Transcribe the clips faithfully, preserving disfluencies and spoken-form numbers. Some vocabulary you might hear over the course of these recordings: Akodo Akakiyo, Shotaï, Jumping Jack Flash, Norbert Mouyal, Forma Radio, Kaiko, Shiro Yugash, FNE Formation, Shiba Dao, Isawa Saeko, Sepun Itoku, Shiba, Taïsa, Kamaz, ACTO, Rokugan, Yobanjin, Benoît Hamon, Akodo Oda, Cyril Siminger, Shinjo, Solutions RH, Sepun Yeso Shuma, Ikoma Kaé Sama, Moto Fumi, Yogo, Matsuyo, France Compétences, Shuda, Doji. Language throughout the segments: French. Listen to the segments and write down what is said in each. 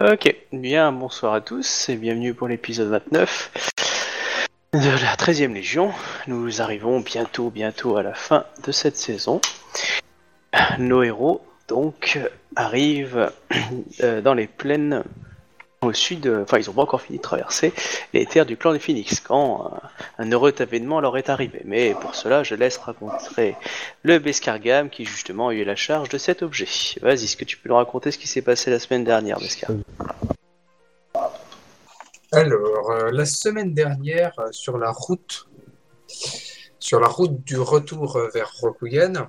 Ok, bien, bonsoir à tous et bienvenue pour l'épisode vingt-neuf de la treizième Légion. Nous arrivons bientôt, bientôt à la fin de cette saison. Nos héros, donc, arrivent euh, dans les plaines au sud, enfin, ils n'ont pas encore fini de traverser les terres du clan des Phoenix quand euh, un heureux avènement leur est arrivé. Mais pour cela, je laisse raconter le Beskar'gam qui, justement, a eu la charge de cet objet. Vas-y, est-ce que tu peux nous raconter ce qui s'est passé la semaine dernière, Beskar'gam? Alors, euh, la semaine dernière, euh, sur la route sur la route du retour euh, vers Rokuyen,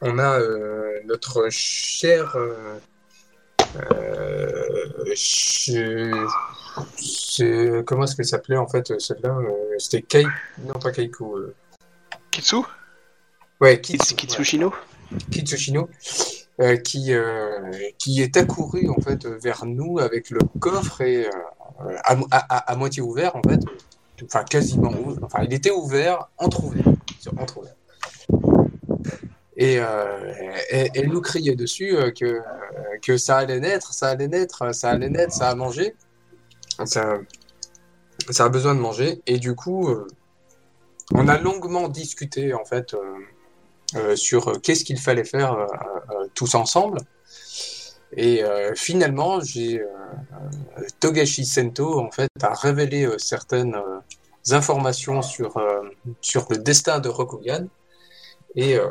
on a euh, notre cher... Euh, Euh, je... Je... Comment est-ce qu'elle s'appelait en fait celle-là euh, C'était Kaiko. Non, pas Kaiko. Euh... Kitsu Ouais, Kitsu, Kitsushino. Ouais. Kitsushino, euh, qui, euh, qui est accouru en fait vers nous avec le coffre et euh, à, à, à moitié ouvert en fait. Enfin, quasiment ouvert. Enfin, il était ouvert, entrouvert. Entrouvert. Et elle nous criait dessus que, que ça allait naître, ça allait naître, ça allait naître, ça a mangé, ça, ça a besoin de manger. Et du coup, on a longuement discuté en fait euh, euh, sur qu'est-ce qu'il fallait faire euh, euh, tous ensemble. Et euh, finalement, j'ai euh, Togashi Sento en fait a révélé euh, certaines euh, informations sur euh, sur le destin de Rokugan et euh,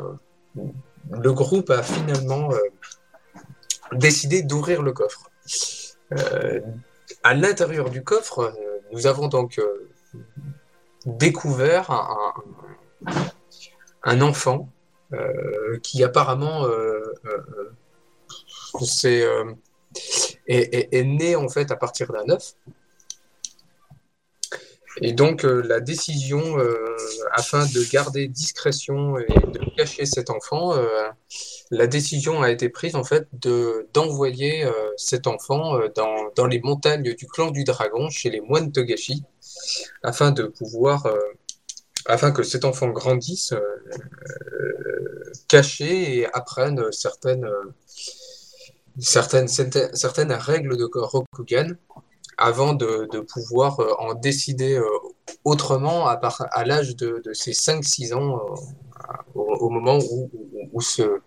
le groupe a finalement euh, décidé d'ouvrir le coffre. Euh, à l'intérieur du coffre, euh, nous avons donc euh, découvert un, un enfant euh, qui apparemment euh, euh, c'est, euh, est, est, est né en fait à partir d'un œuf. Et donc, euh, la décision, euh, afin de garder discrétion et de cacher cet enfant, euh, la décision a été prise, en fait, de, d'envoyer euh, cet enfant euh, dans, dans les montagnes du clan du dragon, chez les moines Togashi, afin de pouvoir, euh, afin que cet enfant grandisse, euh, euh, caché et apprenne certaines, euh, certaines, certaines, certaines règles de Rokugan, avant de, de pouvoir en décider autrement à, par, à l'âge de, de ses cinq six ans, au, au moment où, où, où ce,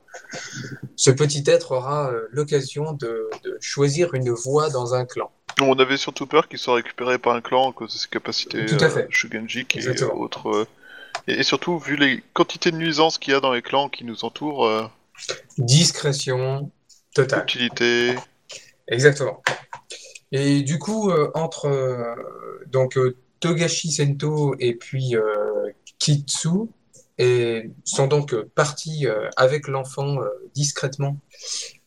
ce petit être aura l'occasion de, de choisir une voie dans un clan. On avait surtout peur qu'il soit récupéré par un clan à cause de ses capacités euh, Shugenjik et autres. Euh, et, et surtout, vu les quantités de nuisances qu'il y a dans les clans qui nous entourent... Euh, Discrétion totale. Utilité. Exactement. Et du coup, euh, entre euh, donc, euh, Togashi Sento et puis euh, Kitsu et sont donc euh, partis euh, avec l'enfant euh, discrètement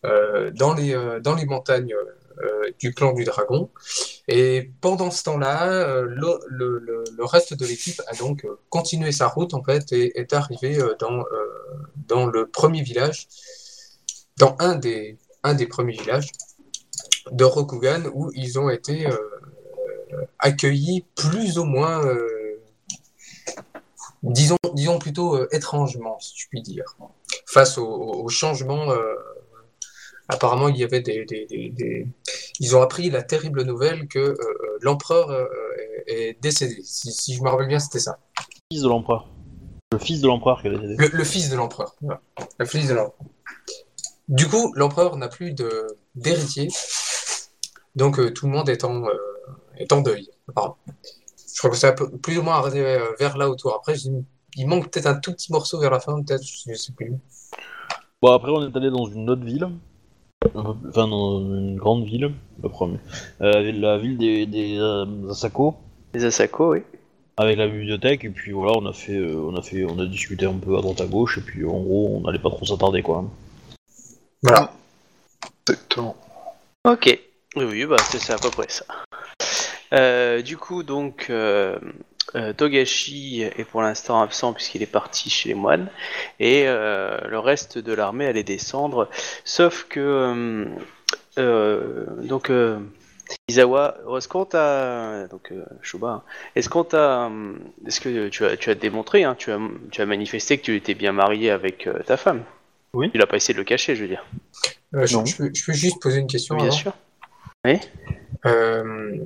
euh, dans, les, euh, dans les montagnes euh, du clan du dragon. Et pendant ce temps-là, euh, le, le, le reste de l'équipe a donc euh, continué sa route en fait, et est arrivé euh, dans, euh, dans le premier village, dans un des, un des premiers villages de Rokugan, où ils ont été euh, accueillis plus ou moins, euh, disons, disons plutôt euh, étrangement, si je puis dire. Face au, au changement, euh, apparemment, il y avait des, des, des, des... Ils ont appris la terrible nouvelle que euh, l'empereur euh, est décédé. Si, si je me rappelle bien, c'était ça. Le fils de l'empereur. Le fils de l'empereur qui est décédé. Le, le fils de l'empereur. Ouais. Le fils de l'empereur. Du coup, l'empereur n'a plus de, d'héritier. Donc euh, tout le monde est en, euh, est en deuil. Pardon. Je crois que ça peut plus ou moins arriver euh, vers là autour. Après, j'ai... il manque peut-être un tout petit morceau vers la fin, peut-être, je ne sais plus. Bon, après, on est allé dans une autre ville. Enfin, dans une grande ville, la première. Euh, la ville des, des euh, Asako. Des Asako, oui. Avec la bibliothèque, et puis voilà, on a fait, euh, on a fait, on a discuté un peu à droite à gauche, et puis en gros, on n'allait pas trop s'attarder, quoi. Voilà. Exactement. Ok. Oui, bah c'est, c'est à peu près ça. Euh, du coup, donc, euh, euh, Togashi est pour l'instant absent puisqu'il est parti chez les moines, et euh, le reste de l'armée allait descendre, sauf que euh, euh, donc euh, Isawa, est-ce qu'on t'a donc euh, Shuba, hein, est-ce qu'on t'a est-ce que tu as tu as démontré, hein, tu as tu as manifesté que tu étais bien marié avec euh, ta femme? Oui. Il a pas essayé de le cacher, je veux dire. Euh, je, je, peux, je peux juste poser une question. Bien avant. Sûr. Oui. Euh,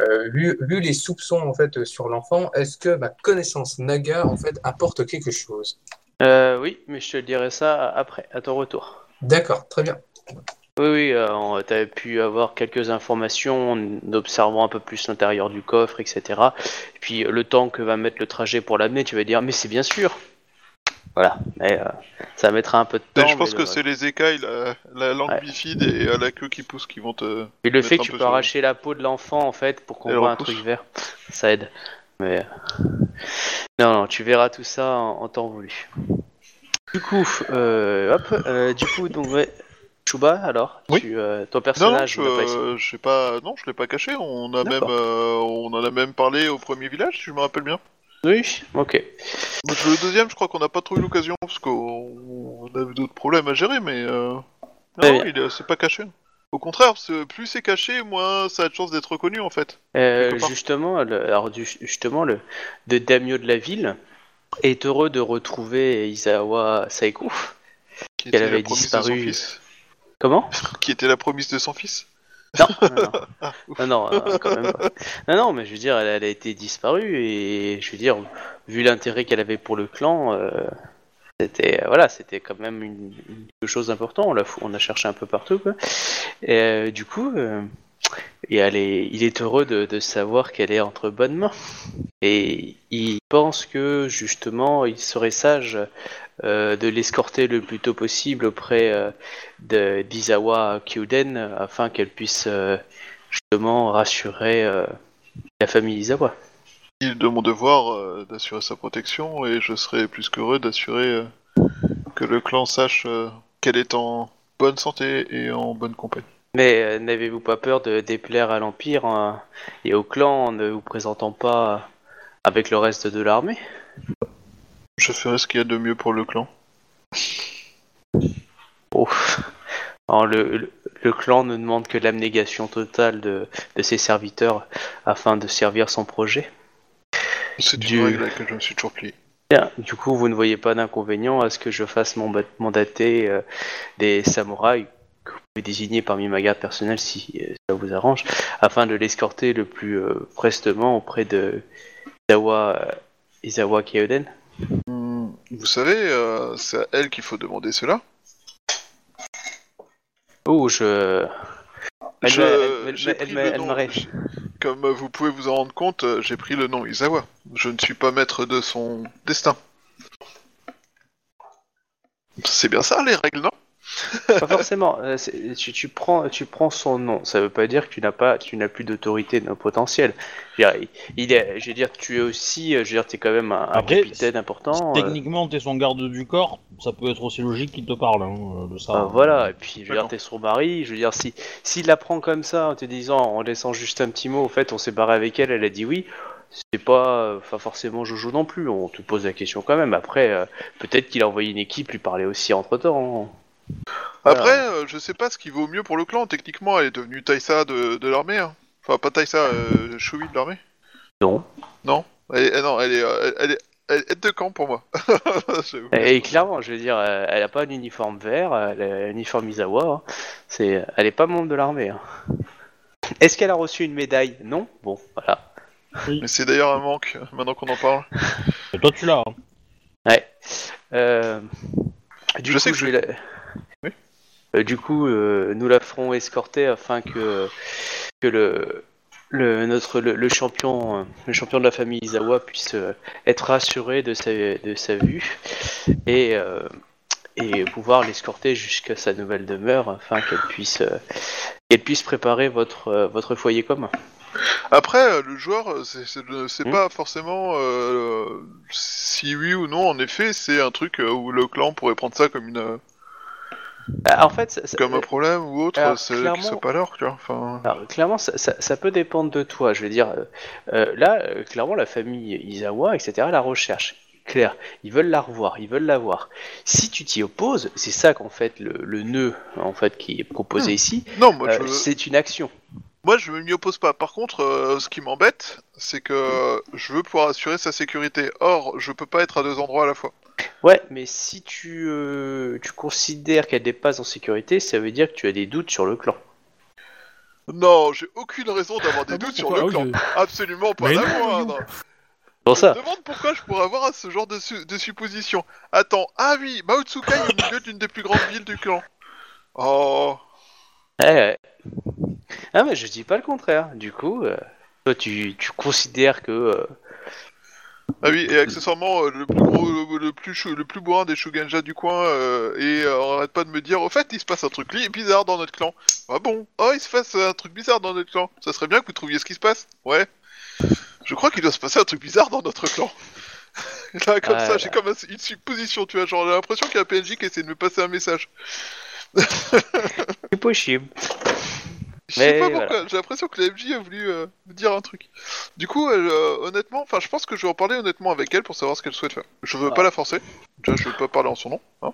euh, vu, vu les soupçons en fait sur l'enfant, est-ce que ma connaissance Naga en fait apporte quelque chose? euh, Oui, mais je te dirai ça après, à ton retour. D'accord, très bien. Oui, oui, euh, tu as pu avoir quelques informations en observant un peu plus l'intérieur du coffre, et cetera. Et puis le temps que va mettre le trajet pour l'amener, tu vas dire, mais c'est bien sûr. Voilà, mais euh, ça mettra un peu de temps. Mais je pense mais, que euh, c'est les écailles, la, la langue ouais. bifide et euh, la queue qui pousse qui vont te. Et le fait que tu peux arracher la peau de l'enfant en fait pour qu'on et voit un truc vert, ça aide. Mais non, non, tu verras tout ça en, en temps voulu. Du coup, euh, hop, euh, du coup, donc ouais. Shuba, alors, oui. tu, euh, ton personnage. Non, non, je, euh, je sais pas. Non, je l'ai pas caché. On a D'accord. même, euh, on en a même parlé au premier village, si je me rappelle bien. Oui, ok. Le deuxième, je crois qu'on n'a pas trop eu l'occasion parce qu'on avait d'autres problèmes à gérer, mais euh... non, il est, c'est pas caché. Au contraire, plus c'est caché, moins ça a de chances d'être reconnu en fait. Euh, justement, le, alors justement, le de Daimyo de la ville est heureux de retrouver Isawa Saeko, qui qu'elle avait disparu. Comment ? Qui était la promesse de son fils ? Non, non, non, non, non, quand même pas. Non, non, mais je veux dire, elle, elle a été disparue et je veux dire, vu l'intérêt qu'elle avait pour le clan, euh, c'était, voilà, c'était quand même une, une quelque chose d'important. On l'a, on a cherché un peu partout, quoi. Et euh, du coup, euh, et elle est, il est heureux de, de savoir qu'elle est entre bonnes mains et il pense que justement, il serait sage. Euh, de l'escorter le plus tôt possible auprès euh, de, d'Isawa Kyuden afin qu'elle puisse euh, justement rassurer euh, la famille Isawa. Il est de mon devoir euh, d'assurer sa protection et je serais plus qu'heureux d'assurer euh, que le clan sache euh, qu'elle est en bonne santé et en bonne compagnie. Mais euh, n'avez-vous pas peur de déplaire à l'Empire hein, et au clan en ne vous présentant pas avec le reste de l'armée ? Je ferai ce qu'il y a de mieux pour le clan. Oh. Alors le, le, le clan ne demande que l'abnégation totale de, de ses serviteurs afin de servir son projet. C'est du... une règle que je me suis toujours plié. Bien. Du coup, vous ne voyez pas d'inconvénient à ce que je fasse mon mandater euh, des samouraïs que vous pouvez désigner parmi ma garde personnelle si euh, ça vous arrange, afin de l'escorter le plus euh, prestement auprès de Isawa, euh, Isawa Kyoden. Vous savez, euh, c'est à elle qu'il faut demander cela. Oh, je... Elle, je, elle, elle, elle, elle, elle m'arrête. Comme vous pouvez vous en rendre compte, j'ai pris le nom Isawa. Je ne suis pas maître de son destin. C'est bien ça, les règles, non ? Pas forcément. Euh, tu, tu, prends, tu prends son nom. Ça veut pas dire que tu n'as pas, tu n'as plus d'autorité potentielle. Je veux dire, il est, je veux dire, tu es aussi, je veux dire, t'es quand même un, un capitaine important. Techniquement, euh... t'es son garde du corps. Ça peut être aussi logique qu'il te parle hein, de ça. Ah, voilà. Et puis, je veux dire, t'es son mari. Je veux dire, si, s'il la prend comme ça, en te disant, en laissant juste un petit mot, au fait, on s'est barré avec elle, elle a dit oui. C'est pas, enfin forcément Jojo non plus. On te pose la question quand même. Après, euh, peut-être qu'il a envoyé une équipe lui parler aussi entre temps. Hein. Après, voilà. euh, je sais pas ce qui vaut mieux pour le clan. Techniquement, elle est devenue Taïsa de, de l'armée. Hein. Enfin, pas Taïsa, euh, Shubi de l'armée. Non. Non. Elle, elle, non, elle est, elle, elle est, elle est de camp pour moi. Et, et clairement, je veux dire, elle a pas un uniforme vert, elle a un uniforme Isawa. Hein. C'est, elle est pas membre de l'armée. Hein. Est-ce qu'elle a reçu une médaille ? Non. Bon, voilà. Oui. Mais c'est d'ailleurs un manque. Maintenant qu'on en parle. Et toi, tu l'as. Hein. Ouais. Euh... Du je coup, sais que je vais la... oui. euh, Du coup, euh, nous la ferons escorter afin que, que le, le, notre, le, le, champion, le champion de la famille Isawa puisse euh, être rassuré de sa, de sa vue et, euh, et pouvoir l'escorter jusqu'à sa nouvelle demeure afin qu'elle puisse, euh, qu'elle puisse préparer votre, euh, votre foyer commun. Après, le joueur, c'est, c'est, c'est mmh. pas forcément euh, si oui ou non. En effet, c'est un truc où le clan pourrait prendre ça comme une, en fait, ça, ça, comme un problème ou autre, alors, c'est qu'ils soient pas leur, tu vois. Enfin... Alors, clairement, ça, ça, ça peut dépendre de toi. Je veux dire, euh, là, euh, clairement, la famille Isawa, et cetera, la recherche. Claire, ils veulent la revoir, ils veulent la voir. Si tu t'y opposes, c'est ça qu'en fait le, le nœud, en fait, qui est proposé mmh. ici. Non, moi, euh, je... c'est une action. Moi, je ne m'y oppose pas. Par contre, euh, ce qui m'embête, c'est que je veux pouvoir assurer sa sécurité. Or, je peux pas être à deux endroits à la fois. Ouais, mais si tu, euh, tu considères qu'elle n'est pas en sécurité, ça veut dire que tu as des doutes sur le clan. Non, j'ai aucune raison d'avoir des ah doutes bon, sur le clan. Je... Absolument pas mais la moindre. Pour ça. Je me demande pourquoi je pourrais avoir ce genre de, su- de supposition. Attends, ah oui, Mahō-tsukai est au milieu d'une des plus grandes villes du clan. Oh. Eh ouais. Ah mais je dis pas le contraire. Du coup, euh, toi tu, tu considères que... Euh... Ah oui, et accessoirement, euh, le plus gros, le, le plus chou, le plus bourrin des Shugenja du coin, euh, et euh, on arrête pas de me dire, au fait, il se passe un truc bizarre dans notre clan. Ah bon ? Oh, il se passe un truc bizarre dans notre clan. Ça serait bien que vous trouviez ce qui se passe. Ouais. Je crois qu'il doit se passer un truc bizarre dans notre clan. Là, comme ah, ça, là. J'ai comme une supposition, tu vois, genre, j'ai l'impression qu'il y a un P N J qui essaie de me passer un message. C'est possible. Je sais pas pourquoi, voilà. J'ai l'impression que la M J a voulu euh, me dire un truc. Du coup, elle, euh, honnêtement, enfin, je pense que je vais en parler honnêtement avec elle pour savoir ce qu'elle souhaite faire. Je veux ah. pas la forcer, déjà, je veux pas parler en son nom. Hein.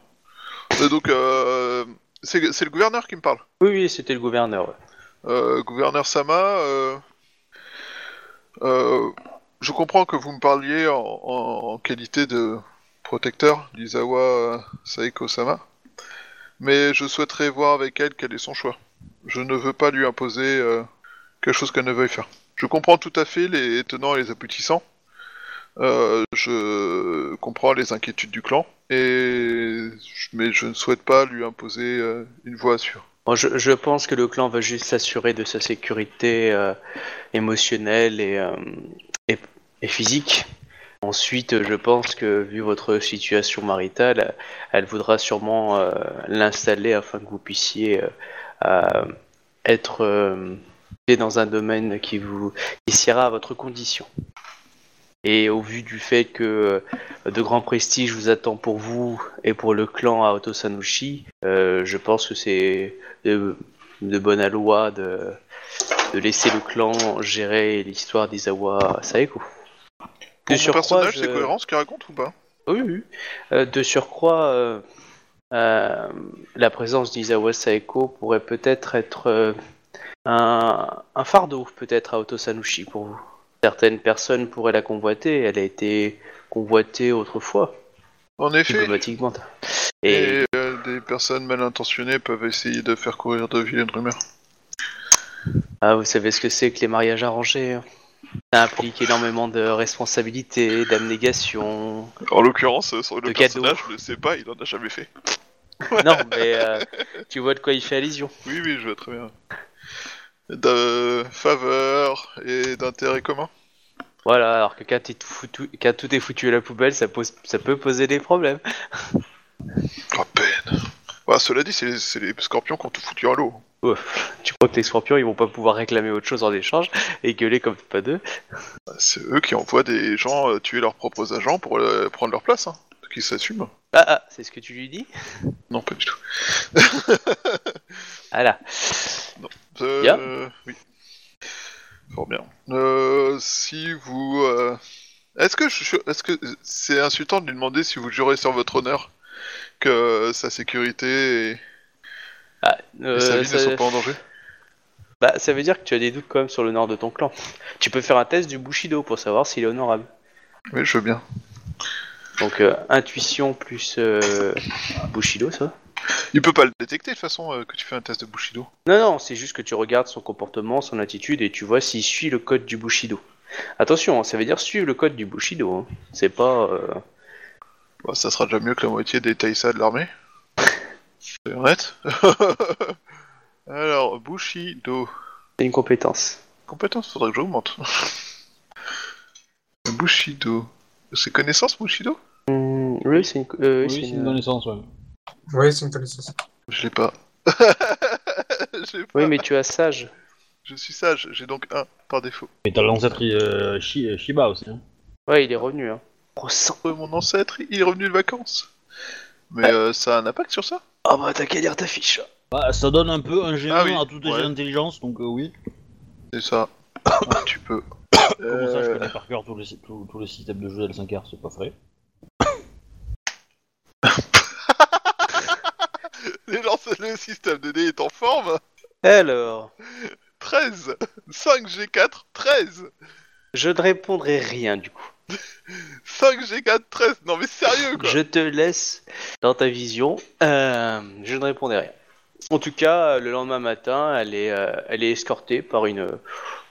Donc, euh, c'est, c'est le gouverneur qui me parle. Oui, oui, c'était le gouverneur. Ouais. Euh, gouverneur Sama, euh, euh, je comprends que vous me parliez en, en, en qualité de protecteur d'Isawa euh, Saeko Sama, mais je souhaiterais voir avec elle quel est son choix. Je ne veux pas lui imposer euh, quelque chose qu'elle ne veuille faire. Je comprends tout à fait les tenants et les aboutissants. Euh, je comprends les inquiétudes du clan. Et... Mais je ne souhaite pas lui imposer euh, une voie à suivre. Bon, je, je pense que le clan va juste s'assurer de sa sécurité euh, émotionnelle et, euh, et, et physique. Ensuite, je pense que, vu votre situation maritale, elle voudra sûrement euh, l'installer afin que vous puissiez... Euh, Euh, être euh, dans un domaine qui vous qui siera à votre condition. Et au vu du fait que euh, de grands prestiges vous attendent pour vous et pour le clan à Otosan Uchi, euh, je pense que c'est de, de bonne loi de, de laisser le clan gérer l'histoire d'Isawa Saeko. Pour mon personnage, je... c'est cohérent ce qu'il raconte ou pas ? Oui, oui. Euh, de surcroît... Euh... Euh, la présence d'Isawa Saeko pourrait peut-être être euh, un, un fardeau peut-être à Otosan Uchi pour vous. Certaines personnes pourraient la convoiter, elle a été convoitée autrefois. En effet. Et, et euh, des personnes mal intentionnées peuvent essayer de faire courir de ville une rumeur. Ah, vous savez ce que c'est que les mariages arrangés hein. Ça implique énormément de responsabilités, d'abnégation. En l'occurrence, sur le personnage, cadeaux. Je ne sais pas, il n'en a jamais fait. Non, mais euh, tu vois de quoi il fait allusion. Oui, oui, je vois très bien. De faveur et d'intérêt commun. Voilà, alors que quand, tout foutu, quand tout est foutu à la poubelle, ça, pose, ça peut poser des problèmes. À peine. Bah, cela dit, c'est les, c'est les scorpions qui ont tout foutu à l'eau. Oh, tu crois que les scorpions ils vont pas pouvoir réclamer autre chose en échange et gueuler comme pas d'eux? C'est eux qui envoient des gens tuer leurs propres agents pour euh, prendre leur place, hein, qui s'assument. Ah ah, c'est ce que tu lui dis? Non, pas du tout. Voilà. Non, euh, yeah. euh, oui. Fort bien. Euh, si vous, euh... est-ce que je, est-ce que c'est insultant de lui demander si vous jurez sur votre honneur que sa sécurité est... Ah, euh, et sa vie ça... ne sont pas en danger. Bah, ça veut dire que tu as des doutes quand même sur l'honneur de ton clan. Tu peux faire un test du Bushido pour savoir s'il est honorable. Oui, je veux bien. Donc, euh, intuition plus euh, Bushido, ça ? Il peut pas le détecter de toute façon euh, que tu fais un test de Bushido. Non, non, c'est juste que tu regardes son comportement, son attitude et tu vois s'il suit le code du Bushido. Attention, ça veut dire suivre le code du Bushido. Hein. C'est pas. Euh... Bah, ça sera déjà mieux que la moitié des Taïsa de l'armée. C'est honnête. Alors, Bushido. C'est une compétence. Compétence, faudrait que j'augmente. Bushido. C'est connaissance, Bushido ? mmh, Oui, c'est une, euh, oui, c'est une... une connaissance, ouais. Oui, c'est une connaissance. Je l'ai pas. Je l'ai pas. Oui, mais tu as sage. Je suis sage, j'ai donc un par défaut. Et t'as l'ancêtre euh, Shi, Shiba aussi. Hein. Ouais, il est revenu. Hein. Oh, sans... Mon ancêtre, il est revenu de vacances. Mais ouais. euh, ça a un impact sur ça ? Ah oh bah t'as qu'à lire ta fiche. Bah ça donne un peu un G un ah oui, à toutes les ouais. intelligences, donc euh, oui. C'est ça. Ah, tu peux. Comment ça je connais par cœur tous les, tous, tous les systèmes de jeu L cinq R, c'est pas vrai. Les lanceurs, le système de dés est en forme. Alors treize cinq G quatre, treize. Je ne répondrai rien du coup. cinq G quatre, treize, non mais sérieux quoi. Je te laisse dans ta vision, euh, je ne répondrai rien. En tout cas, le lendemain matin, elle est, euh, elle est escortée par une,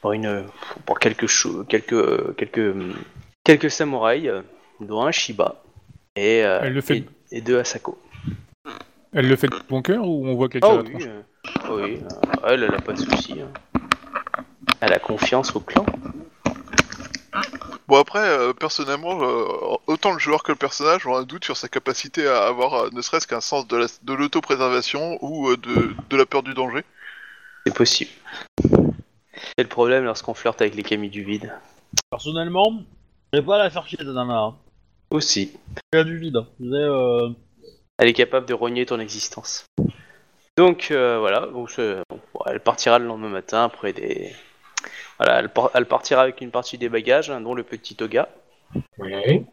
par une, par quelques, cho- quelques, quelques, quelques samouraïs, dont un Shiba et, euh, elle le fait... et, et deux Asako. Elle le fait de bon cœur ou on voit quelqu'un? Ah oui, euh, oui. Euh, elle, elle a pas de soucis. Hein. Elle a confiance au clan. Bon après, euh, personnellement, euh, autant le joueur que le personnage ont un doute sur sa capacité à avoir euh, ne serait-ce qu'un sens de, la, de l'auto-préservation ou euh, de, de la peur du danger. C'est possible. C'est le problème lorsqu'on flirte avec les camis du vide. Personnellement, j'ai pas à la faire chier, cette nana. Aussi. Elle a du vide. Mais, euh... elle est capable de rogner ton existence. Donc euh, voilà, donc, euh, bon, elle partira le lendemain matin après des... Voilà, elle, par- elle partira avec une partie des bagages, hein, dont le petit toga. Oui. Et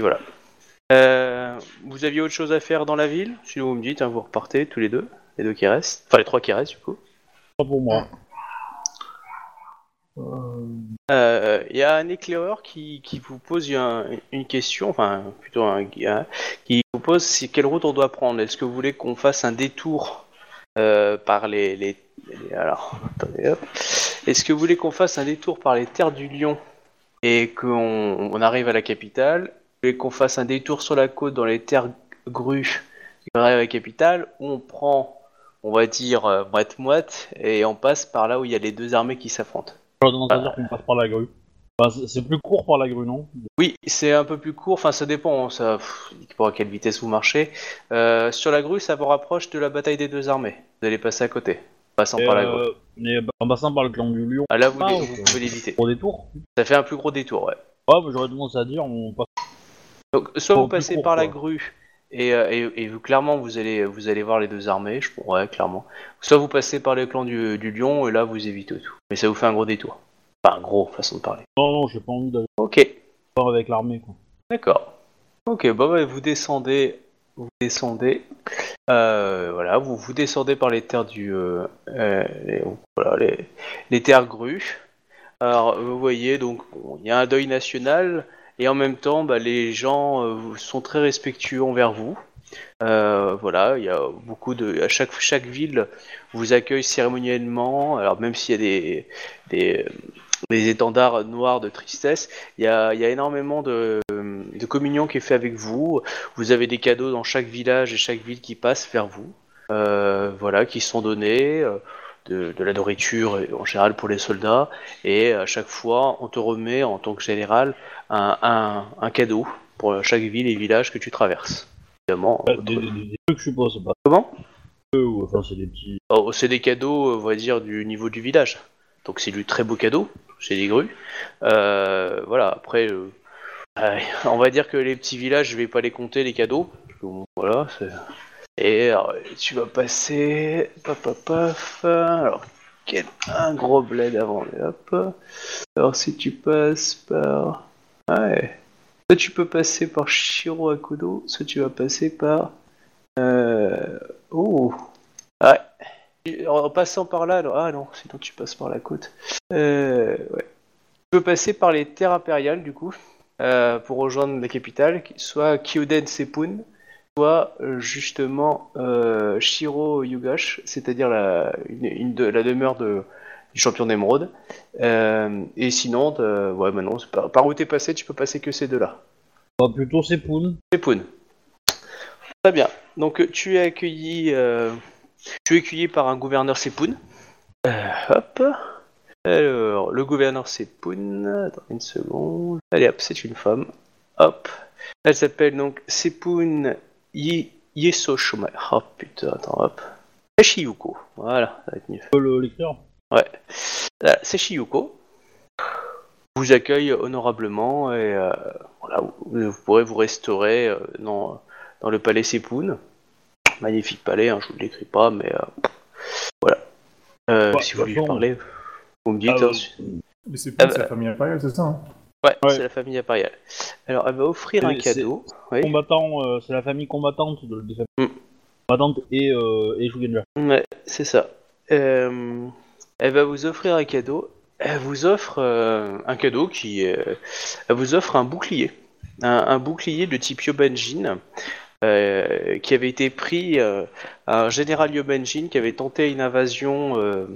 voilà. Euh, vous aviez autre chose à faire dans la ville? Sinon, vous me dites, hein, vous repartez tous les deux, les deux qui restent. Enfin, les trois qui restent, du coup. Pas pour moi. Il euh, y a un éclaireur qui, qui vous pose un, une question, enfin, plutôt un gars, qui vous pose si, quelle route on doit prendre. Est-ce que vous voulez qu'on fasse un détour euh, par les... les... Alors, attendez, hop. Est-ce que vous voulez qu'on fasse un détour par les terres du Lion et qu'on on arrive à la capitale? Vous voulez qu'on fasse un détour sur la côte dans les terres grues et qu'on arrive à la capitale? Ou on prend, on va dire, euh, moite-moite et on passe par là où il y a les deux armées qui s'affrontent? Alors, on va dire qu'on passe par la grue. Enfin, c'est plus court par la grue, non? Oui, c'est un peu plus court, enfin ça dépend, ça... pour à quelle vitesse vous marchez. Euh, sur la grue, ça vous rapproche de la bataille des deux armées. Vous allez passer à côté. Passant par euh, la gauche. Mais en passant par le clan du lion. Ah là, vous, ah, dé- vous pouvez l'éviter. Gros détour. Ça fait un plus gros détour, ouais. Ouais, mais j'aurais tendance à dire, on passe. Donc, soit on vous passez court, par quoi. La grue, et, et, et vous, clairement, vous allez, vous allez voir les deux armées, je pourrais, clairement. Soit vous passez par le clan du, du lion, et là, vous évitez tout. Mais ça vous fait un gros détour. Enfin, un gros, façon de parler. Non, non, j'ai pas envie d'aller. Ok. Pas avec l'armée, quoi. D'accord. Ok, bah, bah vous descendez. Vous descendez, euh, voilà, vous vous descendez par les terres du, euh, euh, les, voilà, les, les terres grues. Alors vous voyez donc, bon, y a un deuil national et en même temps, bah, les gens euh, sont très respectueux envers vous. Euh, voilà, il y a beaucoup de, à chaque chaque ville vous accueille cérémoniellement. Alors même s'il y a des des, des étendards noirs de tristesse, il y a il y a énormément de de communion qui est fait avec vous. Vous avez des cadeaux dans chaque village et chaque ville qui passe vers vous, euh, voilà, qui sont donnés, euh, de, de la nourriture en général pour les soldats, et à chaque fois on te remet en tant que général un, un, un cadeau pour chaque ville et village que tu traverses. Évidemment, euh, des, des, des trucs, je suppose. Pas... Comment euh, enfin, c'est des petits... oh, c'est des cadeaux, on va dire, du niveau du village. Donc c'est du très beau cadeau, c'est des grues. Euh, voilà, après... Euh... Euh, on va dire que les petits villages, je vais pas les compter, les cadeaux. Voilà, c'est... Et alors, tu vas passer... Paf, paf, paf... Alors, un gros bled avant, et hop... Alors, si tu passes par... Ouais... Soit tu peux passer par Shiro Akodo, soit tu vas passer par... Euh... Oh... Ouais... En passant par là... Alors... Ah non, sinon tu passes par la côte... Euh... Ouais... Tu peux passer par les terres impériales, du coup... Euh, pour rejoindre la capitale, soit Kyoden Sepun, soit euh, justement euh, Shiro Yugash, c'est-à-dire la, une, une de, la demeure de, du champion d'émeraude. Euh, et sinon, euh, ouais, bah non, c'est pas, par où t'es passé, tu peux passer que ces deux-là. Bah, plutôt Sepun. Sepun. Très bien. Donc tu es accueilli, euh, tu es accueilli par un gouverneur Sepun. Euh, hop. Alors, le gouverneur Sepun, attends une seconde, allez hop, c'est une femme, hop, elle s'appelle donc Sepun Yeso Shuma, oh putain, attends hop, Sechiyuko, voilà, ça va être mieux. Oh, le lecteur. Ouais, là, Sechiyuko vous accueille honorablement et euh, voilà, vous, vous pourrez vous restaurer euh, dans, dans le palais Sepun, magnifique palais, hein, je vous le décris pas, mais euh, voilà, euh, ouais, si vous voulez parler... Vous me dites, ah, hein. Mais c'est pas ah, bah... la famille impériale, c'est ça, hein, ouais, ouais, c'est la famille impériale. Alors, elle va offrir c'est, un cadeau. C'est, oui. Combattant, euh, c'est la famille combattante de, de la mm. combattante et euh, et Jugenja. Ouais, c'est ça. Euh, elle va vous offrir un cadeau. Elle vous offre euh, un cadeau qui, euh, elle vous offre un bouclier, un, un bouclier de type Yobanjin, euh, qui avait été pris euh, à un général Yobanjin qui avait tenté une invasion euh,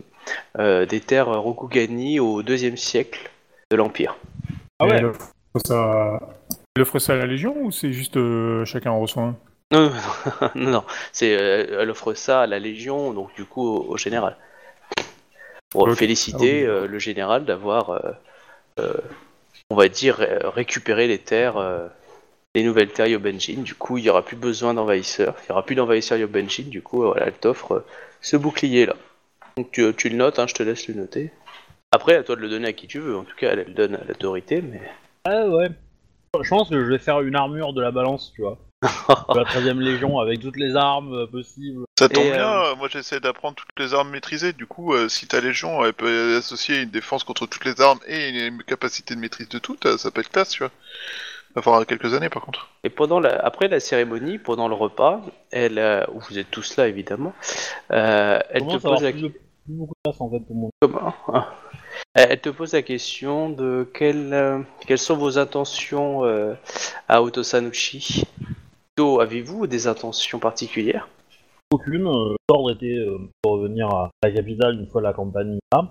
euh, des terres Rokugani au deuxième siècle de l'Empire. Ah ouais. Il offre ça à la Légion ou c'est juste euh, chacun en reçoit un? Non, non, non. C'est, euh, elle offre ça à la Légion, donc du coup au, au général. Pour okay. féliciter ah, oui. euh, le général d'avoir, euh, euh, on va dire, récupéré les terres, euh, les nouvelles terres Yobanjin. Du coup, il n'y aura plus besoin d'envahisseurs. Il n'y aura plus d'envahisseurs Yobanjin. Du coup, voilà, elle t'offre euh, ce bouclier-là. Donc tu, tu le notes, hein, je te laisse le noter. Après, à toi de le donner à qui tu veux. En tout cas, elle, elle donne à l'autorité, mais... Ah ouais. Je pense que je vais faire une armure de la balance, tu vois. De la treizième Légion, avec toutes les armes possibles. Ça tombe et, bien, euh... moi j'essaie d'apprendre toutes les armes maîtrisées. Du coup, euh, si ta Légion, elle peut associer une défense contre toutes les armes et une capacité de maîtrise de toutes, ça peut être classe, tu vois. Enfin, quelques années, par contre. Et pendant la... après la cérémonie, pendant le repas, elle, euh... vous êtes tous là, évidemment, euh, elle te pose la question... Elle te pose la question de quelle, euh, quelles sont vos intentions euh, à Otosan Uchi. Do, avez-vous des intentions particulières? Aucune. Euh, L'ordre était euh, de revenir à la capitale une fois la campagne là.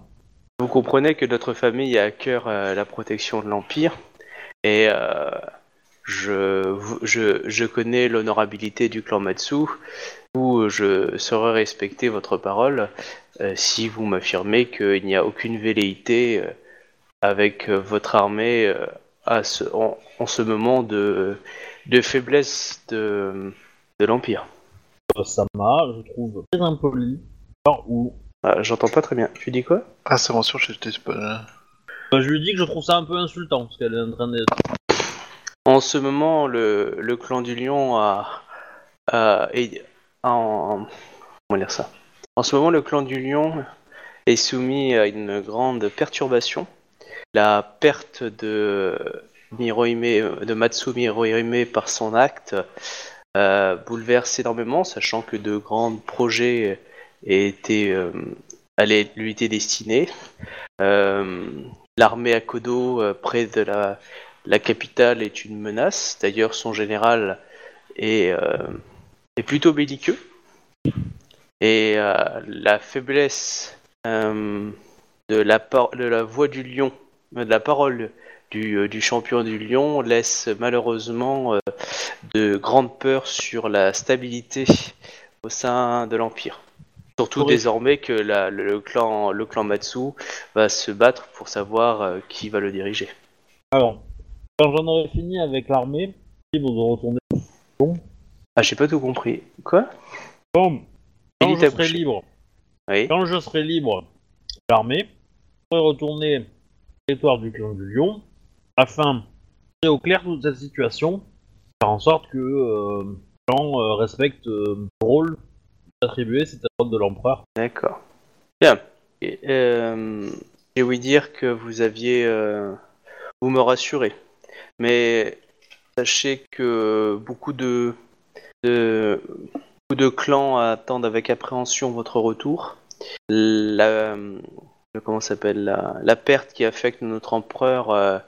Vous comprenez que notre famille a à cœur euh, la protection de l'Empire et euh, je, je, je connais l'honorabilité du clan Matsu. Où je saurais respecter votre parole euh, si vous m'affirmez qu'il n'y a aucune velléité euh, avec euh, votre armée euh, à ce, en, en ce moment de, de faiblesse de, de l'Empire. Sama, je trouve très impoli. Alors où ah, j'entends pas très bien. Tu dis quoi? Ah, c'est bon, sûr, je t'ai pas là. Bah, je lui dis que je trouve ça un peu insultant, ce qu'elle est en train de... En ce moment, le, le clan du lion a... a, a En... Comment dire ça ? En ce moment, le clan du lion est soumis à une grande perturbation. La perte de, Mirohime, de Matsu Hirohime par son acte euh, bouleverse énormément, sachant que de grands projets étaient, euh, allaient lui étaient destinés. Euh, l'armée à Kodo, euh, près de la, la capitale, est une menace. D'ailleurs, son général est... Euh, est plutôt belliqueux et euh, la faiblesse euh, de, la par- de la voix du lion, de la parole du, euh, du champion du lion laisse malheureusement euh, de grandes peurs sur la stabilité au sein de l'Empire. Surtout oui. Désormais que la, le, clan, le clan Matsu va se battre pour savoir euh, qui va le diriger. Alors, quand j'en aurai fini avec l'armée, ils vont retourner. Bon. Ah, j'ai pas tout compris. Quoi ? Bon, quand je serai libre, oui. quand je serai libre de l'armée, je pourrai retourner au territoire du clan du lion afin de au clair toute cette situation, faire en sorte que euh, le clan euh, respecte euh, le rôle attribué, c'est à l'ordre de l'empereur. D'accord. Bien. Et, euh, j'ai ouï dire que vous aviez... Euh, vous me rassurez. Mais sachez que beaucoup de... De... de clans attendent avec appréhension votre retour. La, comment s'appelle la... la perte qui affecte notre empereur euh...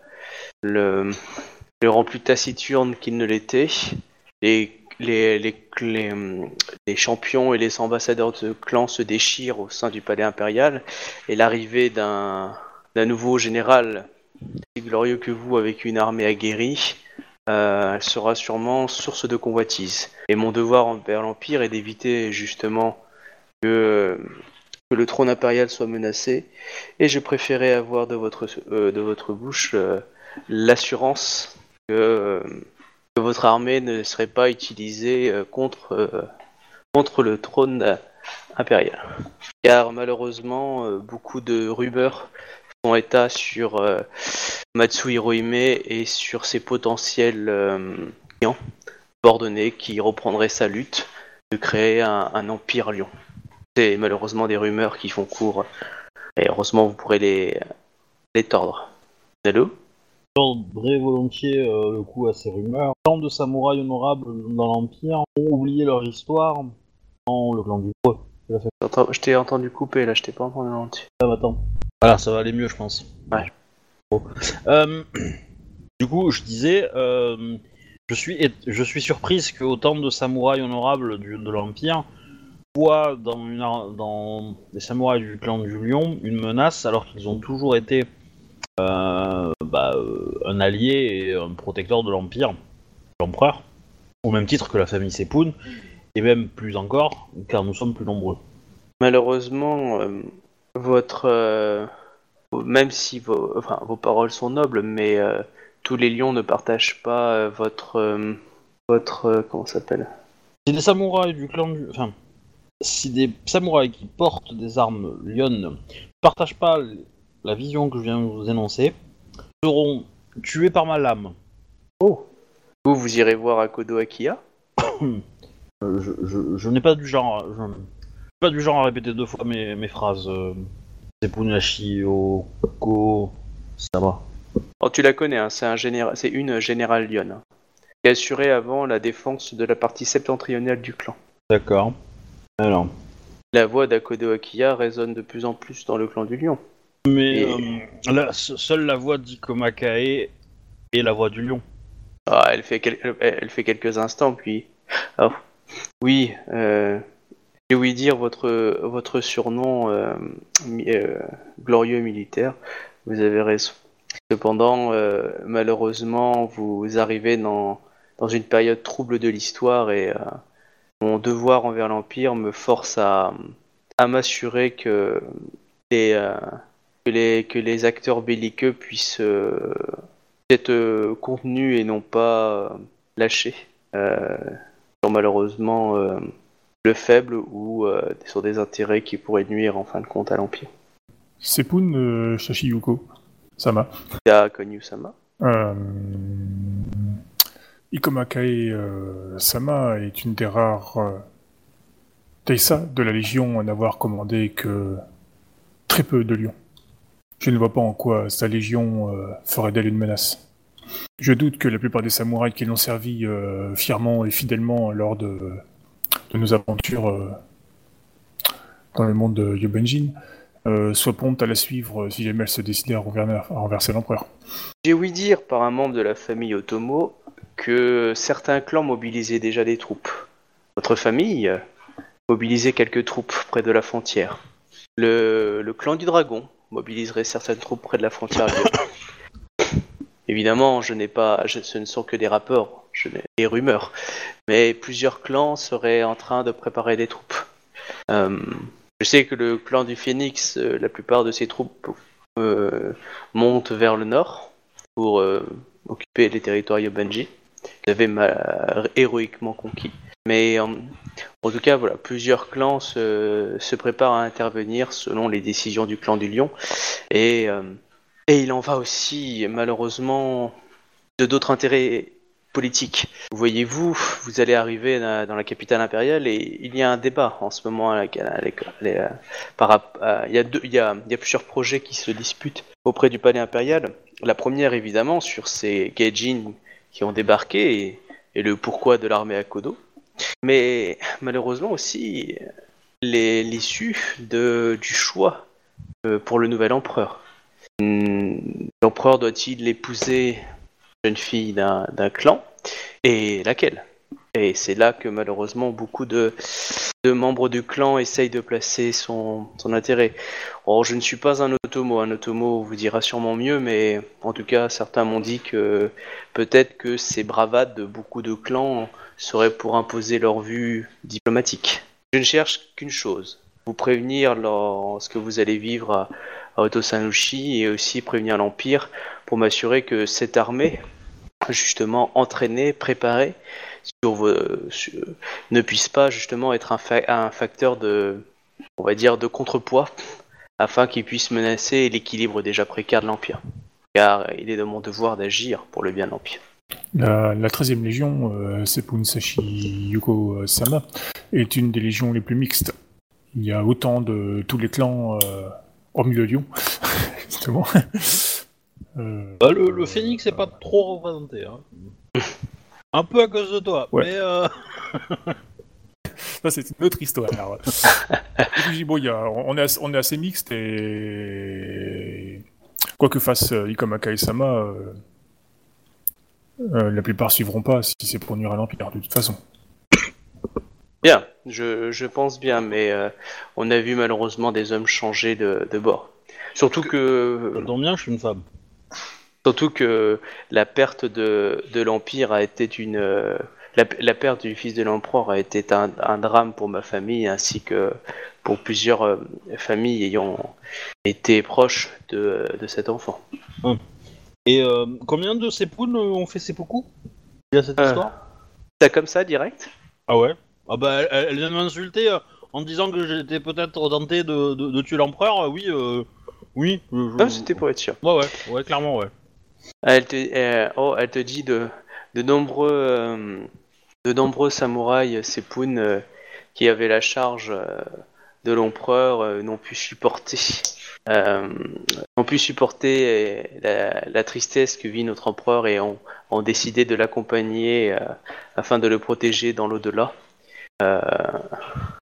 le... le rend plus taciturne qu'il ne l'était. Les... Les... Les... Les... les champions et les ambassadeurs de clans se déchirent au sein du palais impérial et l'arrivée d'un, d'un nouveau général aussi glorieux que vous avec une armée aguerrie Euh, elle sera sûrement source de convoitise. Et mon devoir envers l'Empire est d'éviter justement que, que le trône impérial soit menacé. Et je préférais avoir de votre, euh, de votre bouche euh, l'assurance que, euh, que votre armée ne serait pas utilisée euh, contre, euh, contre le trône euh, impérial. Car malheureusement, euh, beaucoup de rumeurs font état sur... Euh, Matsu Hirohime et sur ses potentiels euh, clients coordonnés qui reprendraient sa lutte de créer un, un empire lion. C'est malheureusement des rumeurs qui font court et heureusement vous pourrez les, les tordre. Allô ? Je tordrai volontiers euh, le coup à ces rumeurs. Tant de samouraïs honorables dans l'Empire ont oublié leur histoire dans le clan du bois. Je t'ai entendu couper là, je t'ai pas entendu l'entier. Ah bah attends. Voilà, ça va aller mieux je pense. Ouais. Euh, du coup, je disais, euh, Je suis, je suis surprise qu'autant de samouraïs honorables du, de l'Empire voient dans, une, dans les samouraïs du clan du Lion une menace alors qu'ils ont toujours été euh, bah, un allié et un protecteur de l'Empire, l'Empereur, au même titre que la famille Sepun, et même plus encore, car nous sommes plus nombreux. Malheureusement, euh, votre... Euh, même si vos, enfin, vos paroles sont nobles, mais... Euh, tous les lions ne partagent pas euh, votre... Euh, votre... Euh, comment ça s'appelle ? Si des samouraïs du clan du... Enfin, si des samouraïs qui portent des armes lions ne partagent pas la vision que je viens de vous énoncer, seront tués par ma lame. Oh ! Vous, vous irez voir Akodo Akiya ? je, je, je n'ai pas du genre... Je, je n'ai pas du genre à répéter deux fois mes, mes phrases. Euh, Sepunashi, Oko... Ça va. Alors, tu la connais, hein, c'est, un généra... c'est une générale lionne, hein, qui assurait avant la défense de la partie septentrionale du clan. D'accord. Alors. La voix d'Akodo Akiya résonne de plus en plus dans le clan du lion. Mais et... euh, la, seule la voix d'Ikoma Kaé est la voix du lion. Ah, elle fait, quel... elle fait quelques instants, puis... Oh. Oui, euh... j'ai ouï dire votre, votre surnom euh... Euh... glorieux militaire, vous avez raison. Cependant, euh, malheureusement, vous arrivez dans, dans une période trouble de l'histoire et euh, mon devoir envers l'Empire me force à, à m'assurer que les, euh, que, les, que les acteurs belliqueux puissent euh, être euh, contenus et non pas euh, lâchés euh, sur malheureusement euh, le faible ou euh, sur des intérêts qui pourraient nuire en fin de compte à l'Empire. Sepun euh, Shashiyuko Sama. Ida Kenyu Sama. Euh, Ikoma Kaé euh, Sama est une des rares euh, Taïsa de la Légion à n'avoir commandé que très peu de lions. Je ne vois pas en quoi sa Légion euh, ferait d'elle une menace. Je doute que la plupart des samouraïs qui l'ont servi euh, fièrement et fidèlement lors de, de nos aventures euh, dans le monde de Yobanjin Euh, soit prompte à la suivre euh, si jamais elle se décidait à, à renverser l'empereur. J'ai ouï dire par un membre de la famille Otomo que certains clans mobilisaient déjà des troupes. Votre famille euh, mobilisait quelques troupes près de la frontière. Le, le clan du dragon mobiliserait certaines troupes près de la frontière. Évidemment, je n'ai pas, je, ce ne sont que des rapports, je n'ai, des rumeurs, mais plusieurs clans seraient en train de préparer des troupes. Euh, Je sais que le clan du Phénix, euh, la plupart de ses troupes euh, montent vers le nord pour euh, occuper les territoires Yobanji, qu'ils avaient mal, héroïquement conquis. Mais euh, en tout cas, voilà, plusieurs clans se, se préparent à intervenir selon les décisions du clan du Lion. Et, euh, et il en va aussi, malheureusement, de d'autres intérêts politique. Voyez-vous, vous allez arriver dans la capitale impériale et il y a un débat en ce moment. À la, à la, à la, par, à, il, y a deux, il, y a, il y a plusieurs projets qui se disputent auprès du palais impérial. La première, évidemment, sur ces Gaijin qui ont débarqué et, et le pourquoi de l'armée à Kodo. Mais malheureusement aussi, les, l'issue de, du choix pour le nouvel empereur. L'empereur doit-il l'épouser jeune fille d'un, d'un clan, et laquelle ? Et c'est là que malheureusement beaucoup de, de membres du clan essayent de placer son, son intérêt. Or, je ne suis pas un Otomo, un Otomo vous dira sûrement mieux, mais en tout cas certains m'ont dit que peut-être que ces bravades de beaucoup de clans seraient pour imposer leur vue diplomatique. Je ne cherche qu'une chose, vous prévenir lorsque vous allez vivre à, à Otosan Uchi et aussi prévenir l'Empire pour m'assurer que cette armée, justement entraînée, préparée, sur vos, sur, ne puisse pas justement être un, fa- un facteur de, on va dire, de contrepoids, afin qu'il puisse menacer l'équilibre déjà précaire de l'Empire. Car il est de mon devoir d'agir pour le bien de l'Empire. La, la treizième Légion, euh, Sepun Shashiyuko Sama, est une des légions les plus mixtes. Il y a autant de tous les clans, euh, hormis le lion, justement. Euh, bah le, le phénix n'est euh, pas trop représenté, hein. Un peu à cause de toi, ouais. mais... Euh... Ça, c'est une autre histoire. Bon, y a, on, est, on est assez mixte et... Quoi que fasse Ikoma Kaé Sama, euh, euh, la plupart suivront pas si c'est pour nuire à l'Empire, de toute façon. Bien, je, je pense bien, mais euh, on a vu malheureusement des hommes changer de, de bord. Surtout que... Ça tombe bien, je suis une femme. Surtout que la perte de, de l'Empire a été une... Euh, la, la perte du fils de l'Empereur a été un, un drame pour ma famille, ainsi que pour plusieurs euh, familles ayant été proches de, de cet enfant. Hum. Et euh, combien de sepun ont fait seppuku il y a cette euh, histoire? T'as comme ça, direct? Ah ouais. Ah bah, elle, elle vient de m'insulter euh, en disant que j'étais peut-être tenté de, de, de tuer l'empereur, oui, euh, oui. Je, je... Ah, c'était pour être sûr. Ouais, ouais, ouais, clairement, ouais. Elle te, euh, oh, elle te dit de, de nombreux, euh, de nombreux samouraïs sepun euh, qui avaient la charge euh, de l'empereur euh, n'ont pu supporter, euh, n'ont pu supporter la, la tristesse que vit notre empereur et ont, ont décidé de l'accompagner euh, afin de le protéger dans l'au-delà. Euh,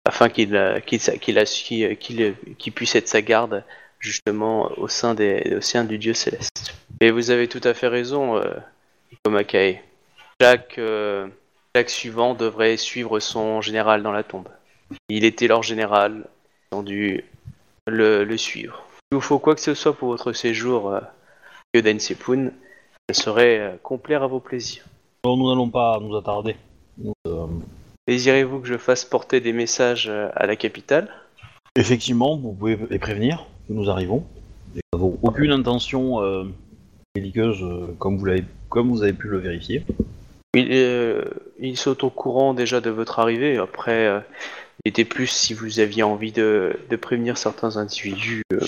afin qu'il, qu'il, qu'il, qu'il, qu'il, qu'il puisse être sa garde justement au sein, des, au sein du Dieu Céleste. Et vous avez tout à fait raison, euh, Ikoma Kaé. Chaque, euh, chaque suivant devrait suivre son général dans la tombe. Il était leur général, ils ont dû le, le suivre. Il vous faut quoi que ce soit pour votre séjour, euh, Yoden Sepun, je serai euh, complaire à vos plaisirs. Bon, nous n'allons pas nous attarder. Nous, euh... Désirez-vous que je fasse porter des messages à la capitale? Effectivement, vous pouvez les prévenir que nous arrivons. Nous n'avons aucune intention euh, belliqueuse, euh, comme, vous l'avez, comme vous avez pu le vérifier. Ils, euh, ils sont au courant déjà de votre arrivée. Après, euh, il était plus si vous aviez envie de, de prévenir certains individus euh,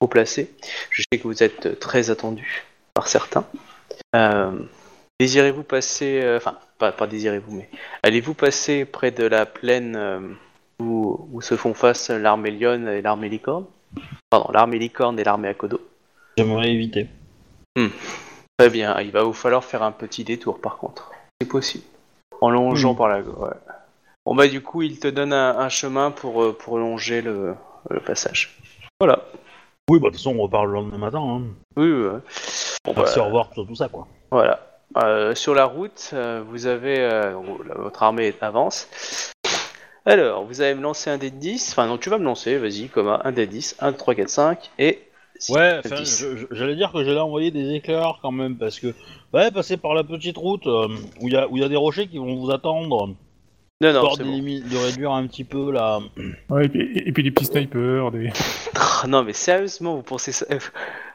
haut placés. Je sais que vous êtes très attendu par certains. Euh, désirez-vous passer... Enfin. Euh, Pas, pas désirez-vous, mais allez-vous passer près de la plaine euh, où, où se font face l'armée lionne et l'armée licorne? Pardon, l'armée licorne et l'armée Akodo. J'aimerais éviter. Hmm. Très bien, il va vous falloir faire un petit détour par contre. C'est possible. En longeant mmh. par la... Ouais. Bon bah du coup, il te donne un, un chemin pour, euh, pour longer le, le passage. Voilà. Oui, bah de toute façon, on repart le lendemain matin. Hein. Oui, oui. Ouais. Bon, on va se revoir sur tout ça, quoi. Voilà. Euh, sur la route, euh, vous avez euh, votre armée avance. Alors, vous allez me lancer un dé de dix. Enfin, non, tu vas me lancer, vas-y, comme un dé de dix. un, deux, trois, quatre, cinq et six. Ouais, je, je, j'allais dire que j'allais envoyer des éclairs quand même, parce que, ouais, passer par la petite route euh, où il y a, où il y a des rochers qui vont vous attendre. Non, non, c'est bon. De réduire un petit peu la... Ouais, et puis, et puis des petits snipers, des... Non, mais sérieusement, vous pensez ça...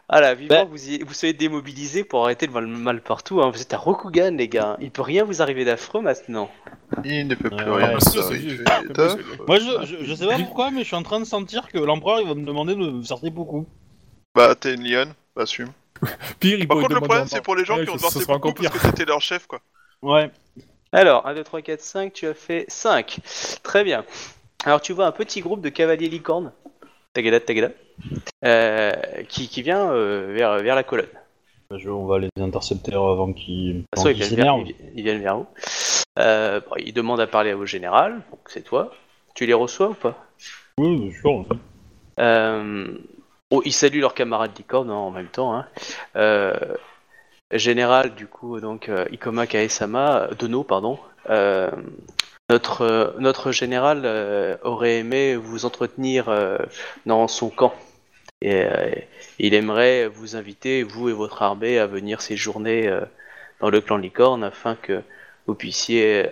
Ah là, vivant, bah. vous, y, vous soyez démobilisés pour arrêter le mal, mal partout, hein. Vous êtes à Rokugan, les gars. Il peut rien vous arriver d'affreux, maintenant. Il ne peut plus euh, rien. Ouais, ça, ça, il fait fait fait Moi, je, je, je sais pas pourquoi, mais je suis en train de sentir que l'empereur, il va me demander de me sortir beaucoup. Bah, t'es une lionne, assume. Pire, il Par contre, le problème, c'est pour les gens ouais, qui ont sorti beaucoup parce que c'était leur chef, quoi. Ouais. Alors, un, deux, trois, quatre, cinq, tu as fait cinq. Très bien. Alors, tu vois un petit groupe de cavaliers licornes. Tagada, tagada. Euh, qui, qui vient euh, vers, vers la colonne. Je, on va les intercepter avant qu'ils, avant qu'ils ils s'énervent. Vers, ils, ils viennent vers vous. Euh, bon, ils demandent à parler au général, donc c'est toi. Tu les reçois ou pas? Oui, bien sûr. Euh, oh, ils saluent leurs camarades licorne en même temps. Hein. Euh, général, du coup, donc uh, Ikoma Kaé Sama, Dono, pardon. Euh, Notre, euh, notre général euh, aurait aimé vous entretenir euh, dans son camp. Et euh, il aimerait vous inviter, vous et votre armée, à venir séjourner euh, dans le clan Licorne afin que vous puissiez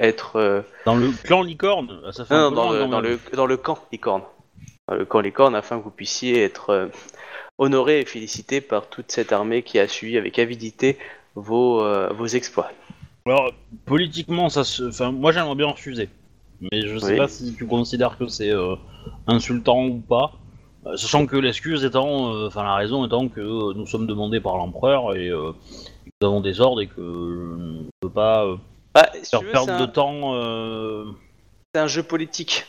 être... Euh... Dans le clan Licorne ça fait Non, non dans, le, dans, le, dans le camp Licorne. Dans le camp Licorne afin que vous puissiez être euh, honoré et félicité par toute cette armée qui a suivi avec avidité vos, euh, vos exploits. Alors, politiquement, ça se... enfin, moi j'aimerais bien refuser, mais je sais oui. pas si tu considères que c'est euh, insultant ou pas, euh, sachant que l'excuse étant, euh, enfin la raison étant que euh, nous sommes demandés par l'empereur et euh, que nous avons des ordres et que euh, on ne peut pas euh, bah, si faire veux, perdre un... de temps. Euh... C'est un jeu politique,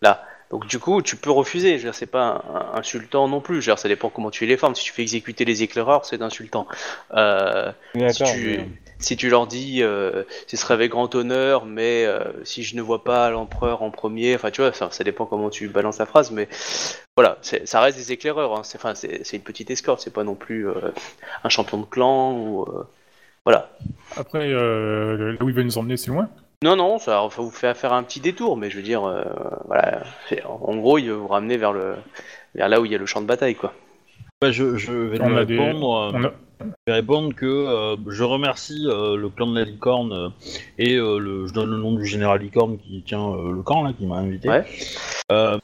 là. Donc du coup, tu peux refuser, je veux dire, c'est pas un, un, insultant non plus, je veux dire, ça dépend comment tu les formes, si tu fais exécuter les éclaireurs, c'est insultant. Euh, oui, si, tu, oui. si tu leur dis, euh, ce serait avec grand honneur, mais euh, si je ne vois pas l'empereur en premier, enfin tu vois, ça, ça dépend comment tu balances la phrase, mais voilà, c'est, ça reste des éclaireurs, hein, c'est, c'est, c'est une petite escorte, c'est pas non plus euh, un champion de clan ou... Euh, Voilà. Après, euh, là où il va nous emmener, c'est loin ? Non, non, ça vous fait faire un petit détour, mais je veux dire, euh, voilà. En gros, il va vous ramener vers, le, vers là où il y a le champ de bataille, quoi. Bah, je, je vais on lui répondre, des... euh, a... je vais répondre que euh, je remercie euh, le clan de la licorne euh, et euh, le, je donne le nom du général licorne qui tient euh, le camp, là, qui m'a invité, ouais. euh,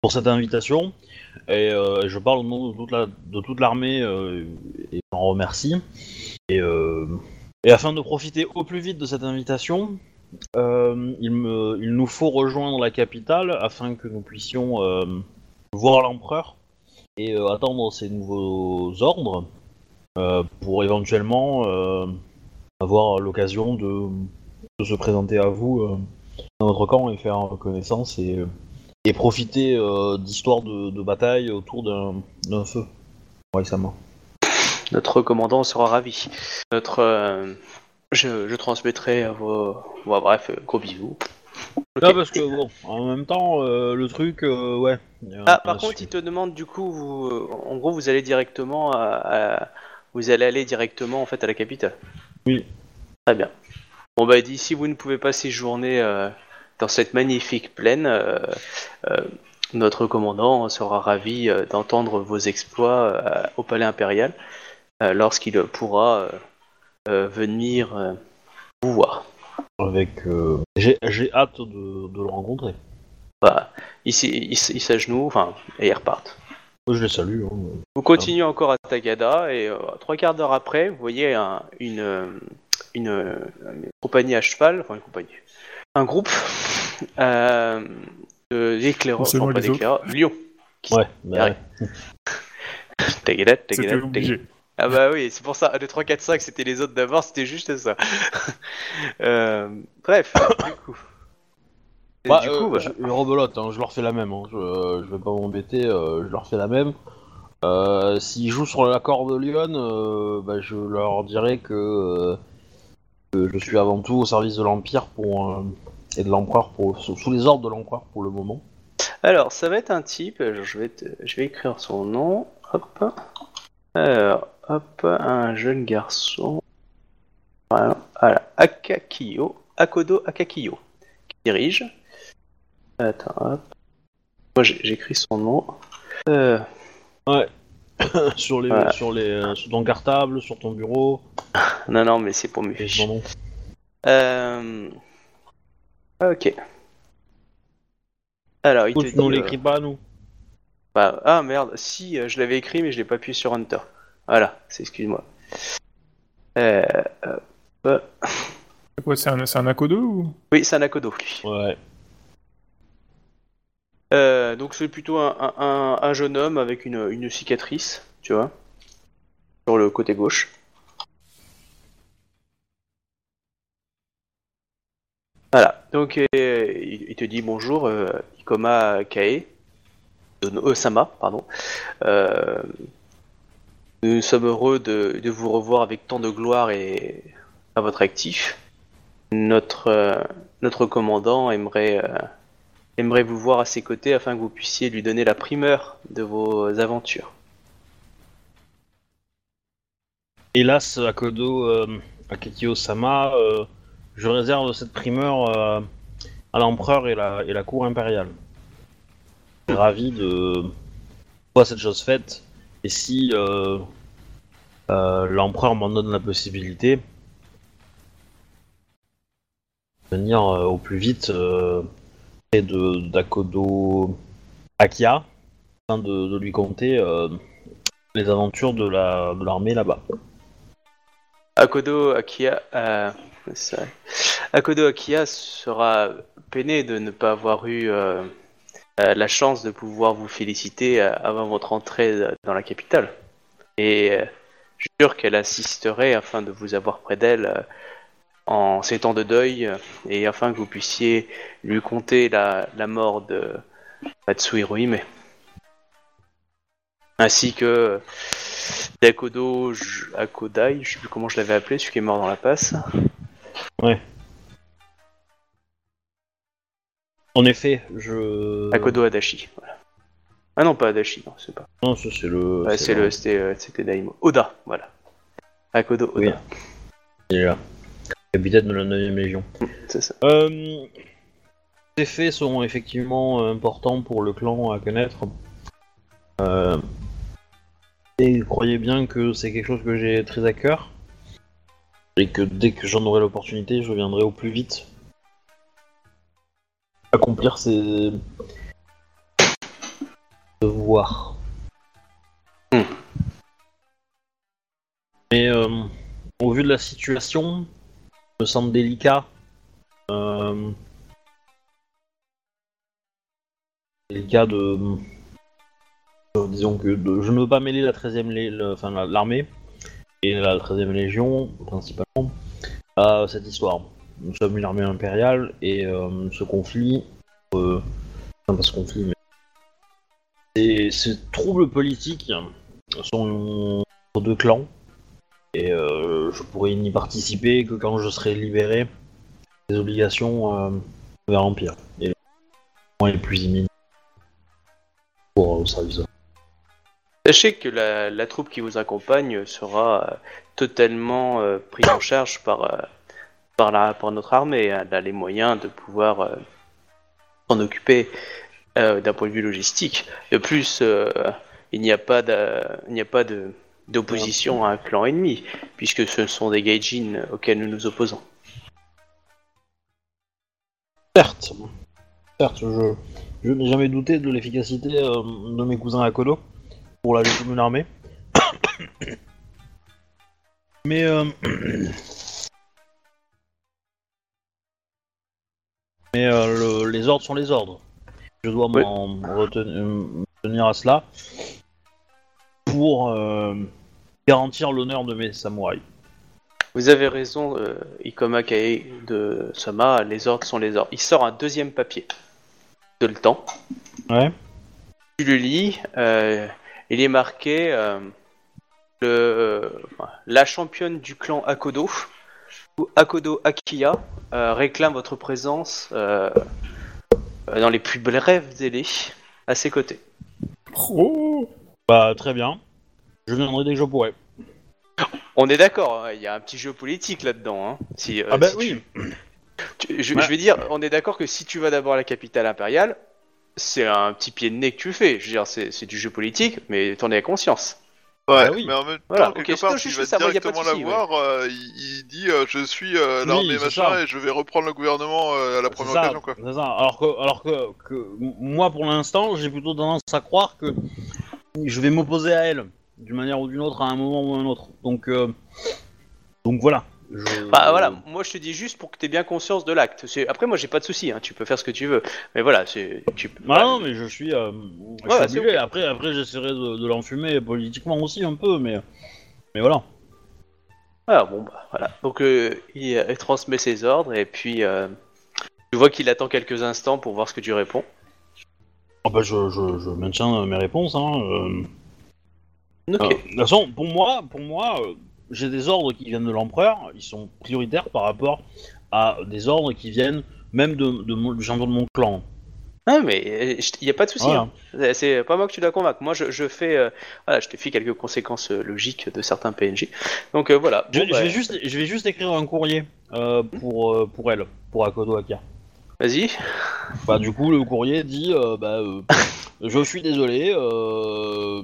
pour cette invitation. Et euh, je parle au nom de toute, la, de toute l'armée euh, et j'en remercie. Et, euh, et afin de profiter au plus vite de cette invitation, euh, il, me, il nous faut rejoindre la capitale afin que nous puissions euh, voir l'empereur et euh, attendre ses nouveaux ordres euh, pour éventuellement euh, avoir l'occasion de, de se présenter à vous euh, dans votre camp et faire connaissance et... Euh, Et profiter euh, d'histoires de, de bataille autour d'un, d'un feu. Ouais, ça m'a. Notre commandant sera ravi. Notre, euh, je, je transmettrai à vos... Bon, bref, gros bisous. Okay. Non, parce que bon, en même temps, euh, le truc, euh, ouais. Ah, par contre, il te demande du coup, vous, en gros, vous allez directement à, à... Vous allez aller directement, en fait, à la capitale. Oui. Très bien. Bon, bah, il dit, si vous ne pouvez pas séjourner... Euh... Dans cette magnifique plaine, euh, euh, notre commandant sera ravi euh, d'entendre vos exploits euh, au palais impérial euh, lorsqu'il pourra euh, euh, venir euh, vous voir. Avec, euh, j'ai, j'ai hâte de, de le rencontrer. Bah, il, il, il s'agenouille et il repart. Je les salue. Hein. Vous continuez encore à Tagada et euh, trois quarts d'heure après, vous voyez un, une, une, une, une compagnie à cheval, enfin une compagnie. Un groupe euh, de d'éclaireurs, non pas d'éclaireurs, Lyon. Ouais, bah ouais. Tagada, Tagada, Tagada. Ah bah oui, c'est pour ça, deux, trois, quatre, cinq, c'était les autres d'abord, c'était juste ça. euh, bref, du coup. Bah, du euh, coup, bah... je, je rebelote, hein, je leur fais la même, hein, je, je vais pas m'embêter, euh, je leur fais la même. Euh, s'ils jouent sur l'accord de Lyon, euh, bah, je leur dirai que... Euh, je suis avant tout au service de l'Empire pour, euh, et de l'Empereur, pour, sous les ordres de l'Empereur pour le moment. Alors, ça va être un type, je vais, te, je vais écrire son nom, hop, alors, hop, un jeune garçon, voilà, voilà. Akakiyo, Akodo Akakiyo, qui dirige, attends, hop, moi j'écris son nom, euh... ouais. sur les, voilà. sur les, euh, sur ton cartable, sur ton bureau. Non, non, mais c'est pour mes fiches. Euh... Ok. Alors, il Ouh, te dit. On euh... l'écrit pas, nous. Bah, ah merde, si, je l'avais écrit, mais je l'ai pas appuyé sur Enter. Voilà, c'est excuse-moi. Euh. euh... C'est quoi, c'est un, c'est un Akodo ou... Oui, c'est un Akodo, lui. Ouais. Euh, donc c'est plutôt un, un, un jeune homme avec une, une cicatrice, tu vois, sur le côté gauche. Voilà, donc euh, il te dit bonjour, euh, Ikoma Kaé euh, Sama, pardon. Euh, nous sommes heureux de, de vous revoir avec tant de gloire et à votre actif. Notre, euh, notre commandant aimerait... Euh, J'aimerais vous voir à ses côtés afin que vous puissiez lui donner la primeur de vos aventures. Hélas, Akodo euh, Akikyo-sama, euh, je réserve cette primeur euh, à l'empereur et la, et la cour impériale. Je suis ravi de voir cette chose faite. Et si euh, euh, l'empereur m'en donne la possibilité, de venir euh, au plus vite... Euh, De, d'Akodo Akiya, afin de, de lui conter euh, les aventures de, la, de l'armée là-bas. Akodo Akiya, euh, Akodo Akiya sera peiné de ne pas avoir eu euh, euh, la chance de pouvoir vous féliciter avant votre entrée dans la capitale. Et euh, je jure qu'elle assisterait afin de vous avoir près d'elle. Euh, en ces temps de deuil, et afin que vous puissiez lui conter la, la mort de Matsu Hirohime. Ainsi que d'Akodo Akodai, je sais plus comment je l'avais appelé, celui qui est mort dans la passe. Ouais. En effet, je... Akodo Adachi, voilà. Ah non, pas Adachi, non, c'est pas... Non, ça c'est le... Ouais, c'est, c'est le... le c'était, c'était Daimo. Oda, voilà. Akodo Oda. Oui. Déjà. Capitaine de la neuvième Légion. C'est ça. Euh, ces faits sont effectivement importants pour le clan à connaître. Euh, et croyez bien que c'est quelque chose que j'ai très à cœur. Et que dès que j'en aurai l'opportunité, je viendrai au plus vite accomplir ces devoirs. Mmh. Mais euh, au vu de la situation, il me semble délicat. Euh... Délicat de... Euh, disons que de... je ne veux pas mêler la treizième lé... le... enfin, la... l'armée et la treizième Légion, principalement, à cette histoire. Nous sommes une armée impériale, et euh, ce conflit... Euh... Enfin, pas ce conflit, mais... Et ces troubles politiques sont entre deux clans, et euh, je pourrais n'y participer que quand je serai libéré des obligations euh, vers l'Empire. Et le moment est plus imminent pour euh, service. Sachez que la, la troupe qui vous accompagne sera euh, totalement euh, prise en charge par, euh, par, la, par notre armée. Elle a les moyens de pouvoir euh, s'en occuper euh, d'un point de vue logistique. De plus, euh, il n'y a pas de... Il n'y a pas de d'opposition à un clan ennemi, puisque ce sont des Gaijin auxquels nous nous opposons. Certes, certes, je, je n'ai jamais douté de l'efficacité euh, de mes cousins à Kodo pour la gestion d'une armée. Mais euh... mais euh, le, les ordres sont les ordres. Je dois m'en oui. retenir, tenir à cela. Pour euh, garantir l'honneur de mes samouraïs. Vous avez raison, euh, Ikoma Kaé de Sama, les ordres sont les ordres. Il sort un deuxième papier de le temps. Ouais. Tu le lis, euh, il est marqué euh, le, euh, la championne du clan Akodo, ou Akodo Akiya, euh, réclame votre présence euh, dans les plus brefs délais à ses côtés. Oh. Bah très bien, je viendrai dès que je pourrai. On est d'accord, il hein, y a un petit jeu politique là-dedans. Hein. Si, euh, ah bah si oui tu... Tu, je, ouais. je vais dire, on est d'accord que si tu vas d'abord à la capitale impériale, c'est un petit pied de nez que tu fais. Je veux dire, c'est, c'est du jeu politique, mais t'en es à conscience. Ouais, bah oui. Mais en même temps, voilà. Quelque okay, part, si je vais ça, directement moi, soucis, la voir, ouais. euh, il, il dit euh, « je suis euh, l'armée oui, machin ça. Et je vais reprendre le gouvernement euh, à la première c'est occasion ». quoi. C'est ça. Alors, que, alors que, que moi, pour l'instant, j'ai plutôt tendance à croire que... Je vais m'opposer à elle, d'une manière ou d'une autre, à un moment ou à un autre. Donc, euh... donc voilà. Je... Bah voilà, moi je te dis juste pour que t'aies bien conscience de l'acte. C'est... Après moi j'ai pas de soucis, hein. Tu peux faire ce que tu veux. Mais voilà, c'est... Tu... Bah ouais. Non, mais je suis... Euh... Je ouais, suis okay. Après, après j'essaierai de, de l'enfumer politiquement aussi un peu, mais... Mais voilà. Ah bon, bah voilà. Donc euh, il, il transmet ses ordres, et puis... Euh... Tu vois qu'il attend quelques instants pour voir ce que tu réponds. Ah bah je, je, je maintiens mes réponses. Hein. Euh... Okay. Euh, de toute façon, pour moi, pour moi euh, j'ai des ordres qui viennent de l'empereur, ils sont prioritaires par rapport à des ordres qui viennent même de, de, de, de gens de mon clan. Ah mais il n'y a pas de souci. Voilà. Hein. C'est, c'est pas moi que tu dois convaincre. Moi je, je fais, euh, voilà, je te fie quelques conséquences logiques de certains P N J. Donc euh, voilà. Bon, je, bah... je, vais juste, je vais juste écrire un courrier euh, pour, euh, pour elle, pour Akodo Akiya. Vas-y. Bah du coup le courrier dit euh, bah euh, je suis désolé euh,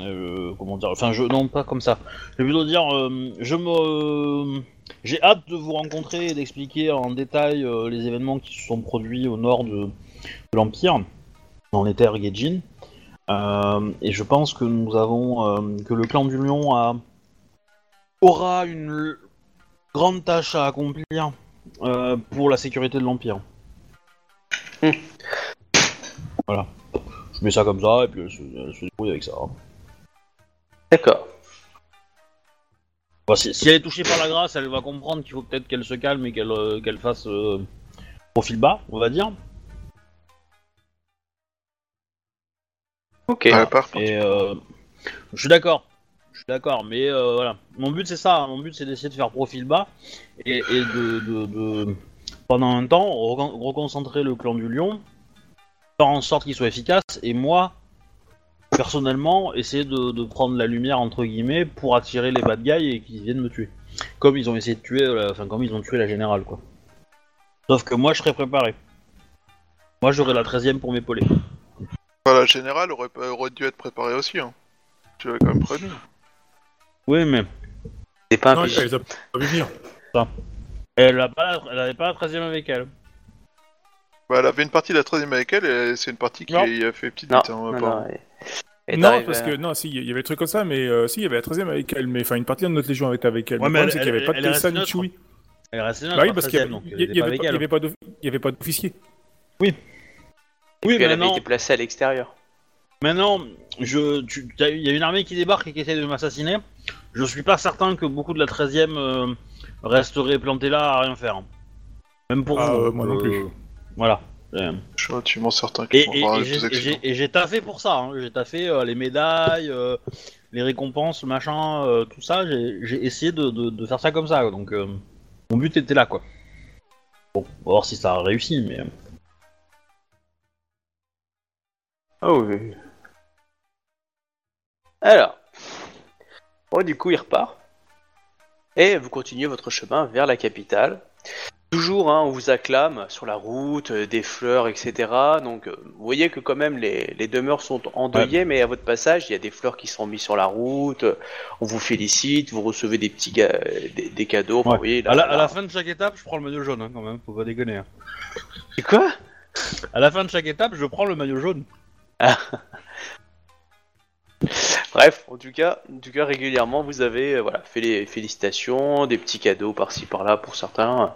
euh, comment dire enfin je non pas comme ça je vais plutôt dire euh, je me euh, j'ai hâte de vous rencontrer et d'expliquer en détail euh, les événements qui se sont produits au nord de, de l'Empire dans les terres Gaijin euh, et je pense que nous avons euh, que le clan du Lion a aura une grande tâche à accomplir euh, pour la sécurité de l'Empire. Mmh. Voilà, je mets ça comme ça et puis elle se débrouille avec ça. Hein. D'accord. Bon, si, si elle est touchée par la grâce, elle va comprendre qu'il faut peut-être qu'elle se calme et qu'elle, euh, qu'elle fasse euh, profil bas, on va dire. Ok. Ah, et euh, je suis d'accord, je suis d'accord, mais euh, voilà, mon but c'est ça, mon but c'est d'essayer de faire profil bas et, et de... de, de... pendant un temps, reconcentrer le clan du Lion, faire en sorte qu'il soit efficace, et moi, personnellement, essayer de, de prendre la lumière, entre guillemets, pour attirer les bad guys et qu'ils viennent me tuer. comme ils ont essayé de tuer, la... enfin comme ils ont tué la générale quoi. Sauf que moi je serais préparé. Moi j'aurais la treizième pour m'épauler. Enfin, la générale aurait, aurait dû être préparée aussi. Hein. Tu l'avais quand même prévu. Oui mais c'est pas. Non, elle les a pas vu venir. Elle a pas, elle avait pas la treizième avec elle. Bah, elle avait une partie de la troisième avec elle, et c'est une partie qui a fait petite bite. Non, hein, non, non, et... Et non parce à... que non, si il y avait le truc comme ça, mais euh, si il y avait la troisième avec elle, mais enfin une partie de notre légion avec avec elle. Ouais, le problème, elle, c'est qu'il n'y avait elle, pas de Taïsa ni Chui. Elle restait là. Bah oui, parce qu'il y avait il y avait pas de il y avait pas d'officier. Oui. Et oui, puis elle avait été placée à l'extérieur. Maintenant, je il y a une armée qui débarque et qui essaie de m'assassiner. Je suis pas certain que beaucoup de la treizième euh, resterait plantée là à rien faire. Même pour ah, vous. Euh, moi euh, non plus. Voilà. Euh... Je suis absolument certain qu'ils vont avoir les deux accidents. Et j'ai taffé pour ça. Hein. J'ai taffé euh, les médailles, euh, les récompenses, machin, euh, tout ça. J'ai, j'ai essayé de, de, de faire ça comme ça. Donc, euh, mon but était là, quoi. Bon, on va voir si ça a réussi, mais... Ah oui. Alors. Bon, du coup, il repart. Et vous continuez votre chemin vers la capitale. Toujours, hein, on vous acclame sur la route, euh, des fleurs, et cetera. Donc, euh, vous voyez que quand même les, les demeures sont endeuillées, ouais. Mais à votre passage, il y a des fleurs qui sont mises sur la route. Euh, on vous félicite, vous recevez des petits ga- des, des cadeaux. Ouais. Vous voyez, là, à, la, là, à la fin de chaque étape, je prends le maillot jaune, hein, quand même. Faut pas déconner. Hein. C'est quoi ? À la fin de chaque étape, je prends le maillot jaune. Ah. Bref, en tout cas, en tout cas régulièrement, vous avez euh, voilà, fait les félicitations, des petits cadeaux par-ci par-là pour certains.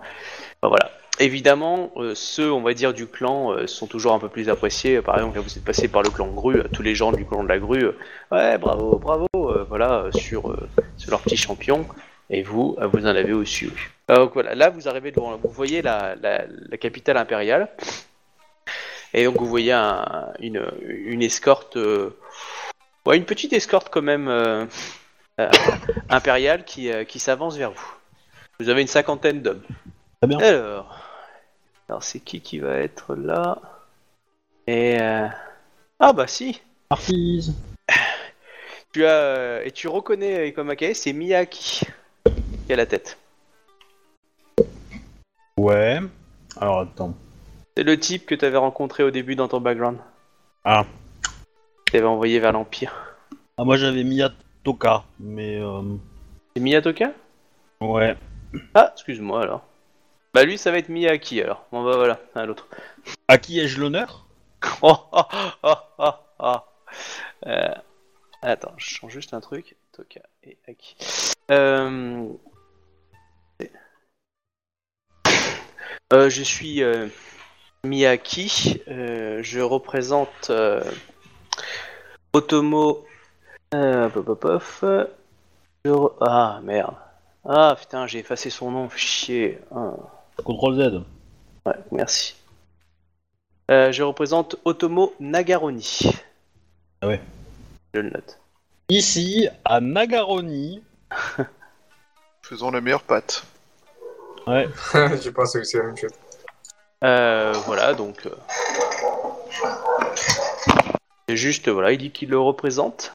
Enfin, voilà. Évidemment, euh, ceux, on va dire, du clan euh, sont toujours un peu plus appréciés. Par exemple, vous êtes passé par le clan Grue, tous les gens du clan de la Grue, euh, ouais, bravo, bravo, euh, voilà, euh, sur, euh, sur leur petit champion. Et vous, euh, vous en avez aussi. Euh, donc voilà, là, vous arrivez devant, vous voyez la, la, la capitale impériale. Et donc, vous voyez un, une, une escorte. Euh, Ouais, une petite escorte quand même euh, euh, impériale qui, euh, qui s'avance vers vous. Vous avez une cinquantaine d'hommes. Très bien. Alors, alors c'est qui qui va être là ? Et euh... ah bah si. Marquise. Tu as et tu reconnais Ikoma Kaé, c'est Miyaki qui a la tête. Ouais. Alors attends. C'est le type que tu avais rencontré au début dans ton background. Ah. T'avais envoyé vers l'Empire. Ah, moi j'avais Miyatoka, mais. Euh... C'est Miyatoka ? Ouais. Ah, excuse-moi alors. Bah, lui ça va être Miyaki alors. Bon, bah voilà, à l'autre. À qui ai-je l'honneur ? Oh oh oh oh oh euh... Attends, je change juste un truc. Toka et Aki. Euh. euh je suis euh... Miyaki. Euh, je représente. Euh... Otomo... Euh, pop, pop, pop. Je... Ah, merde. Ah, putain, j'ai effacé son nom, chier. Ah. contrôle Z. Ouais, merci. Euh, je représente Otomo Naganori. Ah ouais. Je le note. Ici, à Naganori... Faisons la meilleure pâte. Ouais. Je pense que c'est la même chose. Euh, voilà, donc... C'est juste, voilà, il dit qu'il le représente.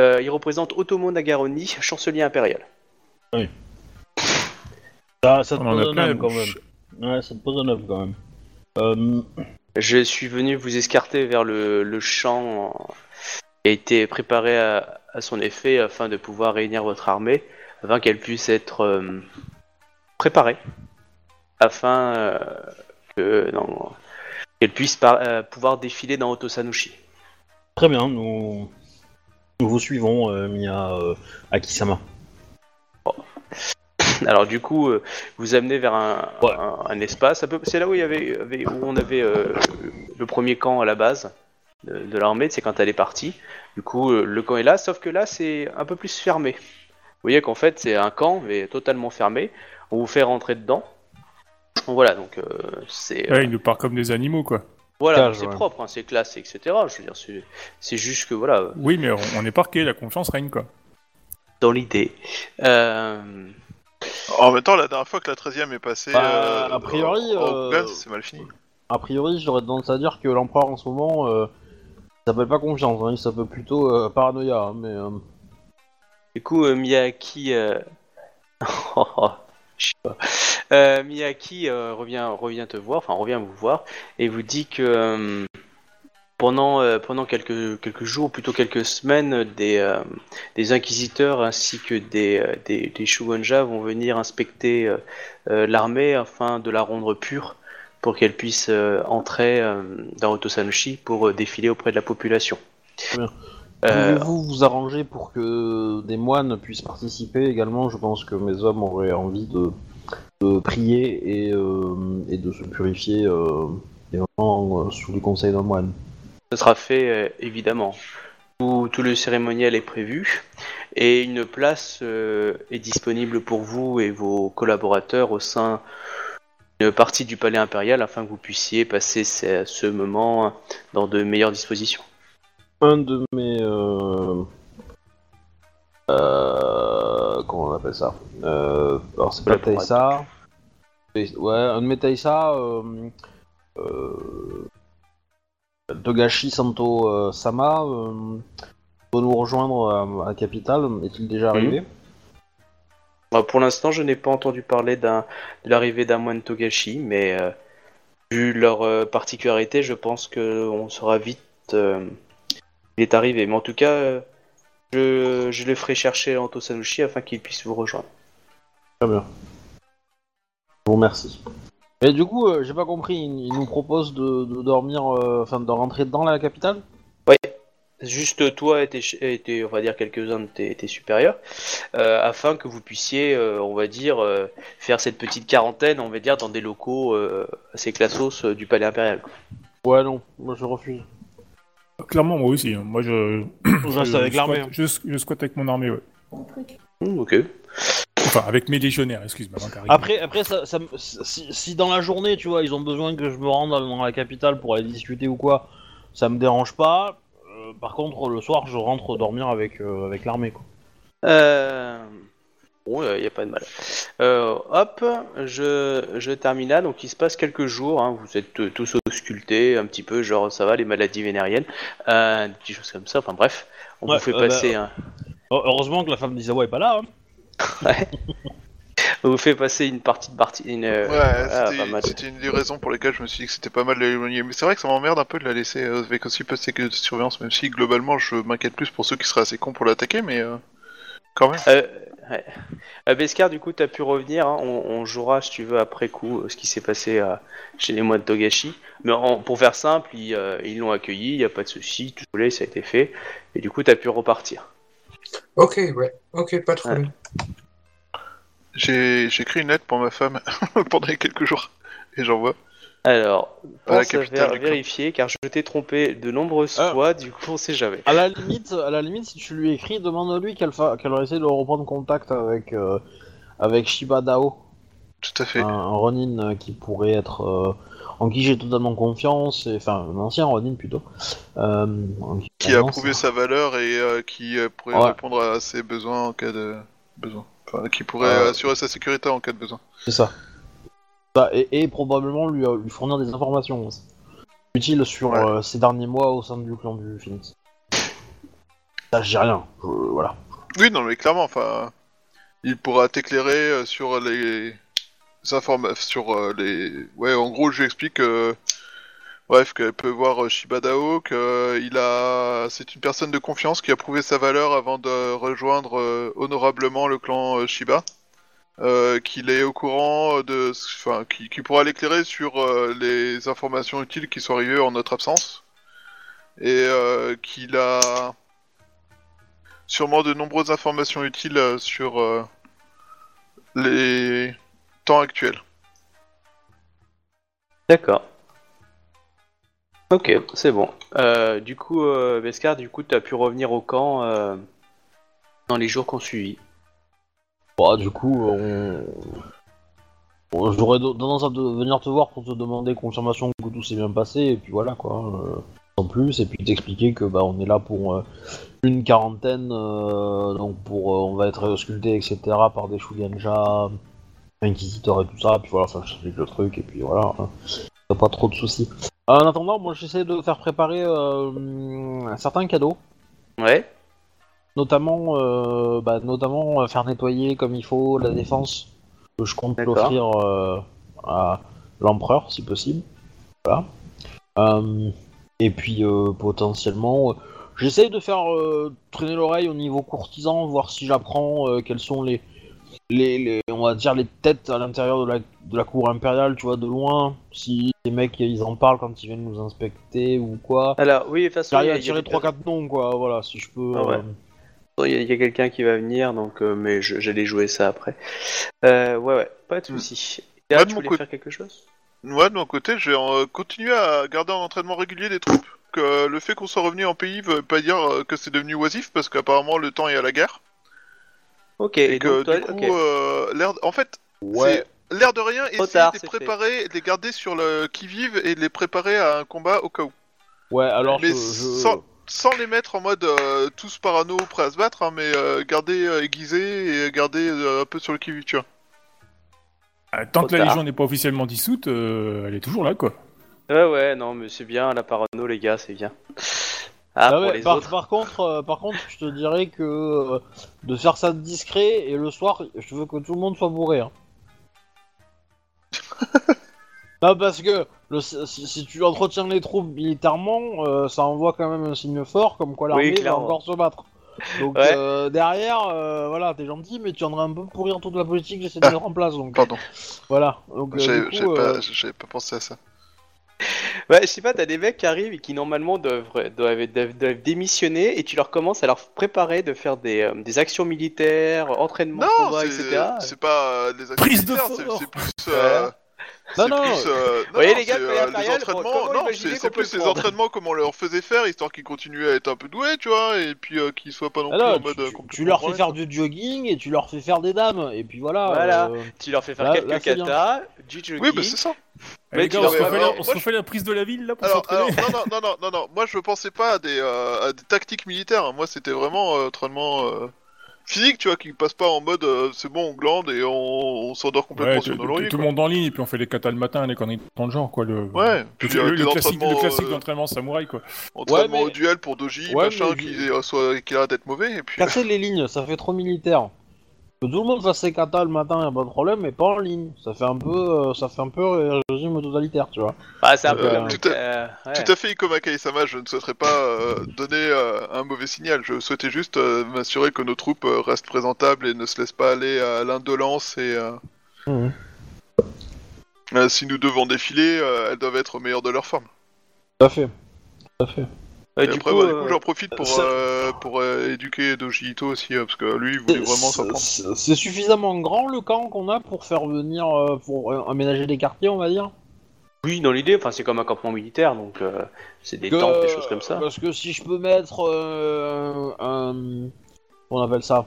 Euh, il représente Otomo Naganori, chancelier impérial. Oui. Ça, ça te pose un homme quand même. Ouais, ça te pose un homme quand même. Euh... Je suis venu vous escarter vers le, le champ qui a été préparé à, à son effet afin de pouvoir réunir votre armée, afin qu'elle puisse être euh, préparée. Afin euh, que, non, qu'elle puisse par, euh, pouvoir défiler dans Otosan Uchi. Très bien, nous, nous vous suivons, euh, Mia euh, Akisama. Bon. Alors du coup, euh, vous amenez vers un, ouais. un, un espace, un peu, c'est là où, il y avait, avait, où on avait euh, le premier camp à la base de, de l'armée, c'est quand elle est partie. Du coup, euh, le camp est là, sauf que là, c'est un peu plus fermé. Vous voyez qu'en fait, c'est un camp, mais totalement fermé. On vous fait rentrer dedans. Voilà, donc euh, c'est... Euh... Ouais, ils nous parlent comme des animaux, quoi. Voilà, ah, c'est ouais. propre, hein, c'est classé, et cetera. Je veux dire, c'est, c'est juste que voilà. Oui, mais on, on est parqué, la confiance règne, quoi. Dans l'idée. Euh... En même temps, la dernière fois que la treizième est passée, bah, euh, a priori, en, en euh... place, c'est mal fini. A priori, j'aurais tendance à dire que l'empereur en ce moment, euh, il s'appelle pas confiance, hein, il s'appelle plutôt euh, paranoïa. Hein, mais, euh... Du coup, euh, Miyaki euh, Je sais pas. Euh, Miyaki euh, revient, revient te voir, enfin revient vous voir, et vous dit que euh, pendant, euh, pendant quelques, quelques jours, ou plutôt quelques semaines, des, euh, des inquisiteurs ainsi que des, des, des Shugenja vont venir inspecter euh, l'armée afin de la rendre pure pour qu'elle puisse euh, entrer euh, dans Otosan Uchi pour euh, défiler auprès de la population. Très bien. Pouvez-vous euh... vous arranger pour que des moines puissent participer également? Je pense que mes hommes auraient envie de, de prier et, euh, et de se purifier euh, éventuellement euh, sous le conseil d'un moine. Ce sera fait, euh, évidemment. Tout, tout le cérémoniel est prévu et une place euh, est disponible pour vous et vos collaborateurs au sein d'une partie du palais impérial afin que vous puissiez passer ce, ce moment dans de meilleures dispositions. Un de mes... Euh, euh, comment on appelle ça euh, Alors c'est pas la Taïsa. Ouais, un de mes Taïsa... Euh, euh, Togashi Sento euh, Sama euh, doit nous rejoindre à, à Capitale. Est-il déjà arrivé? Mmh. Pour l'instant, je n'ai pas entendu parler d'un, de l'arrivée d'un moine Togashi, mais euh, vu leur euh, particularité, je pense qu'on sera vite... Euh, Il est arrivé, mais en tout cas, je, je le ferai chercher à Otosan Uchi afin qu'il puisse vous rejoindre. Très bien. Je vous remercie. Et du coup, euh, j'ai pas compris, il, il nous propose de, de dormir, enfin euh, de rentrer dans la capitale? Oui, juste toi et, tes, et tes, on va dire quelques-uns de tes, tes supérieurs, euh, afin que vous puissiez, euh, on va dire, euh, faire cette petite quarantaine, on va dire, dans des locaux euh, assez classos euh, du palais impérial. Ouais, non, moi je refuse. Clairement, moi aussi. Moi, je. Je reste avec l'armée. Je, je squatte avec mon armée, ouais. Mmh, ok. Enfin, avec mes légionnaires, excuse-moi. Après, après ça, ça, si, si dans la journée, tu vois, ils ont besoin que je me rende dans la capitale pour aller discuter ou quoi, ça me dérange pas. Euh, par contre, le soir, je rentre dormir avec, euh, avec l'armée, quoi. Euh. Bon, il n'y a pas de mal. Euh, hop, je, je termine là. Donc, il se passe quelques jours. Hein, vous êtes euh, tous auscultés un petit peu, genre ça va, les maladies vénériennes, euh, des choses comme ça. Enfin, bref, on ouais, vous fait euh, passer. Bah, un... Heureusement que la femme d'Isawa n'est pas là. Hein. Ouais. On vous fait passer une partie de partie. Une... Ouais, ah, c'était, pas mal. C'était une des raisons pour lesquelles je me suis dit que c'était pas mal de l'éloigner. Mais c'est vrai que ça m'emmerde un peu de la laisser avec aussi peu de sécurité de surveillance, même si globalement je m'inquiète plus pour ceux qui seraient assez cons pour l'attaquer, mais euh, quand même. Euh... Ouais. Euh, Beskar, du coup, t'as pu revenir. Hein. On, on jouera, si tu veux, après coup, ce qui s'est passé euh, chez les moines de Togashi. Mais en, pour faire simple, ils, euh, ils l'ont accueilli, il n'y a pas de souci, tout voulait, ça a été fait. Et du coup, t'as pu repartir. Ok, ouais, ok, pas de problème. Ouais. J'ai, j'ai écrit une lettre pour ma femme pendant quelques jours et j'envoie. Alors, pense à, à faire vérifier, car je t'ai trompé de nombreuses ah. fois, du coup on sait jamais. À la limite, à la limite si tu lui écris, demande-lui qu'elle, fa... qu'elle aurait essayé de reprendre contact avec, euh, avec Shiba Dao. Tout à fait. Un, un Ronin qui pourrait être... Euh, en qui j'ai totalement confiance, et, enfin un ancien Ronin plutôt. Euh, qui, qui a prouvé sa valeur et euh, qui euh, pourrait ouais. répondre à ses besoins en cas de... besoin. Enfin, qui pourrait euh... assurer sa sécurité en cas de besoin. C'est ça. Et, et probablement lui, lui fournir des informations aussi. Utile sur ouais. euh, ces derniers mois au sein du clan du Phoenix. Ça, je dis rien, je, voilà. Oui, non, mais clairement, enfin, il pourra t'éclairer sur les, les informations, sur les... Ouais, en gros, je lui explique, euh... bref, qu'elle peut voir Shiba Dao, qu'il a... C'est une personne de confiance qui a prouvé sa valeur avant de rejoindre euh, honorablement le clan euh, Shiba. Euh, qu'il est au courant de, enfin, qui, qui pourra l'éclairer sur euh, les informations utiles qui sont arrivées en notre absence, et euh, qu'il a sûrement de nombreuses informations utiles euh, sur euh, les temps actuels. D'accord. Ok, c'est bon. Euh, du coup, euh, Beskar, du coup, t'as pu revenir au camp euh, dans les jours qu'on suivit. Bah, du coup, on... Bon, j'aurais tendance à te... venir te voir pour te demander confirmation que tout s'est bien passé, et puis voilà quoi, euh, en plus, et puis t'expliquer que bah on est là pour euh, une quarantaine, euh, donc pour euh, on va être ausculté, et cetera, par des Shugenja, inquisiteurs et tout ça, puis voilà, ça j'explique le truc, et puis voilà, hein. T'as pas trop de soucis. En attendant, moi j'essaie de faire préparer euh, un certain cadeau. Ouais. notamment, euh, bah, notamment faire nettoyer comme il faut la défense que je compte l'offrir euh, à l'empereur si possible. Voilà. Euh, et puis euh, potentiellement, euh, j'essaye de faire euh, traîner l'oreille au niveau courtisan, voir si j'apprends euh, quelles sont les, les, les, on va dire les têtes à l'intérieur de la, de la cour impériale, tu vois, de loin, si les mecs ils en parlent quand ils viennent nous inspecter ou quoi. Alors oui, de toute façon, j'arrive à tirer trois quatre noms, quoi, voilà, si je peux. Ah, ouais. euh, Il y a, il y a quelqu'un qui va venir, donc euh, mais je, j'allais jouer ça après. Euh, ouais, ouais, pas de soucis. Et là, ouais, tu voulais co- faire quelque chose ? Ouais, de mon côté, j'ai euh, continué à garder un entraînement régulier des troupes. Que, euh, le fait qu'on soit revenu en pays veut pas dire euh, que c'est devenu oisif, parce qu'apparemment le temps est à la guerre. Ok, et, et que donc, du toi, coup, okay. euh, l'air d- en fait, ouais. c'est l'air de rien, essayer tard, de les préparer, fait. de les garder sur le qui-vive et de les préparer à un combat au cas où. Ouais, alors mais je... Sans... Sans les mettre en mode euh, tous parano prêts à se battre, hein, mais euh, garder euh, aiguisé et garder euh, un peu sur le qui-vive, tu vois. Euh, tant que la Légion n'est pas officiellement dissoute, euh, elle est toujours là, quoi. Ouais, ouais, non, mais c'est bien, la parano, les gars, c'est bien. Ah, ah pour ouais, les par, autres. Par contre, euh, par contre, je te dirais que euh, de faire ça discret, et le soir, je veux que tout le monde soit bourré. Hein. Non, parce que le, si, si tu entretiens les troupes militairement, euh, ça envoie quand même un signe fort, comme quoi l'armée oui, va encore se battre. Donc ouais. euh, derrière, euh, voilà, t'es gentil, mais tu viendras un peu pourrir toute la politique que j'essaie de mettre en place. Donc. Pardon. Voilà. Donc, j'avais, euh, du coup, j'avais, euh... pas, j'avais pas pensé à ça. Ouais, je sais pas, t'as des mecs qui arrivent et qui normalement doivent, doivent, doivent, doivent démissionner et tu leur commences à leur préparer de faire des, euh, des actions militaires, entraînement, non, combat, c'est, et cetera. Non, c'est pas euh, des actions Prise militaires, de c'est, c'est plus... Euh, ouais. C'est non, plus, non. Euh, non, voyez, non, les gars, c'est euh, les entraînements, non, c'est, c'est plus les entraînements comme on leur faisait faire, histoire qu'ils continuaient à être un peu doués, tu vois, et puis euh, qu'ils soient pas non plus Alors, en mode... Tu, euh, tu leur fais faire du jogging, et tu leur fais faire des dames, et puis voilà. Voilà, euh... tu leur fais faire là, quelques là, katas, du jogging... Oui, bah c'est ça. Mais les gars, on se refait, alors, la, on se refait je... la prise de la ville, là, pour alors, s'entraîner alors, non, non, non, non, non, moi je pensais pas à des, euh, à des tactiques militaires, moi c'était vraiment euh, entraînement... Euh... physique, tu vois, qui passe pas en mode euh, c'est bon, on glande et on, on s'endort complètement ouais, sur nos lauriers. Tout le monde en ligne et puis on fait les katas le matin, les conneries dans le genre, quoi. Le, ouais, puis, le, euh, le, classique, le classique euh, d'entraînement samouraï, quoi. Entraînement ouais, mais... au duel pour Doji, ouais, machin, mais... qui, euh, soit, qui a l'air d'être mauvais. Et puis... Casser les lignes, ça fait trop militaire. Que tout le monde fasse ses katas le matin, y'a pas de problème, mais pas en ligne. Ça fait un peu, euh, ça fait un peu régime totalitaire, tu vois. Ah, c'est un peu. Euh, tout, à, euh, ouais. tout à fait, Ikoma Kaé Sama, je ne souhaiterais pas euh, donner euh, un mauvais signal. Je souhaitais juste euh, m'assurer que nos troupes euh, restent présentables et ne se laissent pas aller à l'indolence. Et euh, mmh. euh, si nous devons défiler, euh, elles doivent être au meilleur de leur forme. Tout à fait. Tout à fait. Et, et du après, coup, bah, du coup euh, j'en profite pour, ça... euh, pour euh, éduquer Doji Ito aussi, euh, parce que lui, il voulait c'est, vraiment s'en prendre. C'est, c'est suffisamment grand le camp qu'on a pour faire venir, euh, pour euh, aménager des quartiers, on va dire. Oui, dans l'idée, enfin c'est comme un campement militaire, donc euh, c'est des que, tentes, des choses comme ça. Parce que si je peux mettre euh, un... on appelle ça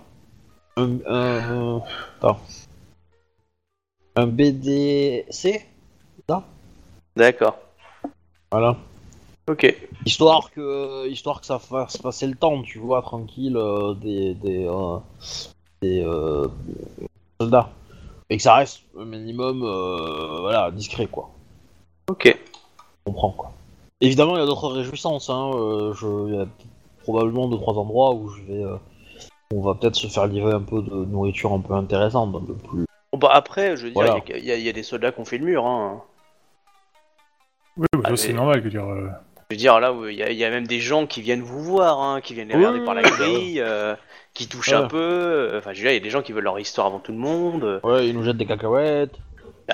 un, un, un... Attends. Un B D C, ça ? D'accord. Voilà. Ok. Histoire que, histoire que ça fasse passer le temps, tu vois, tranquille, euh, des, des, euh, des euh, soldats. Et que ça reste au minimum, euh, voilà, discret, quoi. Ok. On comprend, quoi. Évidemment, il y a d'autres réjouissances, hein. Euh, je, il y a probablement deux, trois endroits où je vais, euh, on va peut-être se faire livrer un peu de nourriture un peu intéressante, un peu plus... Bon, bah après, je veux dire, il voilà. y, y, y a des soldats qui ont fait le mur, hein. Oui, bah, ah, c'est mais... normal, je veux dire... Euh... Je veux dire, là, il y, y a même des gens qui viennent vous voir, hein, qui viennent les regarder oui, par la grille, euh, qui touchent ouais. un peu. Enfin, je veux dire, il y a des gens qui veulent leur histoire avant tout le monde. Ouais, ils nous jettent des cacahuètes.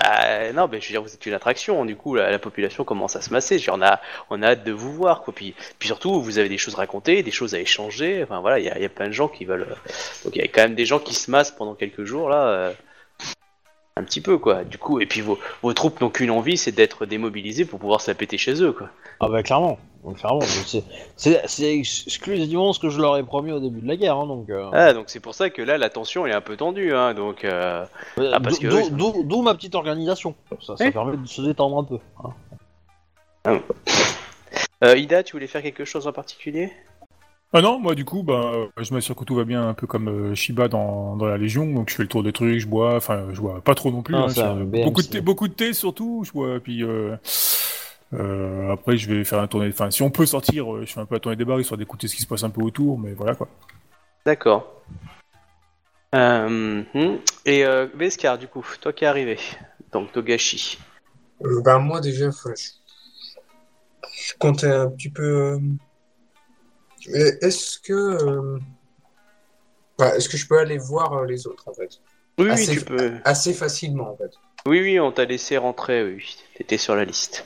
Euh, non, mais je veux dire, vous êtes une attraction. Du coup, la, la population commence à se masser. Je veux dire, on a, on a hâte de vous voir, quoi. Puis, puis surtout, vous avez des choses à raconter, des choses à échanger. Enfin, voilà, il y, y a plein de gens qui veulent... Donc, il y a quand même des gens qui se massent pendant quelques jours, là... Euh... Un petit peu, quoi. Du coup, et puis vos, vos troupes n'ont qu'une envie, c'est d'être démobilisées pour pouvoir se la péter chez eux, quoi. Ah bah clairement, donc, clairement. C'est, c'est, c'est exclusivement ce que je leur ai promis au début de la guerre, hein, donc... Euh... Ah, donc c'est pour ça que là, la tension est un peu tendue, hein, donc... Euh... Ah, parce que, d'où, oui, d'où, d'où ma petite organisation. Ça, ça eh permet de se détendre un peu. Hein. Ah. Euh, Ida, tu voulais faire quelque chose en particulier ? Ah non, moi du coup, bah, je m'assure que tout va bien, un peu comme euh, Shiba dans, dans la Légion, donc je fais le tour des trucs, je bois, enfin je bois pas trop non plus, ah, hein, ça, je, beaucoup, de thé, beaucoup de thé surtout, je bois, puis euh, euh, après je vais faire un tournée, enfin si on peut sortir, je fais un peu la tournée des bars, histoire d'écouter ce qui se passe un peu autour, mais voilà quoi. D'accord. Euh, et euh, Beskar, du coup, toi qui es arrivé, donc Togashi. Euh, ben moi déjà, faut... je comptais un petit peu. Est-ce que, enfin, est-ce que je peux aller voir les autres en fait? Oui, assez... oui, tu peux. Assez facilement en fait. Oui, oui, on t'a laissé rentrer. Oui, t'étais sur la liste.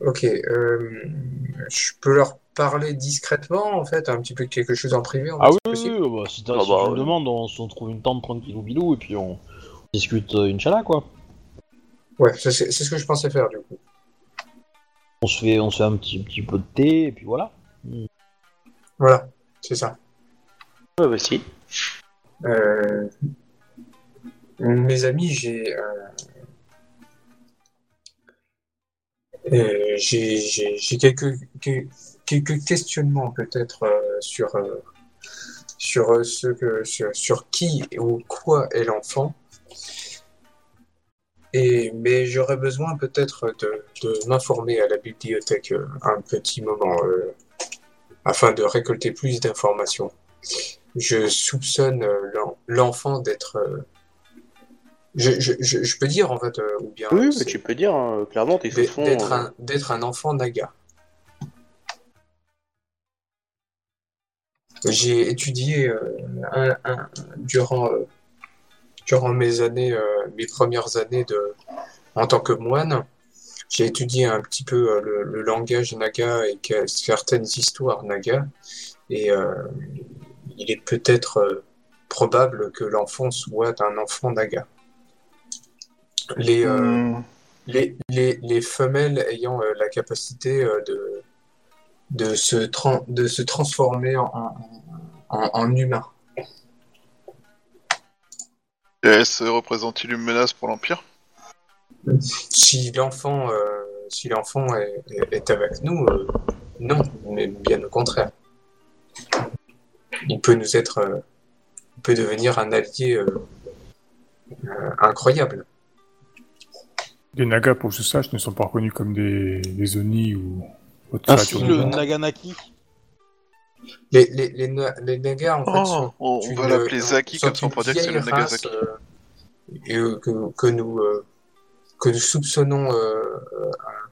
Ok, euh... je peux leur parler discrètement en fait, un petit peu de quelque chose en privé. En ah oui, oui, oui, bah, si tu ah bah, me ouais. demandes, on se trouve une tente tranquillou bilou et puis on, on discute euh, Inch'Allah quoi. Ouais, c'est, c'est ce que je pensais faire du coup. On se fait, on se fait un petit, petit peu de thé et puis voilà. Voilà, c'est ça. Ouais, bah si. Euh... Mes amis, j'ai. Euh... Euh, j'ai, j'ai, j'ai quelques, quelques questionnements peut-être euh, sur, euh, sur, euh, ce que, sur, sur qui ou quoi est l'enfant. Et, mais j'aurais besoin peut-être de, de m'informer à la bibliothèque euh, un petit moment euh, afin de récolter plus d'informations. Je soupçonne euh, l'en, l'enfant d'être... Euh, Je, je, je, je peux dire en fait, euh, ou bien. Oui, mais tu peux dire hein, clairement, t'es d'être, fond, d'être, euh... un, d'être un enfant Naga. J'ai étudié euh, un, un, durant euh, durant mes années, euh, mes premières années de en tant que moine, j'ai étudié un petit peu euh, le, le langage Naga et certaines histoires Naga, et euh, il est peut-être euh, probable que l'enfant soit un enfant Naga. Les, euh, mmh. les, les, les femelles ayant euh, la capacité euh, de, de, se tra- de se transformer en, en, en, en humain. Est-ce représente-t-il une menace pour l'Empire ? Si l'enfant, euh, si l'enfant est, est, est avec nous, euh, non, mais bien au contraire. Il peut nous être, euh, il peut devenir un allié euh, euh, incroyable. Les Nagas, pour que je sache, ne sont pas reconnus comme des, des Oni ou autre chose. Ah, le Naganaki. Les, les, les, na... les Nagas, en oh, fait, sont on une, va l'appeler euh, Zaki, comme ça on pourrait dire que c'est le Nagasaki. Euh, et, euh, que, que, nous, euh, que nous soupçonnons, euh,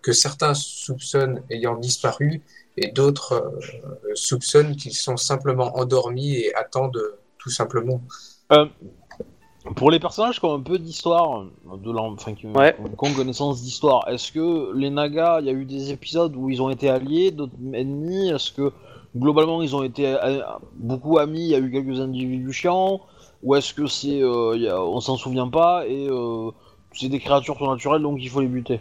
que certains soupçonnent ayant disparu, et d'autres euh, soupçonnent qu'ils sont simplement endormis et attendent euh, tout simplement. Euh... Pour les personnages qui ont un peu d'histoire, de la... enfin qui ont ouais. connaissance d'histoire, est-ce que les Nagas, il y a eu des épisodes où ils ont été alliés, d'autres ennemis ? Est-ce que globalement ils ont été beaucoup amis, il y a eu quelques individus chiants ? Ou est-ce que c'est, euh, y a... on s'en souvient pas et euh, c'est des créatures surnaturelles donc il faut les buter ?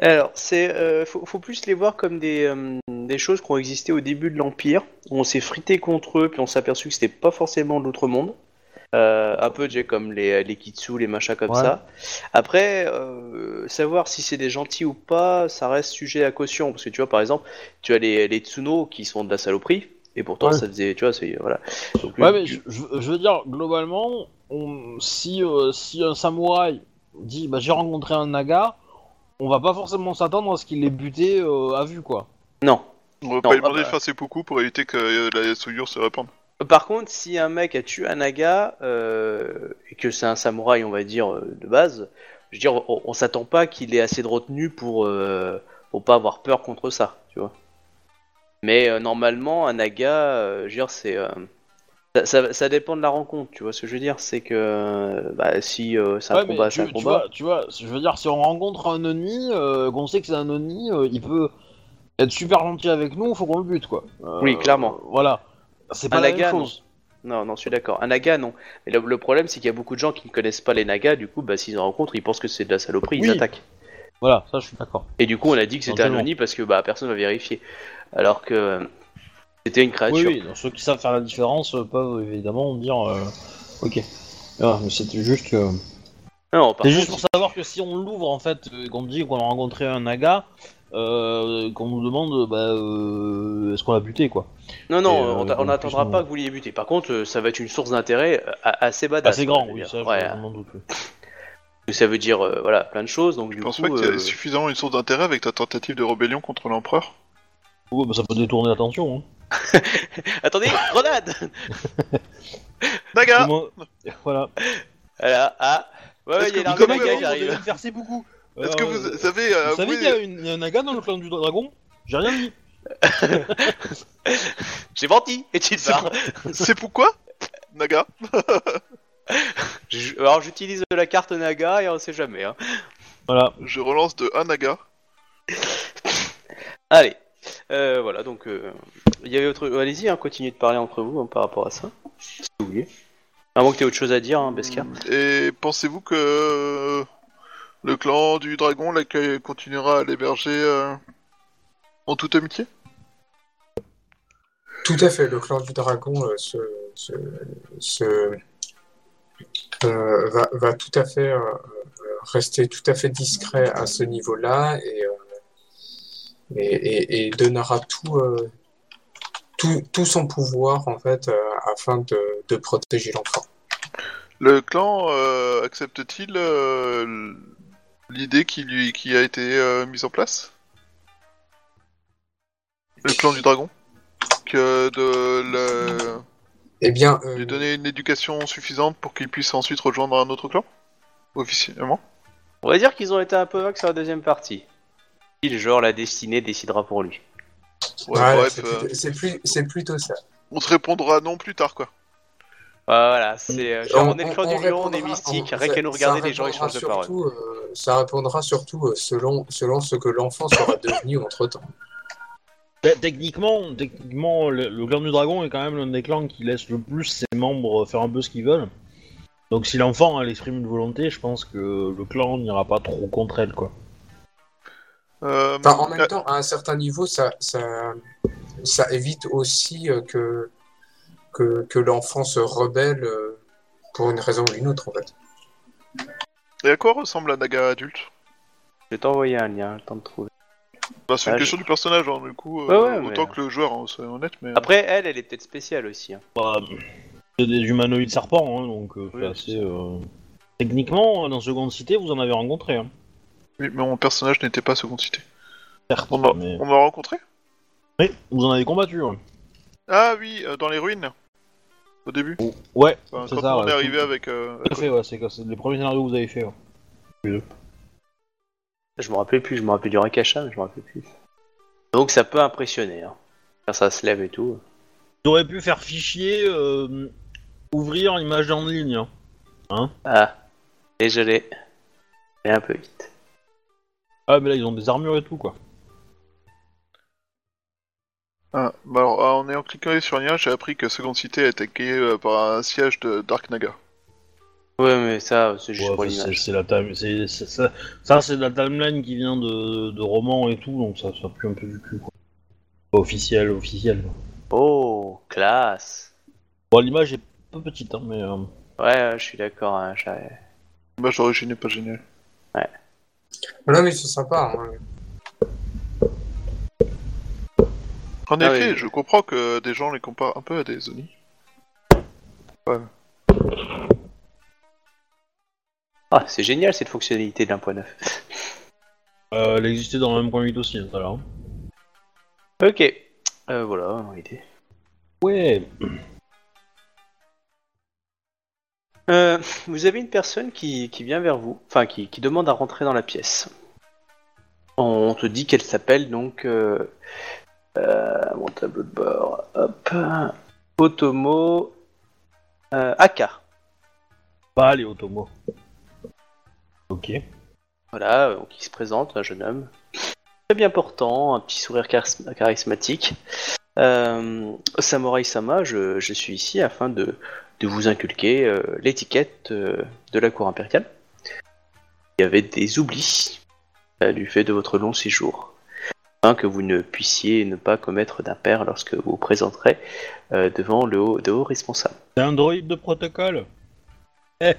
Alors, c'est, euh, faut, faut plus les voir comme des, euh, des choses qui ont existé au début de l'Empire, où on s'est frité contre eux puis on s'est aperçu que c'était pas forcément de l'autre monde. Euh, un peu comme les, les kitsu, les machins comme ouais. ça. Après, euh, savoir si c'est des gentils ou pas, ça reste sujet à caution. Parce que tu vois, par exemple, tu as les, les tsuno qui sont de la saloperie, et pourtant ouais. ça faisait. Tu vois, c'est. Voilà. Donc, ouais, lui, mais tu... je, je veux dire, globalement, on, si, euh, si un samouraï dit bah, j'ai rencontré un naga, on va pas forcément s'attendre à ce qu'il l'ait buté euh, à vue, quoi. Non. On va non, pas lui demander de faire ses poucous pour éviter que euh, la souillure se répande. Par contre, si un mec a tué un naga, euh, et que c'est un samouraï, on va dire, euh, de base, je veux dire, on, on s'attend pas qu'il ait assez de retenue pour, euh, pour pas avoir peur contre ça, tu vois. Mais euh, normalement, un naga, euh, je veux dire, c'est... Euh, ça, ça, ça dépend de la rencontre, tu vois ce que je veux dire, c'est que... Euh, bah, si euh, c'est un ouais, combat, tu, c'est un tu combat... Vois, tu vois, je veux dire, si on rencontre un Oni, euh, qu'on sait que c'est un Oni, euh, il peut être super gentil avec nous, faut qu'on le bute, quoi. Euh, oui, clairement. Euh, voilà. C'est pas un la naga, même chose. Non. non, non, je suis d'accord. Un naga, non. Mais le, le problème, c'est qu'il y a beaucoup de gens qui ne connaissent pas les nagas, du coup, bah, s'ils en rencontrent, ils pensent que c'est de la saloperie, oui. Ils attaquent. Voilà, ça, je suis d'accord. Et du coup, on a dit que c'était un Oni parce que bah, personne ne va vérifier. Alors que euh, c'était une créature. Oui, oui. Donc, ceux qui savent faire la différence euh, peuvent évidemment dire euh, ok. Ah, mais c'était juste. Euh... Non, c'est juste pour savoir que si on l'ouvre, en fait, qu'on dit qu'on a rencontré un naga. Euh, qu'on nous demande bah, euh, est-ce qu'on l'a buté quoi. Non non, euh, on n'attendra pas que vous l'ayez buté. Par contre, ça va être une source d'intérêt assez badass. Assez grand, oui, ça je ouais. m'en doute. Ça veut dire euh, voilà, plein de choses. Donc, je du pense coup, pas que euh... tu as suffisamment une source d'intérêt avec ta tentative de rébellion contre l'empereur. Ouais, bah, ça peut détourner l'attention. Hein. Attendez, grenade. Naga. Comment... Voilà. Voilà, ah. Ouais, ouais, il y a l'armée Naga qui arrive. Merci beaucoup. Est-ce euh, que vous savez... Euh, vous savez oui... qu'il y a une, une Naga dans le clan du dragon? J'ai rien dit. J'ai menti, est-il ça? C'est pourquoi Naga. Alors j'utilise la carte Naga et on sait jamais. Hein. Voilà. Je relance de un Naga. Allez, euh, voilà, donc il euh, y avait autre... Allez-y, hein, continuez de parler entre vous hein, par rapport à ça. Si vous voulez. À moins que tu aies autre chose à dire, hein, Beskar. Et pensez-vous que le clan du dragon l'accueil continuera à l'héberger euh, en toute amitié? Tout à fait, le clan du dragon euh, se, se, se, euh, va, va tout à fait euh, rester tout à fait discret à ce niveau-là et, euh, et, et, et donnera tout, euh, tout, tout son pouvoir en fait euh, afin de, de protéger l'enfant. Le clan euh, accepte-t-il euh, l'idée qui, lui, qui a été euh, mise en place? Le clan du dragon que de le... eh bien, euh... lui donner une éducation suffisante pour qu'il puisse ensuite rejoindre un autre clan, officiellement. On va dire qu'ils ont été un peu vagues sur la deuxième partie. Il genre la destinée décidera pour lui. Ouais, ouais, bref, c'est, plutôt, euh... c'est, plus, c'est plutôt ça. On se répondra non plus tard, quoi. Ah, voilà, c'est euh, genre on, on est le clan on, du lion, on est mystique, on, rien qu'à nous regarder, les gens échangent de paroles. Euh, ça répondra surtout euh, selon, selon ce que l'enfant sera devenu entre-temps. Techniquement, techniquement le, le clan du dragon est quand même l'un des clans qui laisse le plus ses membres faire un peu ce qu'ils veulent. Donc si l'enfant elle, exprime une volonté, je pense que le clan n'ira pas trop contre elle, quoi. Euh, enfin, en même euh... temps, à un certain niveau, ça, ça, ça évite aussi que, que, que l'enfant se rebelle pour une raison ou une autre, en fait. Et à quoi ressemble la Naga adulte? Je vais t'envoyer un lien, le temps de trouver. Bah, c'est une ah, question je... du personnage, hein, du coup, euh, ouais, ouais, autant mais... que le joueur, hein, soyons honnêtes. Mais... Après, elle, elle est peut-être spéciale aussi. Hein. Bah, c'est des humanoïdes serpents, hein, donc euh, oui, c'est assez. Euh... Techniquement, dans Seconde Cité, vous en avez rencontré. Hein. Oui, mais mon personnage n'était pas Seconde Cité. Certes, on l'a mais... rencontré? Oui, vous en avez combattu. Hein. Ah oui, euh, dans les ruines, au début. Oh. Ouais, enfin, c'est quand ça. On ouais, est arrivé c'est... avec. Euh, tout à fait, ouais, c'est les premiers scénarios que vous avez fait. Ouais. Oui. Je me rappelais plus, je me rappelais du Rakasha, mais je me rappelais plus. Donc ça peut impressionner, hein. Quand ça se lève et tout. Tu aurais pu faire fichier, euh, ouvrir l'image en ligne, hein. hein ah, désolé. Mais un peu vite. Ah, mais là ils ont des armures et tout, quoi. Ah, bah alors en ayant cliqué sur l'I A, j'ai appris que Seconde Cité a été attaquée par un siège de Dark Naga. Ouais, mais ça, c'est juste ouais, pour l'image. C'est, c'est la time, c'est, c'est, ça, ça, c'est de la timeline qui vient de, de romans et tout, donc ça, ça pue un peu du cul, quoi. Officiel, officiel. Oh, classe. Bon, l'image est un peu petite, hein, mais... Euh... Ouais, je suis d'accord, hein, j'avais... L'image d'origine n'est pas géniale. Ouais. Non, mais c'est sympa, hein. En ah, effet, oui. Je comprends que des gens les comparent un peu à des Oni. Ouais. Ah, c'est génial cette fonctionnalité de l'un point neuf. euh, elle existait dans le un point huit aussi, tout à l'heure. Ok, euh, voilà, on a été. Ouais. Euh, vous avez une personne qui, qui vient vers vous, enfin qui, qui demande à rentrer dans la pièce. On te dit qu'elle s'appelle donc. Euh, euh, mon tableau de bord. Hop. Otomo. Euh, Aka. Bah, allez, Otomo. Ok. Voilà, donc il se présente, un jeune homme. Très bien portant, un petit sourire char- charismatique. Euh, Samurai Sama, je, je suis ici afin de, de vous inculquer euh, l'étiquette euh, de la cour impériale. Il y avait des oublis euh, du fait de votre long séjour. Afin que vous ne puissiez ne pas commettre d'impair lorsque vous vous présenterez euh, devant le haut, de haut responsable. C'est un droïde de protocole. Eh hey.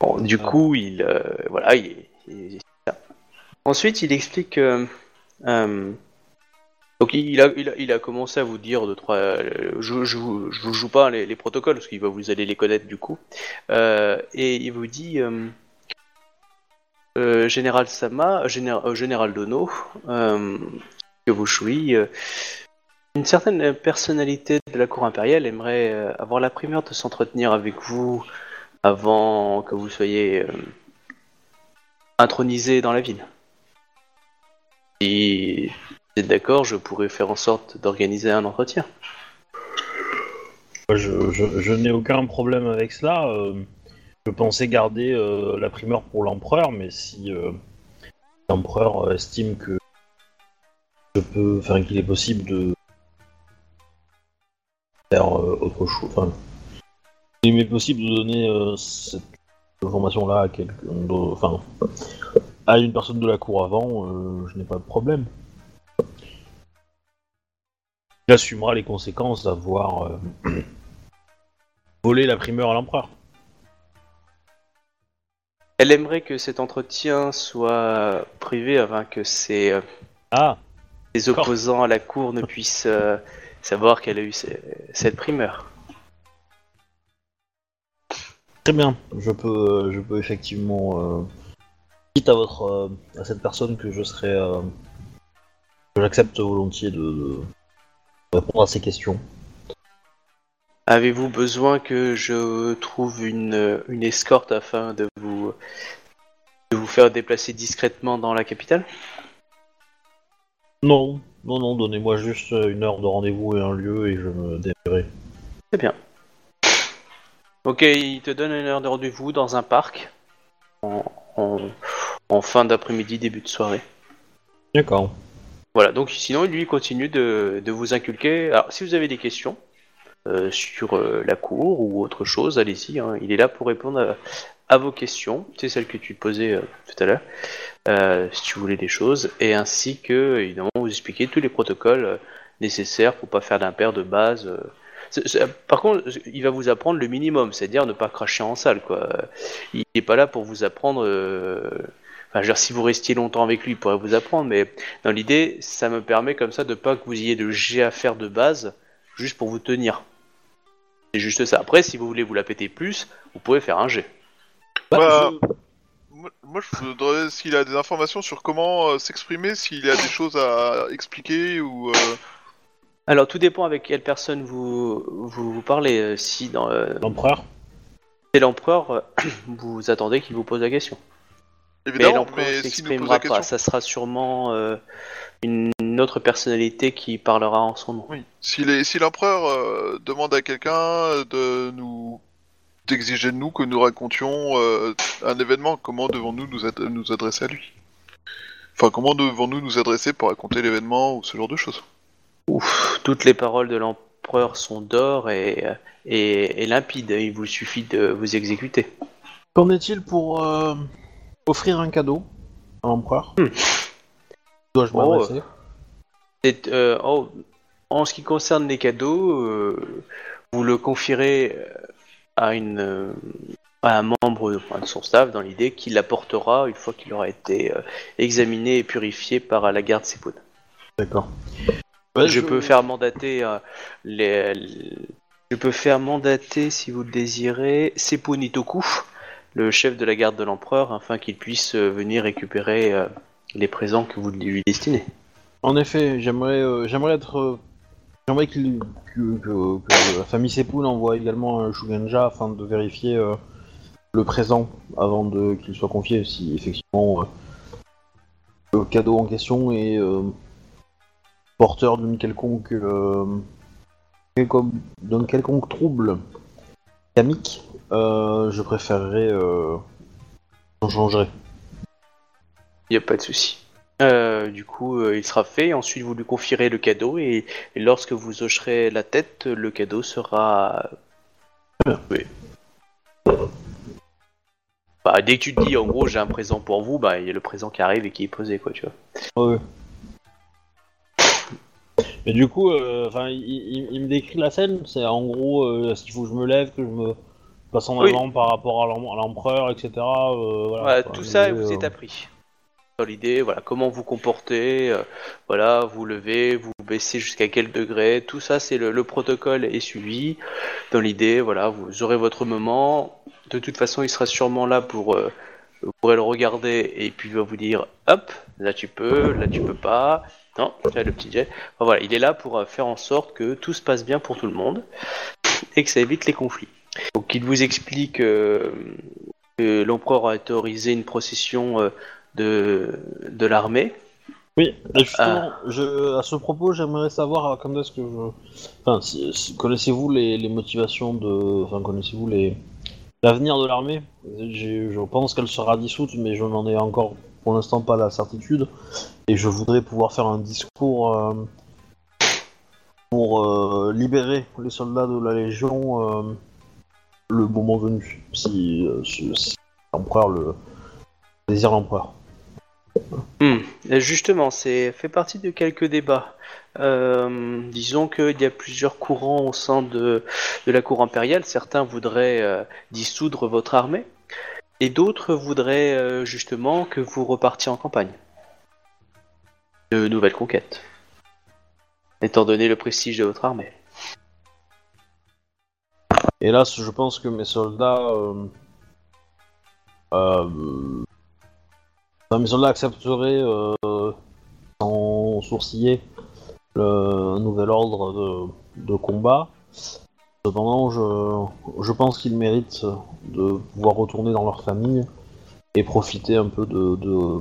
Bon, du coup, il euh, voilà, il, il, il... ensuite il explique. Euh, euh, donc il a, il a, il a commencé à vous dire de trois. Euh, je, je, je vous joue pas les, les protocoles parce qu'il va vous allez les connaître du coup. Euh, et il vous dit, euh, euh, Général Sama, Général, euh, Général Dono, euh, que vous chouille, euh, Une certaine personnalité de la cour impériale aimerait euh, avoir la primeur de s'entretenir avec vous avant que vous soyez euh, intronisé dans la ville. Si vous êtes d'accord, je pourrais faire en sorte d'organiser un entretien. Je, je, je n'ai aucun problème avec cela. Euh, je pensais garder euh, la primeur pour l'empereur, mais si euh, l'empereur estime que je peux, enfin qu'il est possible de faire euh, autre chose, enfin, il m'est possible de donner euh, cette information-là à quelqu'un, enfin à une personne de la cour avant, euh, je n'ai pas de problème. Il assumera les conséquences d'avoir euh, volé la primeur à l'empereur. Elle aimerait que cet entretien soit privé afin que ses, euh, ah, ses opposants à la cour ne puissent euh, savoir qu'elle a eu c- cette primeur. Très bien, je peux, je peux effectivement, quitte euh, à votre, euh, à cette personne que je serai, euh, que j'accepte volontiers de, de répondre à ces questions. Avez-vous besoin que je trouve une, une escorte afin de vous, de vous faire déplacer discrètement dans la capitale ? Non, non, non, donnez-moi juste une heure de rendez-vous et un lieu et je me déverrai. Très bien. Ok, il te donne une heure de rendez-vous dans un parc, en, en, en fin d'après-midi, début de soirée. D'accord. Voilà, donc sinon, lui, il continue de, de vous inculquer. Alors, si vous avez des questions... Euh, sur euh, la cour ou autre chose, allez-y, hein. Il est là pour répondre à, à vos questions, c'est celle que tu posais euh, tout à l'heure, euh, si tu voulais des choses, et ainsi que, évidemment, vous expliquer tous les protocoles euh, nécessaires pour ne pas faire d'impair de base. Euh. C'est, c'est, par contre, il va vous apprendre le minimum, c'est-à-dire ne pas cracher en salle, quoi. Il n'est pas là pour vous apprendre... Euh... Enfin, genre, si vous restiez longtemps avec lui, il pourrait vous apprendre, mais dans l'idée, ça me permet comme ça de ne pas que vous ayez de jet à faire de base, juste pour vous tenir. C'est juste ça. Après, si vous voulez vous la péter plus, vous pouvez faire un jet. Bah, je... Moi, je voudrais, s'il a des informations sur comment euh, s'exprimer, s'il a des choses à expliquer ou... Euh... Alors, tout dépend avec quelle personne vous vous, vous parlez. Euh, si dans euh... l'empereur, c'est l'empereur, euh, vous attendez qu'il vous pose la question. Évidemment, mais l'empereur ne s'exprimera pas. Question... Ça sera sûrement euh, une autre personnalité qui parlera en son nom. Oui. Si, les, si l'empereur euh, demande à quelqu'un de nous d'exiger de nous que nous racontions euh, un événement, comment devons-nous nous, ad- nous adresser à lui ? Enfin, comment devons-nous nous adresser pour raconter l'événement ou ce genre de choses ? Ouf, toutes les paroles de l'empereur sont d'or et, et, et limpides. Il vous suffit de vous exécuter. Qu'en est-il pour... Euh... offrir un cadeau à l'empereur. Hmm. Dois-je m'adresser ? C'est, euh, oh, en ce qui concerne les cadeaux, euh, vous le confierez à, une, à un membre de son staff dans l'idée qu'il l'apportera une fois qu'il aura été euh, examiné et purifié par la garde Sepun. D'accord. Ouais, je, je peux faire mandater euh, les, les. Je peux faire mandater, si vous le désirez, Sepun Itoku, le chef de la garde de l'empereur, afin qu'il puisse euh, venir récupérer euh, les présents que vous lui destinez. En effet, j'aimerais, euh, j'aimerais être, euh, j'aimerais qu'il, que, que, que la famille Sepun envoie également un Shuganja afin de vérifier euh, le présent avant de qu'il soit confié, si effectivement euh, le cadeau en question est euh, porteur d'une quelconque, euh, quelconque, d'un quelconque trouble kamique. Euh, je préférerais... Euh... J'en changerais. Il n'y a pas de souci. Euh, du coup, euh, il sera fait, ensuite vous lui confierez le cadeau, et, et lorsque vous hocherez la tête, le cadeau sera... Ah. Oui. Bah, dès que tu te dis, en gros, j'ai un présent pour vous, bah, il y a le présent qui arrive et qui est posé, quoi, tu vois. Ouais. Mais du coup, euh, il, il, il me décrit la scène, c'est en gros, euh, est-ce qu'il faut que je me lève, que je me... passant en avant, oui, par rapport à, l'em- à l'empereur, et cetera. Euh, voilà, voilà, tout ça idée, vous euh... est appris. Dans l'idée, voilà, comment vous comportez, euh, voilà, vous levez, vous baissez jusqu'à quel degré, tout ça, c'est le, le protocole est suivi. Dans l'idée, voilà, vous aurez votre moment. De toute façon, il sera sûrement là pour, euh, vous pourrez le regarder et puis il va vous dire, hop, là tu peux, là tu peux pas, Non, c'est le petit jet. Enfin, voilà, il est là pour faire en sorte que tout se passe bien pour tout le monde et que ça évite les conflits. Donc il vous explique euh, que l'empereur a autorisé une procession euh, de, de l'armée. Oui, et justement, ah. je, à ce propos, j'aimerais savoir quand est-ce que je... Enfin, si, si, connaissez-vous les, les motivations de... Enfin, connaissez-vous les... l'avenir de l'armée ? J'ai, je pense qu'elle sera dissoute, mais je n'en ai encore pour l'instant pas la certitude. Et je voudrais pouvoir faire un discours euh, pour euh, libérer les soldats de la Légion euh, le moment venu, si, euh, si, si l'empereur le... désire l'empereur. Mmh. Justement, c'est fait partie de quelques débats. Euh, disons qu'il y a plusieurs courants au sein de, de la cour impériale. Certains voudraient euh, dissoudre votre armée, et d'autres voudraient euh, justement que vous repartiez en campagne. De nouvelles conquêtes, étant donné le prestige de votre armée. Hélas, je pense que mes soldats... Euh... Euh... Mes soldats accepteraient euh, sans sourciller le nouvel ordre de, de combat. Cependant, je, je pense qu'ils méritent de pouvoir retourner dans leur famille et profiter un peu de, de,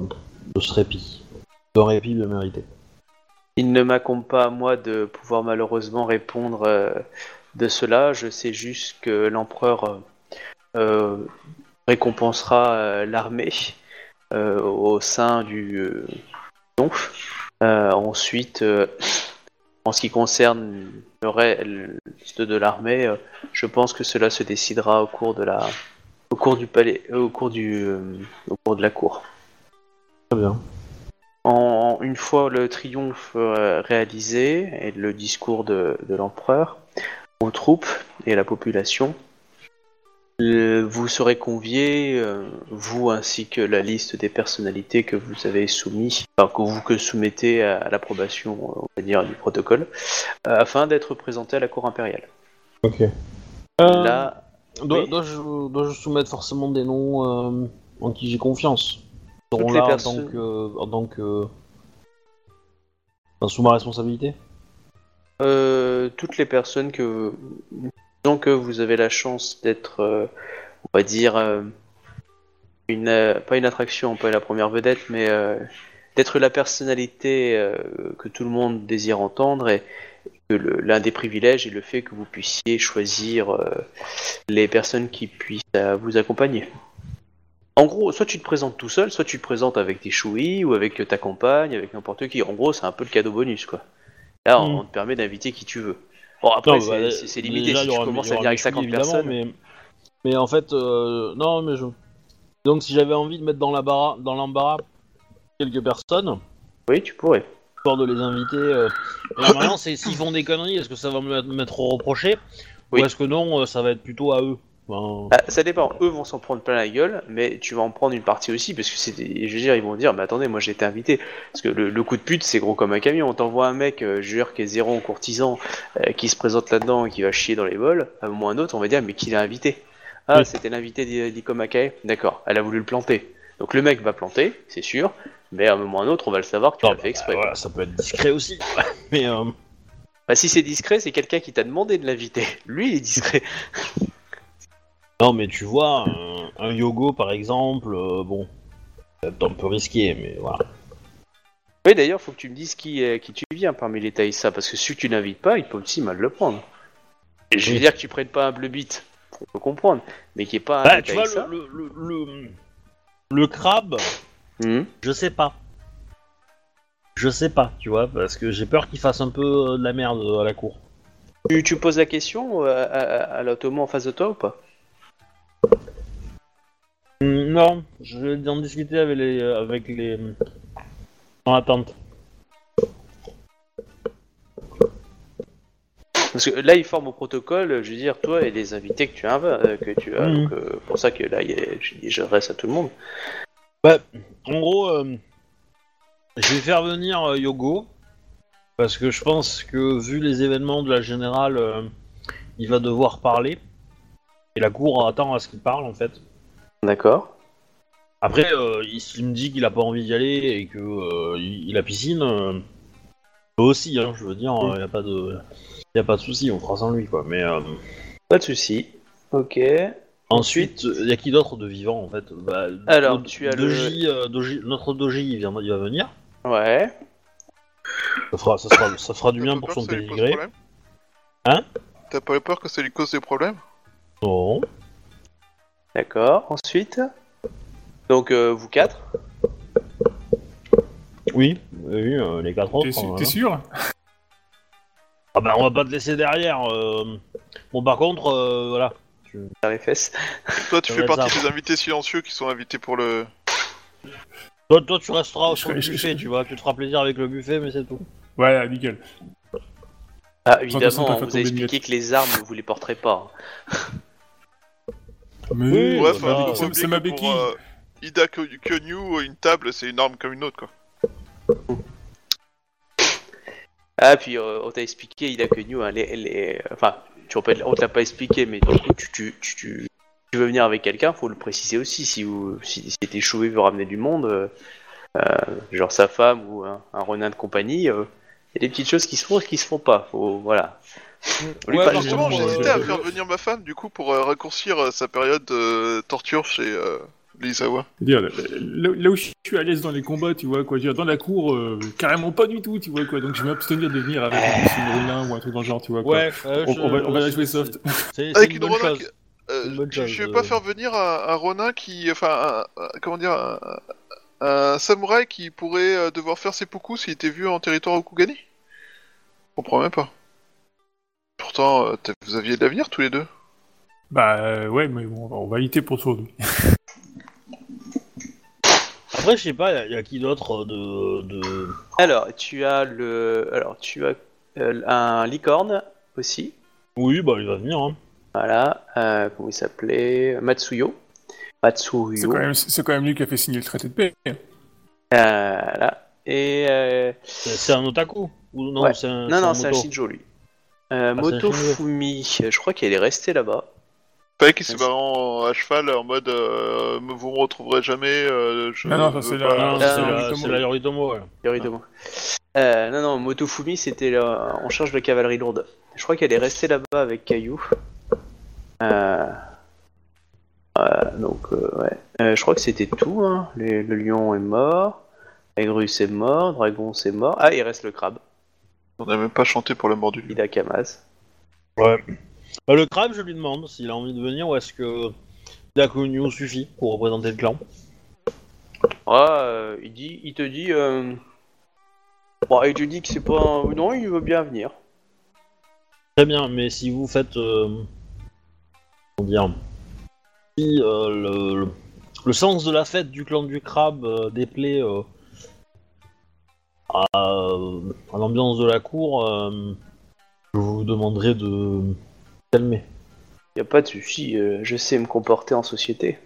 de ce répit, d'un répit bien mérité. Il ne m'accombe pas à moi de pouvoir malheureusement répondre euh, de cela. Je sais juste que l'empereur euh, récompensera euh, l'armée. Euh, au sein du euh, donc euh, ensuite euh, en ce qui concerne le reste de l'armée, euh, je pense que cela se décidera au cours de la au cours du palais euh, au cours du euh, au cours de la cour. Très bien. En, en une fois le triomphe euh, réalisé et le discours de, de l'empereur aux troupes et à la population, vous serez conviés, euh, vous ainsi que la liste des personnalités que vous avez soumis, enfin, que vous que soumettez à, à l'approbation, on va dire, du protocole, euh, afin d'être présenté à la cour impériale. Ok. Euh, Là, dois, oui. dois-je, dois-je soumettre forcément des noms euh, en qui j'ai confiance ? Ils seront là perso- en tant que, en tant que enfin, sous ma responsabilité ? euh, Toutes les personnes que. Donc vous avez la chance d'être, euh, on va dire, euh, une, euh, pas une attraction, pas la première vedette, mais euh, d'être la personnalité euh, que tout le monde désire entendre, et que le, l'un des privilèges est le fait que vous puissiez choisir euh, les personnes qui puissent euh, vous accompagner. En gros, soit tu te présentes tout seul, soit tu te présentes avec tes chouïs, ou avec ta compagne, avec n'importe qui. En gros, c'est un peu le cadeau bonus, quoi. Là, on, mmh. on te permet d'inviter qui tu veux. Bon, après, non, c'est, bah, c'est, c'est limité déjà, si tu aura, commences à venir avec cinquante personnes. Mais, mais en fait, euh, non, mais je. Donc, si j'avais envie de mettre dans, la barra, dans l'embarras quelques personnes. Oui, tu pourrais. Histoire de les inviter. Euh... Alors, maintenant, c'est, s'ils font des conneries, est-ce que ça va me mettre au reproché ? Oui. Ou est-ce que non, ça va être plutôt à eux ? Enfin... Bah, ça dépend. Eux vont s'en prendre plein la gueule, mais tu vas en prendre une partie aussi, parce que c'est. Des... Je veux dire, ils vont dire, mais attendez, moi j'ai été invité. Parce que le, le coup de pute, c'est gros comme un camion. On t'envoie un mec, euh, jure, qui est zéro en courtisan, euh, qui se présente là-dedans et qui va chier dans les bols. À un moment ou à un autre, on va dire, mais qui l'a invité ? Ah, oui. C'était l'invité d'Ikoma Kaé ? D'accord, elle a voulu le planter. Donc le mec va planter, c'est sûr, mais à un moment ou à un autre, on va le savoir que tu non, l'as bah, fait exprès. Voilà, ça peut être discret aussi. mais. Euh... Bah, si c'est discret, c'est quelqu'un qui t'a demandé de l'inviter. Lui, il est discret. Non mais tu vois, un, un Yogo par exemple, euh, bon, c'est un peu risqué, mais voilà. Oui d'ailleurs, faut que tu me dises qui, euh, qui tu viens parmi les Taïsa, parce que si tu n'invites pas, il peut aussi mal le prendre. Et je veux oui. dire que tu prennes pas un bleubit, on peut comprendre, mais qui est pas bah, un tu Taïsa. Vois, le, le, le, le, le crabe, mmh. je sais pas. Je sais pas, tu vois, parce que j'ai peur qu'il fasse un peu de la merde à la cour. Tu, tu poses la question à, à, à l'Otomo en face de toi ou pas ? Non, je vais en discuter avec les... Avec les... En attente. Parce que là, ils forment au protocole, je veux dire, toi et les invités que tu as. Que tu as mmh. donc, euh, pour ça que là, j'adresse à tout le monde. Bah, en gros, euh, je vais faire venir euh, Yogo, parce que je pense que, vu les événements de la générale, euh, il va devoir parler. Et la cour attend à ce qu'il parle, en fait. D'accord. Après, euh, il, il me dit qu'il a pas envie d'y aller et que euh, il, il a piscine, euh, aussi, hein, je veux dire, il n'y a pas de, il n'y a pas de souci, on fera sans lui, quoi. Mais euh... pas de souci. Ok. Ensuite, il y a qui d'autre de vivant en fait? Bah, alors, notre, tu as Doji, le... euh, Doji, notre Doji, il, vient, il va venir. Ouais. Ça fera, ça sera, ça fera du bien pour son pédigré. Hein? T'as pas eu peur que ça lui cause des problèmes? Non. D'accord. Ensuite, donc euh, vous quatre? Oui, oui, euh, les quatre autres. T'es, hein, t'es sûr? Ah bah on va pas te laisser derrière. Euh... Bon par contre, euh, voilà. Dans les fesses. Toi, tu fais partie des invités silencieux qui sont invités pour le. Toi, toi tu resteras au je, je, buffet, je... tu vois, tu te feras plaisir avec le buffet, mais c'est tout. Ouais, nickel. Ah, évidemment, on vous a expliqué que les armes, vous les porterez pas. Mais... Ouais, voilà. Enfin, c'est, c'est ma béquille. Pour, euh, Ida Kenyu, une table, c'est une arme comme une autre, quoi. Ah, puis euh, on t'a expliqué, Ida Kenyu, hein, les, les. Enfin. On te l'a pas expliqué, mais donc, tu, tu, tu, tu, tu veux venir avec quelqu'un, faut le préciser aussi. Si, vous, si, si tes chouets veut ramener du monde, euh, euh, genre sa femme ou un, un renin de compagnie, il euh, y a des petites choses qui se font et qui se font pas. Faut, voilà. Ouais, pas, justement, j'ai... j'hésitais à faire venir ma femme du coup pour euh, raccourcir euh, sa période de euh, torture chez euh, les Isawa. Là, là où je suis à l'aise dans les combats, tu vois quoi, dans la cour, euh, carrément pas du tout, tu vois quoi. Donc je vais m'abstenir de venir avec une roulin ou un truc dans le genre, tu vois quoi. Ouais, euh, on, je... on, va, on va la jouer soft. C'est, c'est avec une, une ronin. Qui... Euh, je, je vais pas faire venir un, un ronin qui, enfin, un, comment dire, un, un samouraï qui pourrait devoir faire seppuku s'il était vu en territoire Rokugani. Je comprends même pas. Pourtant, vous aviez de l'avenir tous les deux. Bah euh, ouais, mais bon, on va éviter pour aujourd'hui. Après, je sais pas, il y, y a qui d'autre de, de... Alors, tu as le... Alors, tu as euh, un licorne, aussi. Oui, bah, il va venir, hein. Voilà, euh, comment il s'appelait? Matsuyo. Matsuyo. C'est quand, même, c'est quand même lui qui a fait signer le traité de paix. Euh, voilà. Et... Euh... C'est, c'est un otaku ou non, ouais. c'est un, Non, c'est non, un c'est un shinjo, lui. Euh, ah, Moto Fumi, je crois qu'elle est restée là-bas. Pas qu'il s'est barré en... à cheval en mode euh, vous me retrouverez jamais. Euh, je... Non, non, ça, c'est la, non, c'est la, c'est la Yoritomo. Ouais. Yoritomo. Ah. Euh, non, non, Moto Fumi c'était là, en charge de cavalerie lourde. Je crois qu'elle est restée là-bas avec Caillou. Euh... Euh, donc, euh, ouais. Euh, je crois que c'était tout. Hein. Les... Le lion est mort, Aigru c'est mort, Dragon c'est mort. Ah, il reste le crabe. On n'a même pas chanté pour la mort du lion. Ida Kamaz. Ouais. Bah, le crabe, je lui demande s'il a envie de venir ou est-ce que Dakunyu suffit pour représenter le clan. Ah, euh, il dit, il te dit, euh... bon, il te dit que c'est pas, un... non, il veut bien venir. Très bien, mais si vous faites, euh... comment dire, si euh, le, le, le sens de la fête du clan du crabe euh, déplaît euh, à, à l'ambiance de la cour, euh, je vous demanderai de calmer. Y a pas de souci, euh, je sais me comporter en société.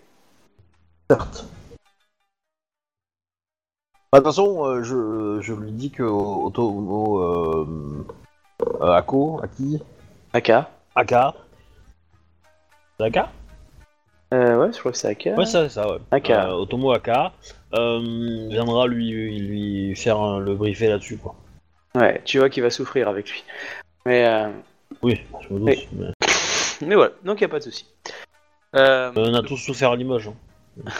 Certes. Bah, de toute façon, euh, je, je lui dis que Otomo euh, euh, Ako, Aki, Aka, Aka, c'est Aka. Euh, ouais, je crois que c'est Aka. Ouais, ça, c'est ça, ouais. Aka. Euh, Otomo Aka euh, viendra lui, lui faire un, le briefer là-dessus, quoi. Ouais, tu vois qu'il va souffrir avec lui. Mais. Euh... Oui, je me doute. Mais, mais... mais voilà, donc il n'y a pas de souci. Euh... On a tous souffert à Limoges. Hein.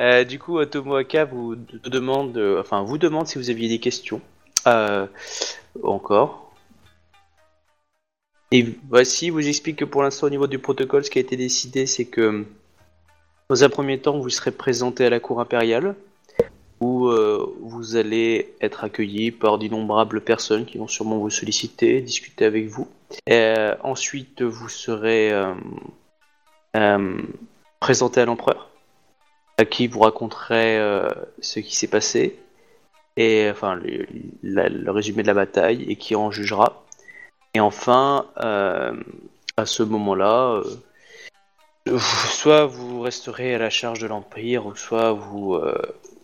euh, du coup, Otomo Aka vous demande, euh, enfin, vous demande si vous aviez des questions. Euh, encore. Et voici, vous explique que pour l'instant, au niveau du protocole, ce qui a été décidé, c'est que dans un premier temps, vous serez présenté à la cour impériale, où euh, vous allez être accueillis par d'innombrables personnes qui vont sûrement vous solliciter, discuter avec vous. Euh, ensuite, vous serez euh, euh, présenté à l'empereur, à qui vous raconterez euh, ce qui s'est passé, et enfin le, la, le résumé de la bataille, et qui en jugera. Et enfin, euh, à ce moment-là, euh, vous, soit vous resterez à la charge de l'empire, ou soit vous... Euh,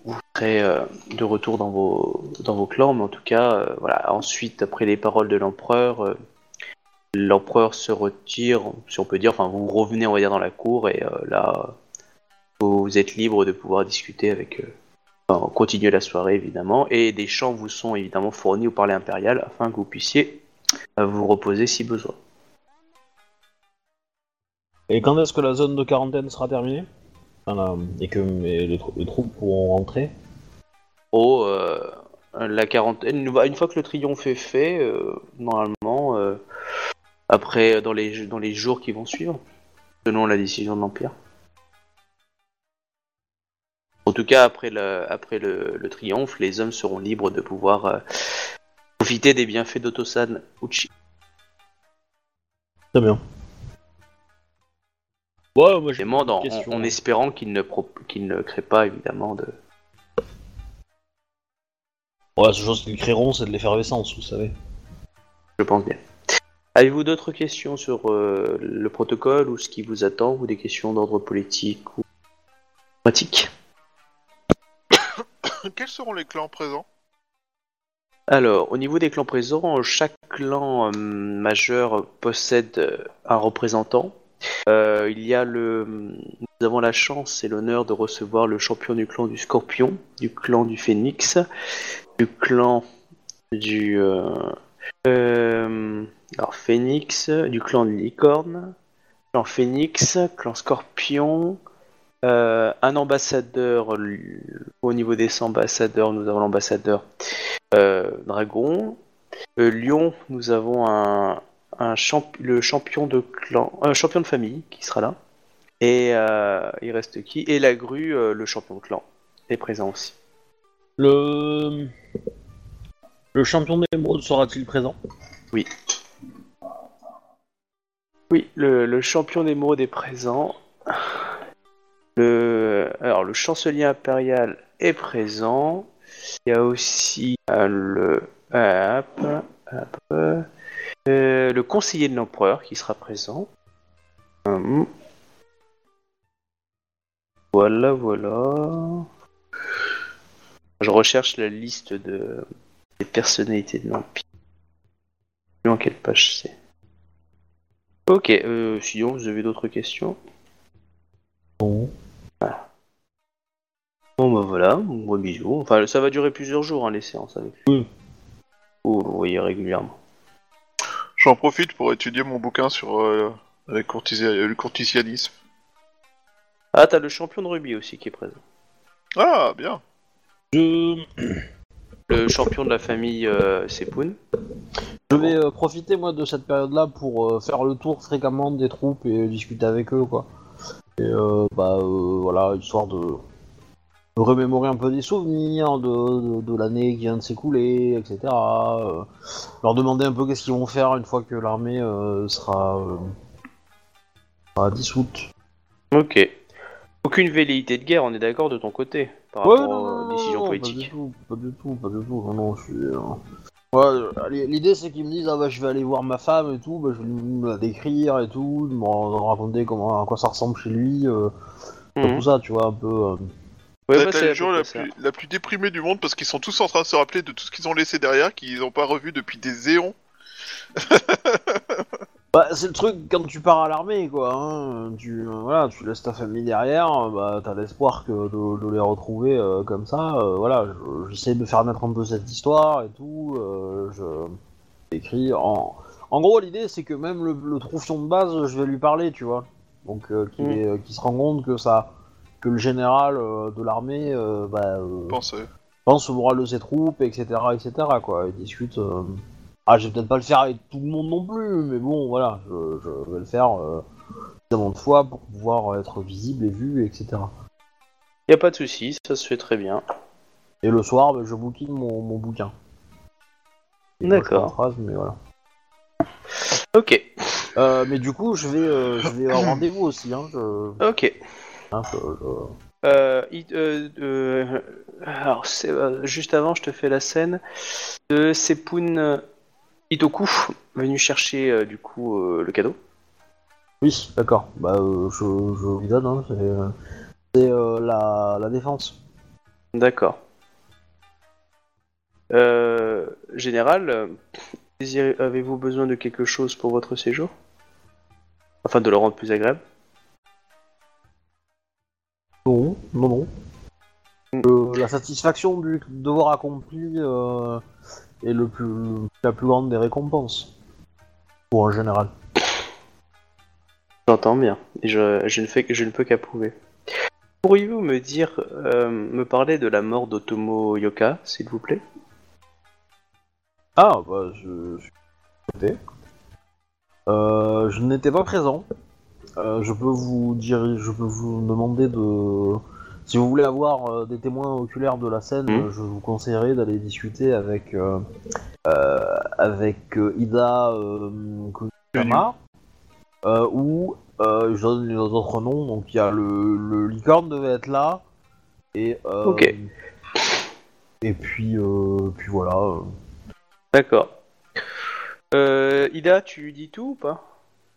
vous serez euh, de retour dans vos, dans vos clans, mais en tout cas, euh, voilà. Ensuite, après les paroles de l'empereur, euh, l'empereur se retire, si on peut dire, enfin, vous revenez, on va dire, dans la cour, et euh, là, vous, vous êtes libre de pouvoir discuter avec, euh, Alors, continuez la soirée évidemment, et des champs vous sont évidemment fournis par l'impérial afin que vous puissiez vous reposer si besoin. Et quand est-ce que la zone de quarantaine sera terminée ? Voilà. Et que et les, trou- les troupes pourront rentrer ? Oh, euh, la quarantaine, une fois que le triomphe est fait, euh, normalement, euh, après, dans les, dans les jours qui vont suivre, selon la décision de l'Empire. En tout cas, après le, après le, le triomphe, les hommes seront libres de pouvoir euh, profiter des bienfaits d'Otosan Uchi. Très bien. Ouais, moi, en, en, en espérant qu'il ne, pro- qu'il ne crée pas, évidemment, de... Ouais, ce genre qu'ils créeront, c'est de l'effervescence, vous savez. Je pense bien. Avez-vous d'autres questions sur euh, le protocole, ou ce qui vous attend, ou des questions d'ordre politique, ou pratique ? Quels seront les clans présents ? Alors, au niveau des clans présents, chaque clan euh, majeur possède un représentant. Euh, il y a le... Nous avons la chance et l'honneur de recevoir le champion du clan du Scorpion, du clan du Phénix, du clan du... Euh, euh, alors, Phénix, du clan de Licorne, clan Phénix, clan Scorpion... Euh, un ambassadeur, au niveau des ambassadeurs, nous avons l'ambassadeur euh, Dragon. Euh, Lyon, nous avons un, un champ, le champion de clan, un euh, champion de famille qui sera là. Et euh, il reste qui ? Et la grue, euh, le champion de clan, est présent aussi. Le, le champion d'émeraude sera-t-il présent ? Oui. Oui, le, le champion d'émeraude est présent. Le... Alors, le chancelier impérial est présent. Il y a aussi euh, le... Euh, hop, hop, euh, le conseiller de l'empereur qui sera présent. Hum. Voilà, voilà. Je recherche la liste de... des personnalités de l'Empire. En quelle page c'est ? Ok, euh, sinon, vous avez d'autres questions ? Bon. Voilà. Bon bah voilà, un gros bisou. Enfin, ça va durer plusieurs jours hein, les séances avec lui. Vous le voyez régulièrement. J'en profite pour étudier mon bouquin sur euh, le, courtisi- le courtisianisme. Ah, t'as le champion de rugby aussi qui est présent. Ah, bien. Je... Le champion de la famille euh, Sepun. Je vais euh, profiter moi de cette période-là pour euh, faire le tour fréquemment des troupes et euh, discuter avec eux quoi. Et euh, bah euh, voilà, histoire de... de remémorer un peu des souvenirs de, de, de l'année qui vient de s'écouler, et cetera. Euh, leur demander un peu qu'est-ce qu'ils vont faire une fois que l'armée euh, sera, euh, sera dissoute. Ok. Aucune velléité de guerre, on est d'accord de ton côté, par ouais, rapport non, aux décisions non, politiques. Pas du tout, pas du tout, pas du tout. Non, non, je suis... Euh... Ouais, l'idée c'est qu'ils me disent ah bah je vais aller voir ma femme et tout, bah, je vais me la décrire et tout, me raconter comment, à quoi ça ressemble chez lui, euh, mm-hmm. tout ça tu vois un peu. Euh... Ouais, bah, c'est la journée la plus, la plus déprimée du monde parce qu'ils sont tous en train de se rappeler de tout ce qu'ils ont laissé derrière, qu'ils n'ont pas revu depuis des éons. Bah c'est le truc quand tu pars à l'armée quoi, hein, tu euh, voilà tu laisses ta famille derrière, bah t'as l'espoir que de, de les retrouver euh, comme ça, euh, voilà je, j'essaie de faire mettre un peu cette histoire et tout, euh, je écris en en gros l'idée c'est que même le, le troufion de base je vais lui parler tu vois, donc euh, qu'il, mmh. est, euh, qu'il se rend compte que ça que le général euh, de l'armée euh, bah euh, pense pense au moral de ses troupes etc etc quoi, ils discutent. Euh... Ah, je vais peut-être pas le faire avec tout le monde non plus, mais bon, voilà, je, je vais le faire euh, suffisamment de fois pour pouvoir être visible et vu, et cetera. Y a pas de souci, ça se fait très bien. Et le soir, bah, je bouquine mon, mon bouquin. Et d'accord. Moi, phrase, mais voilà. Ok. Euh, mais du coup, je vais, euh, je vais à rendez-vous aussi, hein. Je... Ok. Hein, je, je... Euh, it, euh, euh... Alors, c'est, euh, juste avant, je te fais la scène de Sepun. Itoku, venu chercher euh, du coup euh, le cadeau. Oui, d'accord. Bah, euh, je, je vous donne. Hein, c'est euh, c'est euh, la, la défense. D'accord. Euh, général, euh, désirez, avez-vous besoin de quelque chose pour votre séjour ? Afin de le rendre plus agréable ? Non, non, non. Euh, la, la satisfaction du devoir accompli euh, est le plus, la plus grande des récompenses. Pour un général. J'entends bien. Et je, je, ne fais, je ne peux qu'approuver. Pourriez-vous me dire, euh, me parler de la mort d'Otomo Yoka, s'il vous plaît? Ah, bah, je, je... Euh, je n'étais pas présent. Euh, je peux vous dire, je peux vous demander de, si vous voulez avoir euh, des témoins oculaires de la scène, mmh. je vous conseillerais d'aller discuter avec euh, euh, avec euh, Ida Kenyu euh, ou euh, je donne les autres noms. Donc il y a le, le licorne devait être là et euh, ok et puis euh, puis voilà. Euh. D'accord. Euh, Ida, tu lui dis tout ou pas?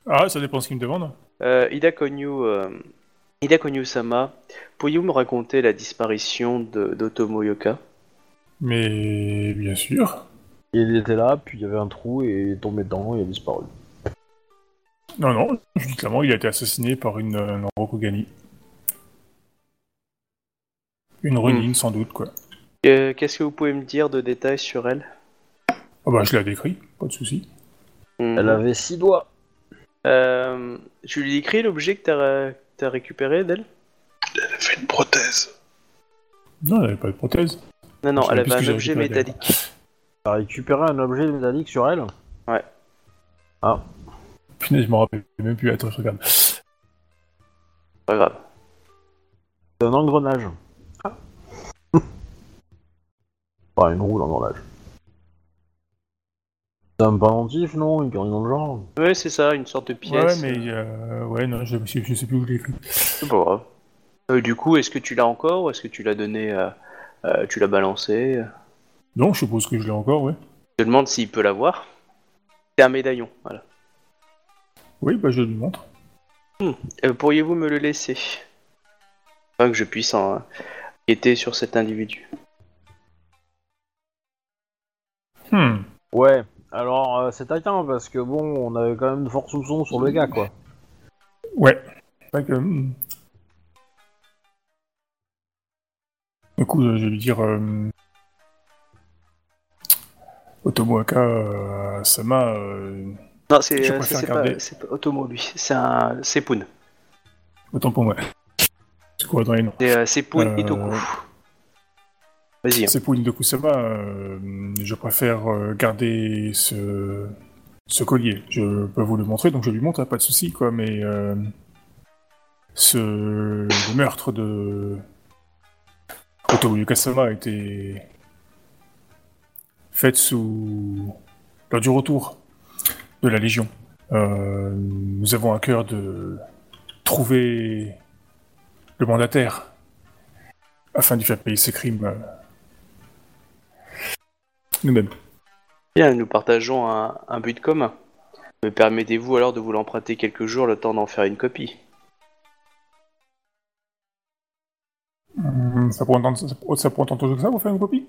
Ah, ça dépend de ce qu'il me demande. Euh, Ida Kenyu, euh, Ida Kenyu Sama, pourriez-vous me raconter la disparition de, d'Otomo Yoka? Mais bien sûr. Il était là, puis il y avait un trou, et il est tombé dedans, et il a disparu. Non, non, je dis clairement, il a été assassiné par une, une Rokugani. Une Ronin, hmm. sans doute, quoi. Euh, qu'est-ce que vous pouvez me dire de détails sur elle? Oh bah, je l'ai décrit, pas de soucis. Mmh. Elle avait six doigts. Euh, tu lui décris l'objet que t'as, t'as récupéré d'elle? Elle avait une prothèse. Non, elle avait pas de prothèse. Non, non, je elle avait un objet métallique. Elle a récupéré un objet métallique sur elle? Ouais. Ah. Punaise, je m'en rappelle même plus. Attends, je regarde. Pas grave. C'est un engrenage. Ah. Pas une roue, l'engrenage. C'est un pendentif, non? Une carrière dans le genre? Ouais, c'est ça, une sorte de pièce. Ouais, mais... Euh, ouais, non, je, je sais plus où je l'ai fait. C'est pas grave. Euh, du coup, est-ce que tu l'as encore, ou est-ce que tu l'as donné... Euh, euh, tu l'as balancé euh... Non, je suppose que je l'ai encore, ouais. Je te demande s'il peut l'avoir. C'est un médaillon, voilà. Oui, bah je lui montre. Hmm. Euh, pourriez-vous me le laisser? Afin que je puisse en... Euh, guetter sur cet individu. Hmm. Ouais. Alors, euh, c'est taquin, parce que bon, on avait quand même de forts soupçons sur le gars, quoi. Ouais. Pas que... Du coup, je vais lui dire... Euh... Otomo Aka, euh, Sama... Euh... Non, c'est, je préfère c'est, garder... pas, c'est pas Otomo, lui. C'est un... Sepun. Autant pour moi. C'est quoi dans les noms? C'est euh, Sepun euh... Itoku. Vas-y. C'est pour une de Kusama, euh, je préfère euh, garder ce, ce collier. Je peux vous le montrer, donc je lui montre, hein, pas de souci, quoi. Mais euh, ce le meurtre de Otomo Yukasama a été fait sous lors du retour de la Légion. Euh, nous avons à cœur de trouver le mandataire afin de faire payer ses crimes. Euh... Nous-mêmes. Bien, nous partageons un, un but commun. Me permettez-vous alors de vous l'emprunter quelques jours, le temps d'en faire une copie? Mmh, ça prend tant de temps que ça pour faire une copie?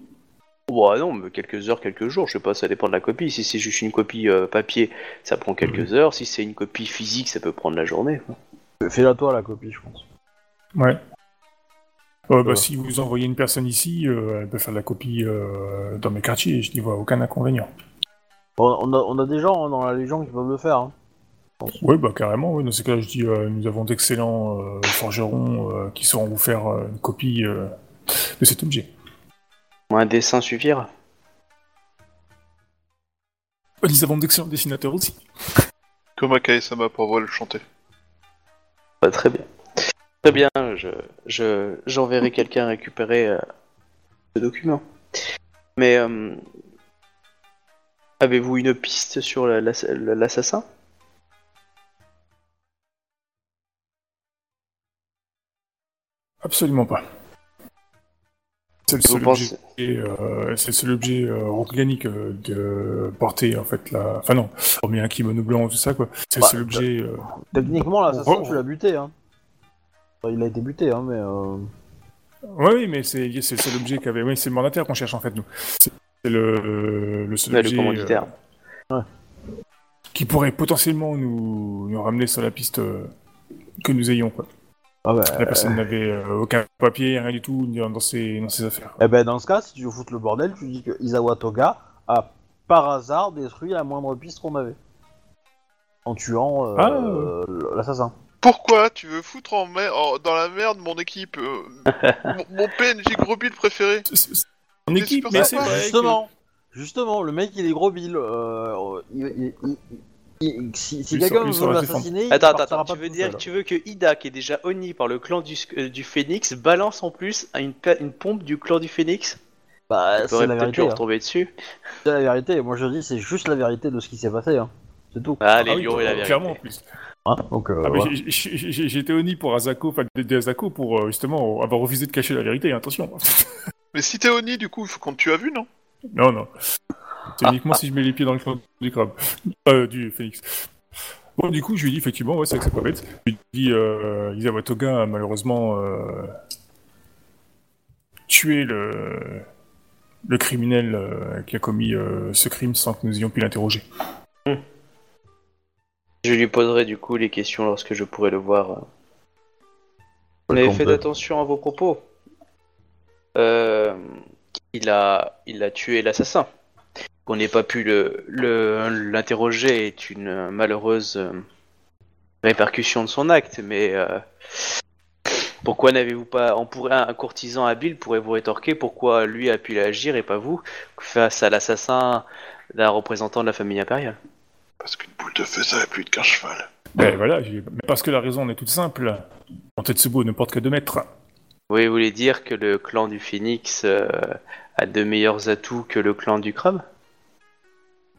Bah non, mais quelques heures, quelques jours, je sais pas, ça dépend de la copie. Si c'est juste une copie euh, papier, ça prend quelques mmh. heures. Si c'est une copie physique, ça peut prendre la journée. Fais-la toi, la copie, je pense. Ouais. Euh, bah, si vous envoyez une personne ici, euh, elle peut faire la copie euh, dans mes quartiers, et je n'y vois aucun inconvénient. Bon, on, a, on a des gens hein, dans la Légion qui peuvent le faire. Hein, oui, bah carrément, oui. Dans ces cas-là, je dis, euh, nous avons d'excellents euh, forgerons euh, qui sauront vous faire euh, une copie euh, de cet objet. Un dessin suffira. Nous avons d'excellents dessinateurs aussi. Ikoma Kaé Sama pour voir le chanter. Bah, très bien. Très bien, je, je, j'enverrai quelqu'un récupérer euh, ce document. Mais euh, avez-vous une piste sur la, la, la, l'assassin? Absolument pas. C'est le seul objet, euh, c'est le seul objet euh, organique euh, de porter en fait la. Enfin non, on met un kimono blanc tout ça quoi. C'est bah, le seul objet. Euh... Techniquement l'assassin oh, tu l'as buté hein. Il a été buté, hein, mais... Euh... Oui, mais c'est, c'est, c'est l'objet qu'avait... Oui, c'est le mandataire qu'on cherche, en fait, nous. C'est le, le seul mais objet... Le commanditaire. Euh, ouais. Qui pourrait potentiellement nous, nous ramener sur la piste euh, que nous ayons, quoi. Ah bah, la personne euh... n'avait euh, aucun papier, rien du tout dans ses, dans ses affaires. Eh ben dans ce cas, si tu veux foutre le bordel, tu dis que Isawa Toga a par hasard détruit la moindre piste qu'on avait en tuant euh, ah, euh, euh... l'assassin. Pourquoi tu veux foutre en mer... en... dans la merde mon équipe, euh... mon P N J gros build préféré. Mon équipe, mais c'est vrai. Justement, que... justement, le mec il est gros build. Euh... Il, il, il, il... Si, si quelqu'un nous veut l'assassiner, attends, attends, tu veux dire que tu veux que Ida, qui est déjà honnie par le clan du, euh, du Phénix, balance en plus une, une pompe du clan du Phénix? Bah, c'est la vérité. Retomber dessus. C'est la vérité. Moi, je dis, c'est juste la vérité de ce qui s'est passé. Hein. C'est tout. Ah, les ah, oui, lions et la vérité. Clairement, en plus. Hein donc, euh, ah, ouais. j'ai, j'ai, j'étais honnie pour Asako, enfin, des Asako pour justement avoir refusé de cacher la vérité. Attention. Mais si t'es honnie, du coup, il faut qu'on te tue à vue, non? Non, non. C'est uniquement ah, ah. si je mets les pieds dans le clan du crabe, euh, du phénix. Bon, du coup, je lui dis, effectivement, ouais, c'est vrai que c'est pas bête. Je lui dis, euh, Isawa Toga a malheureusement euh, tué le, le criminel euh, qui a commis euh, ce crime sans que nous ayons pu l'interroger. Hmm. Je lui poserai du coup les questions lorsque je pourrai le voir. Mais faites attention à vos propos. Euh, il a, il a tué l'assassin. Qu'on n'ait pas pu le, le, l'interroger est une malheureuse répercussion de son acte, mais euh, pourquoi n'avez-vous pas... On pourrait, un courtisan habile pourrait vous rétorquer pourquoi lui a pu agir et pas vous, face à l'assassin d'un représentant de la famille impériale. Parce qu'une boule de feu, ça va plus vite qu'un cheval. Ben voilà, j'ai... parce que la raison est toute simple. En Tetsubo ne porte que deux mètres. Oui, vous voulez dire que le clan du Phénix euh, a de meilleurs atouts que le clan du Crabe ?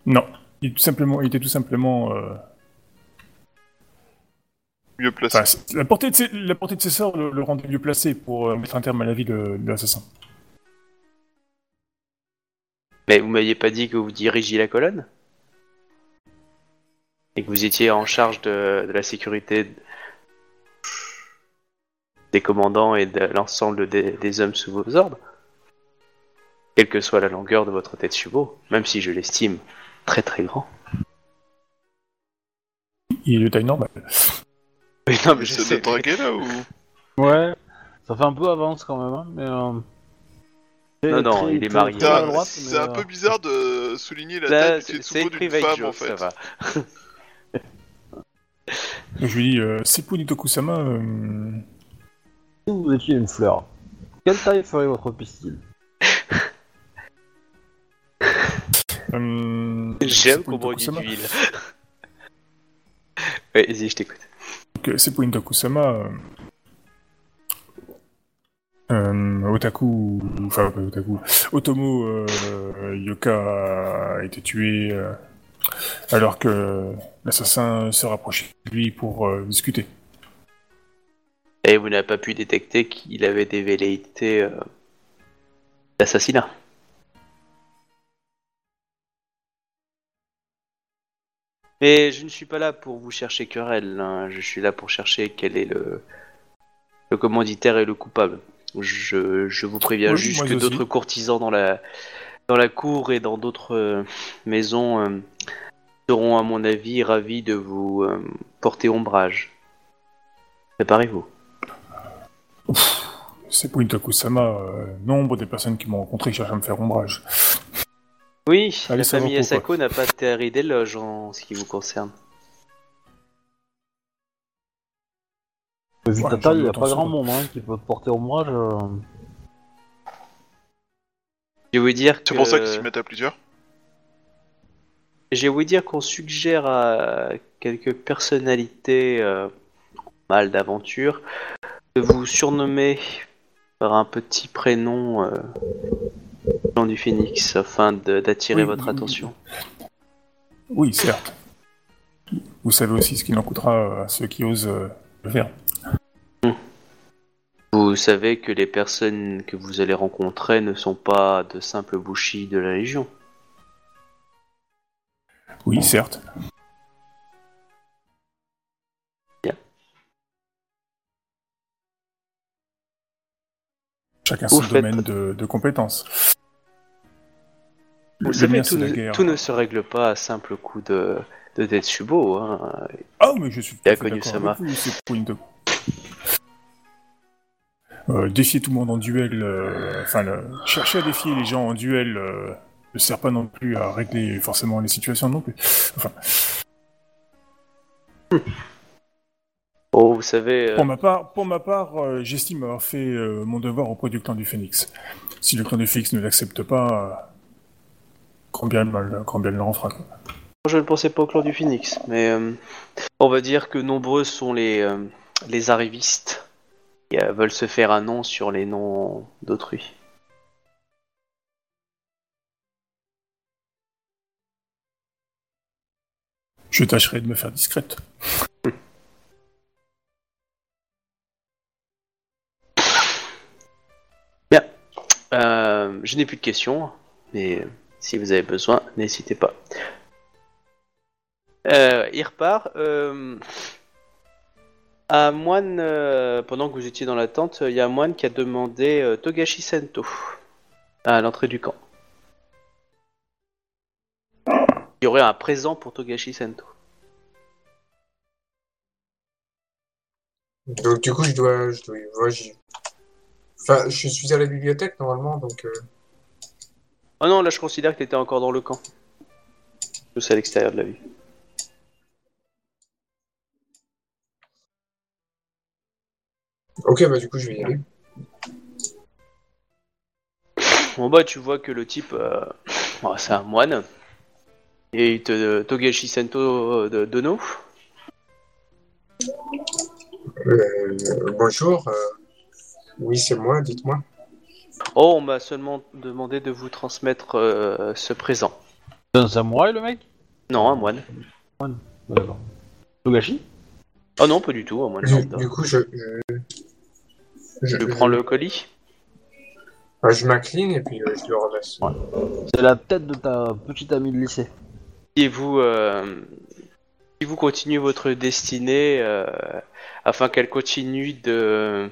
Non, il était tout simplement, il était tout simplement euh... mieux placé. Enfin, la portée de ses, la portée de ses sorts le, le rendait mieux placé pour euh, mettre un terme à la vie de, de l'assassin. Mais vous m'aviez pas dit que vous dirigiez la colonne et que vous étiez en charge de, de la sécurité des commandants et de l'ensemble des, des hommes sous vos ordres, quelle que soit la longueur de votre tête Tetsubo, même si je l'estime très très grand. Il est de taille normale. Mais non, mais je sais. Draguer, là, ou... Ouais, ça fait un peu avance quand même, hein, mais... Euh... Non, non, très, il est marié. C'est, un, droite, c'est mais, un euh... peu bizarre de souligner la ça, tête du Tetsubo d'une femme, joke, en fait. Ça va. Je lui dis, euh, Sepun Itoku-sama... Euh... Si vous étiez une fleur, quelle taille ferait votre pistil? Hum, J'aime qu'on boit du d'huile. Ouais, vas-y, je t'écoute. Donc, Sepun Tokusama, euh, Otaku, enfin pas Otaku, Otomo euh, Yoka a été tué euh, alors que l'assassin se rapprochait de lui pour euh, discuter. Et vous n'avez pas pu détecter qu'il avait des velléités euh, d'assassinat. Mais je ne suis pas là pour vous chercher querelle, hein. Je suis là pour chercher quel est le, le commanditaire et le coupable. Je, je vous préviens oui, juste que aussi. D'autres courtisans dans la, dans la cour et dans d'autres euh, maisons euh, seront à mon avis ravis de vous euh, porter ombrage. Préparez-vous. Ouf, c'est pour une Tokusama, euh, nombre des personnes qui m'ont rencontré cherchent à me faire ombrage. Oui, allez, la famille Asako n'a pas terri d'éloge en ce qui vous concerne. Vu ta taille, il n'y a pas grand monde hein, qui peut te porter ombrage. Euh... Je vais vous dire c'est que... pour ça qu'ils s'y mettent à plusieurs. Je vais vous dire qu'on suggère à quelques personnalités euh, mal d'aventure de vous surnommer par un petit prénom... Euh... Clan du Phénix, afin de, d'attirer oui, votre oui, attention. Oui, certes. Vous savez aussi ce qu'il en coûtera à ceux qui osent le faire. Vous savez que les personnes que vous allez rencontrer ne sont pas de simples bushi de la Légion. Oui, certes. Bien. Chacun son domaine de, de compétences. Vous le savez, tout ne, tout ne se règle pas à simple coup de, de Tetsubo. Hein. Ah, mais je suis tout à fait d'accord avec vous, c'est pour une de... euh, défier tout le monde en duel, euh, enfin, le, chercher à défier les gens en duel euh, ne sert pas non plus à régler forcément les situations non plus. Enfin. Oh, vous savez. Euh... Pour ma part, pour ma part, euh, j'estime avoir fait euh, mon devoir auprès du clan du Phénix. Si le clan du Phénix ne l'accepte pas, euh, combien mal, combien le en fera quoi. Je ne pensais pas au clan du Phénix, mais euh, on va dire que nombreux sont les, euh, les arrivistes qui euh, veulent se faire un nom sur les noms d'autrui. Je tâcherai de me faire discrète. Bien. Euh, je n'ai plus de questions, mais si vous avez besoin, n'hésitez pas. Euh, il repart. Euh, un moine, euh, pendant que vous étiez dans la tente, il y a un moine qui a demandé euh, Togashi Sento à l'entrée du camp. Il y aurait un présent pour Togashi Sento. Donc du coup, je dois, je dois, ouais, je... Enfin, je suis à la bibliothèque normalement, donc. Euh... Oh non, là, je considère que t'étais encore dans le camp. Tous à l'extérieur de la ville. Ok, bah du coup je vais y aller. Bon bah tu vois que le type, euh... oh, c'est un moine, et il te euh, Togashi Sento de Dono. Euh, bonjour, euh... oui c'est moi, dites-moi. Oh, on m'a seulement demandé de vous transmettre euh, ce présent. C'est un samouraï le mec ? Non, un moine. Moine, d'accord. Togashi ? Oh non, pas du tout, un moine. Du, du coup je... je... Je lui prends le colis. Euh, je m'incline et puis euh, je le redresse. Ouais. C'est la tête de ta petite amie de lycée. Si vous, euh, si vous continuez votre destinée euh, afin qu'elle continue de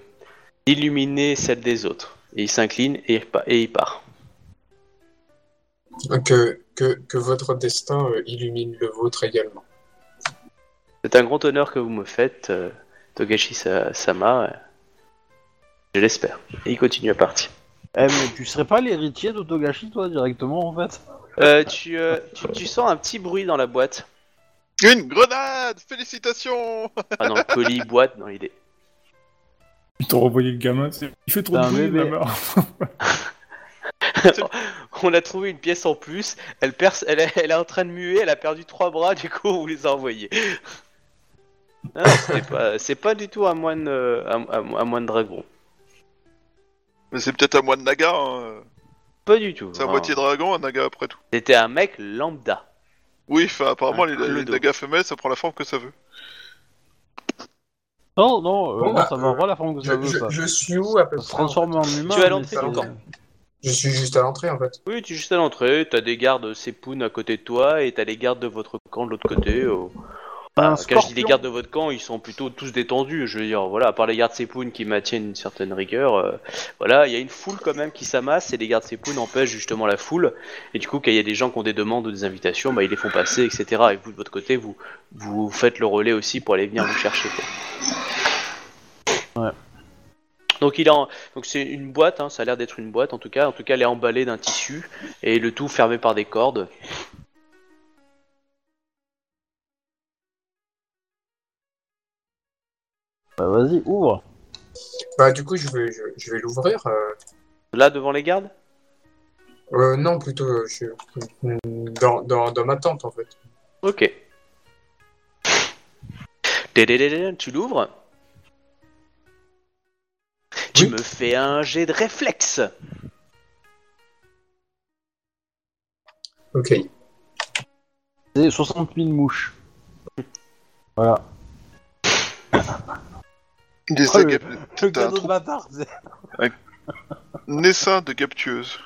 d'illuminer celle des autres. Et il s'incline et, et il part. Que, que, que votre destin euh, illumine le vôtre également. C'est un grand honneur que vous me faites, euh, Togashi Sama. Euh. Je l'espère. Et il continue à partir. Eh mais tu serais pas l'héritier de Togashi toi directement en fait euh, tu, euh, tu tu sens un petit bruit dans la boîte. Une grenade. Félicitations. Ah non, colis, boîte, non l'idée. Ils t'ont renvoyé le gamin, c'est... il fait trop T'as de bruit la mort. On a trouvé une pièce en plus, elle, perce... elle, est... elle est en train de muer, elle a perdu trois bras, du coup on vous les a envoyés. Non, c'est pas, c'est pas du tout un moine, euh, un, un, un moine dragon. Mais c'est peut-être un moine Naga, hein. Pas du tout. C'est à moitié dragon, un Naga après tout. C'était un mec lambda. Oui, enfin, apparemment, les, les Naga femelles, ça prend la forme que ça veut. Non, non, euh, bon, non ça prend euh, pas la forme que je, ça veut, je, ça. Je suis où, à peu près ? Se transforme en humain. Tu es à l'entrée du camp. Je suis juste à l'entrée, en fait. Oui, tu es juste à l'entrée, t'as des gardes Sepun à côté de toi, et t'as les gardes de votre camp de l'autre côté. Oh. Bah, quand je dis les gardes de votre camp, ils sont plutôt tous détendus. Je veux dire, voilà, à part les gardes Sepun qui maintiennent une certaine rigueur, euh, voilà, il y a une foule quand même qui s'amasse et les gardes Sepun empêchent justement la foule. Et du coup, quand il y a des gens qui ont des demandes ou des invitations, bah ils les font passer, et cetera. Et vous de votre côté, vous vous faites le relais aussi pour aller venir vous chercher. Quoi. Ouais. Donc il en, donc c'est une boîte, hein, ça a l'air d'être une boîte en tout cas. En tout cas, elle est emballée d'un tissu et le tout fermé par des cordes. Bah vas-y, ouvre. Bah du coup, je vais, je, je vais l'ouvrir. Euh... Là, devant les gardes ? Euh, non, plutôt euh, je... dans, dans, dans ma tente, en fait. Ok. Tu l'ouvres ? Oui. Tu me fais un jet de réflexe. Ok. C'est soixante mille mouches. Voilà. Des oh, agap... le, le cadeau un... de ma part, c'est... Un... un essaim de captueuse.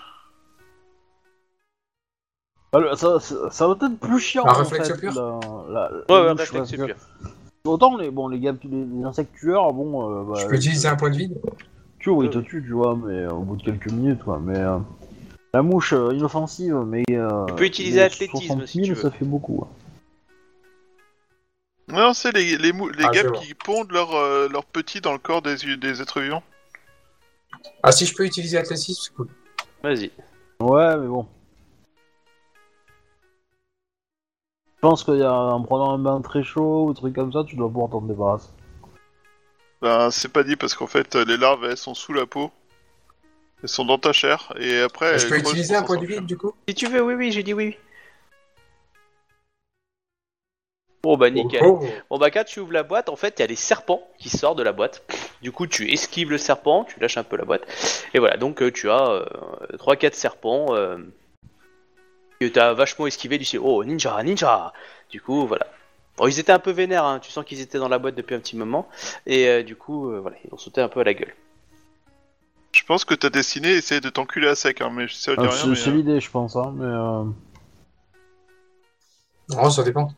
Alors, ça, ça, ça va être plus chiant. Un réflexe fait, pur la, la, Ouais, ouais un réflexe pur. Que... Autant les, bon, les, gap... les insectes tueurs, bon... Euh, bah, je peux utiliser euh, un point de vide. Tu vois, ils te tuent, tu vois, mais euh, au bout de quelques minutes, quoi, mais... Euh, la mouche euh, inoffensive, mais... Euh, tu peux utiliser l'athlétisme, si tu veux. Ça fait beaucoup, hein. Non, c'est les, les, mou- les ah, gars qui pondent leurs euh, leur petits dans le corps des, des êtres vivants. Ah, si je peux utiliser athlétisme, c'est cool. Vas-y. Ouais, mais bon. Je pense qu'en prenant un bain très chaud ou des trucs comme ça, tu dois pouvoir t'en débarrasser. Ben, c'est pas dit parce qu'en fait, les larves, elles sont sous la peau. Elles sont dans ta chair et après... Je peux utiliser un point de vie, du coup ? Si tu veux, oui, oui, j'ai dit oui. Bon bah nickel. Oh oh. Bon bah quand tu ouvres la boîte, en fait il y a des serpents qui sortent de la boîte. Du coup tu esquives le serpent, tu lâches un peu la boîte. Et voilà, donc euh, tu as euh, trois quatre serpents euh, que t'as vachement esquivé du ciel. Oh ninja, ninja. Du coup voilà. Bon ils étaient un peu vénères, hein. Tu sens qu'ils étaient dans la boîte depuis un petit moment. Et euh, du coup euh, voilà, ils ont sauté un peu à la gueule. Je pense que t'as dessiné essayer de t'enculer à sec, hein, mais je sais ah, rien. C'est, mais, c'est euh... l'idée je pense, hein, mais... Euh... Non, ça dépend.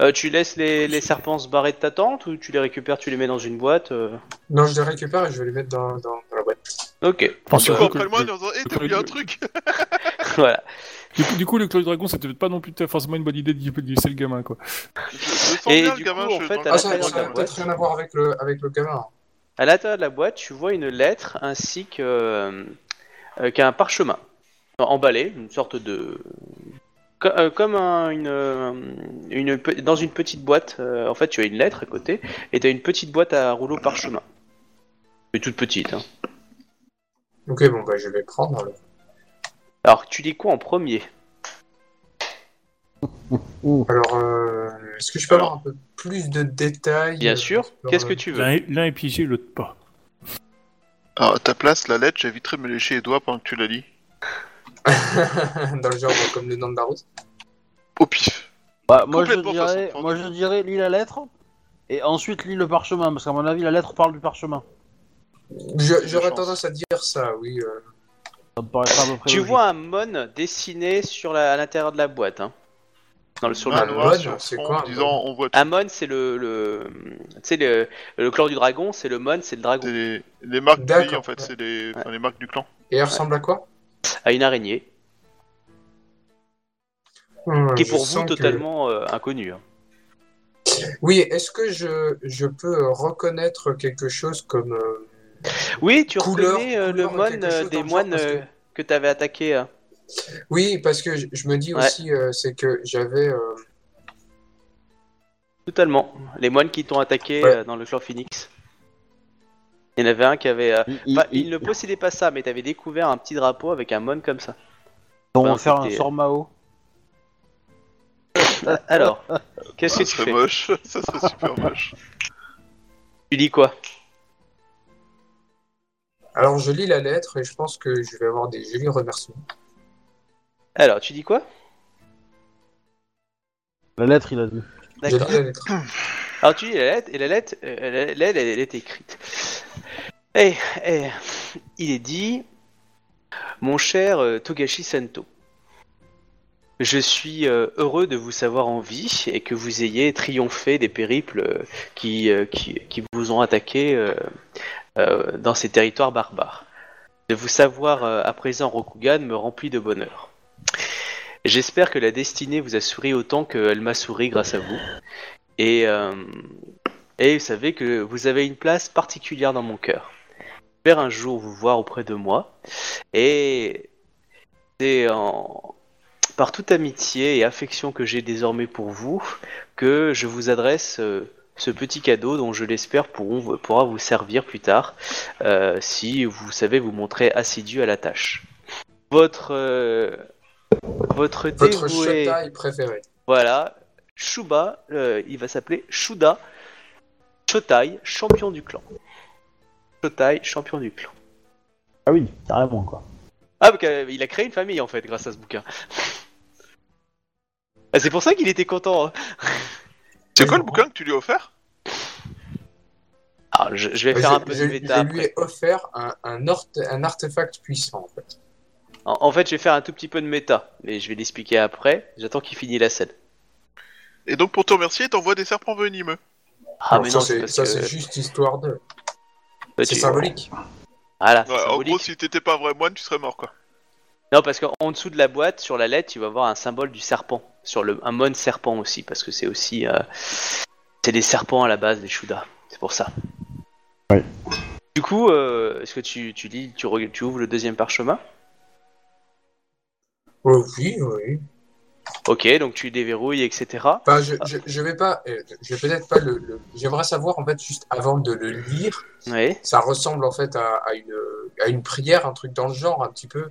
Euh, tu laisses les, les serpents se barrer de ta tente ou tu les récupères, tu les mets dans une boîte euh... Non, je les récupère et je vais les mettre dans, dans, dans la boîte. Ok. Parce que après moi, ils nous ont dit, hé, t'as oublié un truc. Voilà. Du coup, du coup le Clos Dragon, c'était peut-être pas non plus forcément une bonne idée de laisser le gamin, quoi. Je, je sens et bien, du le gamin, coup, en je... fait, ah, ça n'a peut-être rien à voir avec le, avec le gamin. À l'intérieur de la boîte, tu vois une lettre ainsi que, euh, euh, qu'un parchemin emballé, une sorte de... Comme un, une, une, dans une petite boîte, euh, en fait tu as une lettre à côté, et tu as une petite boîte à rouleau parchemin. Mais toute petite. Hein. Ok, bon bah je vais prendre. Le... Alors tu dis quoi en premier ? Alors, euh, est-ce que je peux Alors, avoir un peu plus de détails ? Bien sûr, qu'est-ce que tu veux ? L'un est piégé, l'autre pas. Alors à ta place, la lettre, j'éviterais de me lécher les doigts pendant que tu la lis. Dans le genre comme le nom de la route. Au pif. Bah, moi, je dirais, moi je dirais lis la lettre et ensuite lis le parchemin parce qu'à mon avis la lettre parle du parchemin. Je, j'aurais tendance à dire ça, oui. Euh... Ça me paraît pas à peu près tu logique. Vois un mon dessiné sur la, à l'intérieur de la boîte. Hein. Dans le sur ah, le mon, sur c'est quoi disant, on voit tout. Un mon, c'est le, le tu sais le, le clan du dragon, c'est le mon, c'est le dragon. C'est les, les marques du pays, en fait, ouais. C'est les, enfin, les marques du clan. Et elle ressemble ouais. à quoi ? À une araignée hmm, qui est pour vous totalement que... euh, inconnue. Hein. Oui, est-ce que je, je peux reconnaître quelque chose comme euh, oui, tu couleur, reconnais couleur le mon des moines que, que tu avais attaqué. Hein. Oui, parce que je, je me dis ouais. aussi euh, c'est que j'avais euh... totalement les moines qui t'ont attaqué ouais. euh, dans le clan Phoenix. Il y en avait un qui avait... Euh... Il, enfin, il, il ne possédait pas ça, mais t'avais découvert un petit drapeau avec un mon comme ça. On va faire un sort Mao. Alors, qu'est-ce que tu fais ? Ça serait moche, ça serait super moche. Tu dis quoi ? Alors je lis la lettre et je pense que je vais avoir des jolis remerciements. Alors, tu dis quoi ? La lettre, il a dit. D'accord. J'ai lu la lettre. Alors tu dis la lettre, et la lettre, euh, la lettre elle est écrite. Eh, eh, il est dit, mon cher euh, Togashi Sento, je suis euh, heureux de vous savoir en vie et que vous ayez triomphé des périples euh, qui, euh, qui, qui vous ont attaqué euh, euh, dans ces territoires barbares. De vous savoir euh, à présent Rokugan me remplit de bonheur. J'espère que la destinée vous a souri autant qu'elle m'a souri grâce à vous. Et, euh, et vous savez que vous avez une place particulière dans mon cœur. J'espère un jour vous voir auprès de moi, et c'est en... par toute amitié et affection que j'ai désormais pour vous que je vous adresse euh, ce petit cadeau dont je l'espère pourront, pourra vous servir plus tard euh, si vous savez vous montrer assidu à la tâche. Votre euh, votre votre dévoué... Shotaï préféré. Voilà, Shiba, euh, il va s'appeler Shuda, Shotaï, champion du clan. Shotaï, champion du clan. Ah oui, carrément quoi. Ah, donc, euh, il a créé une famille en fait, grâce à ce bouquin. Ah, c'est pour ça qu'il était content. Hein. C'est quoi le bouquin que tu lui as offert ? Alors, je, je vais faire je, un peu de méta. Je lui ai offert un, un, or- un artefact puissant en fait. En, en fait, je vais faire un tout petit peu de méta, mais je vais l'expliquer après. J'attends qu'il finisse la scène. Et donc pour te remercier, t'envoies des serpents venimeux. Ah Alors mais ça, non, c'est, parce ça que... c'est juste histoire de. Bah, c'est tu... symbolique. Voilà. Ouais, symbolique. En gros, si t'étais pas un vrai moine, tu serais mort quoi. Non, parce qu'en dessous de la boîte, sur la lettre, tu vas voir un symbole du serpent, sur le un mon serpent aussi, parce que c'est aussi euh... c'est des serpents à la base des Shuda, c'est pour ça. Ouais. Du coup, euh, est-ce que tu, tu lis, tu, re, tu ouvres le deuxième parchemin ? Oh, oui, oui. Ok, donc tu déverrouilles, et cetera. Bah, je, je, je vais pas, je vais peut-être pas le, le. J'aimerais savoir en fait juste avant de le lire. Oui. Ça ressemble en fait à, à une à une prière, un truc dans le genre, un petit peu.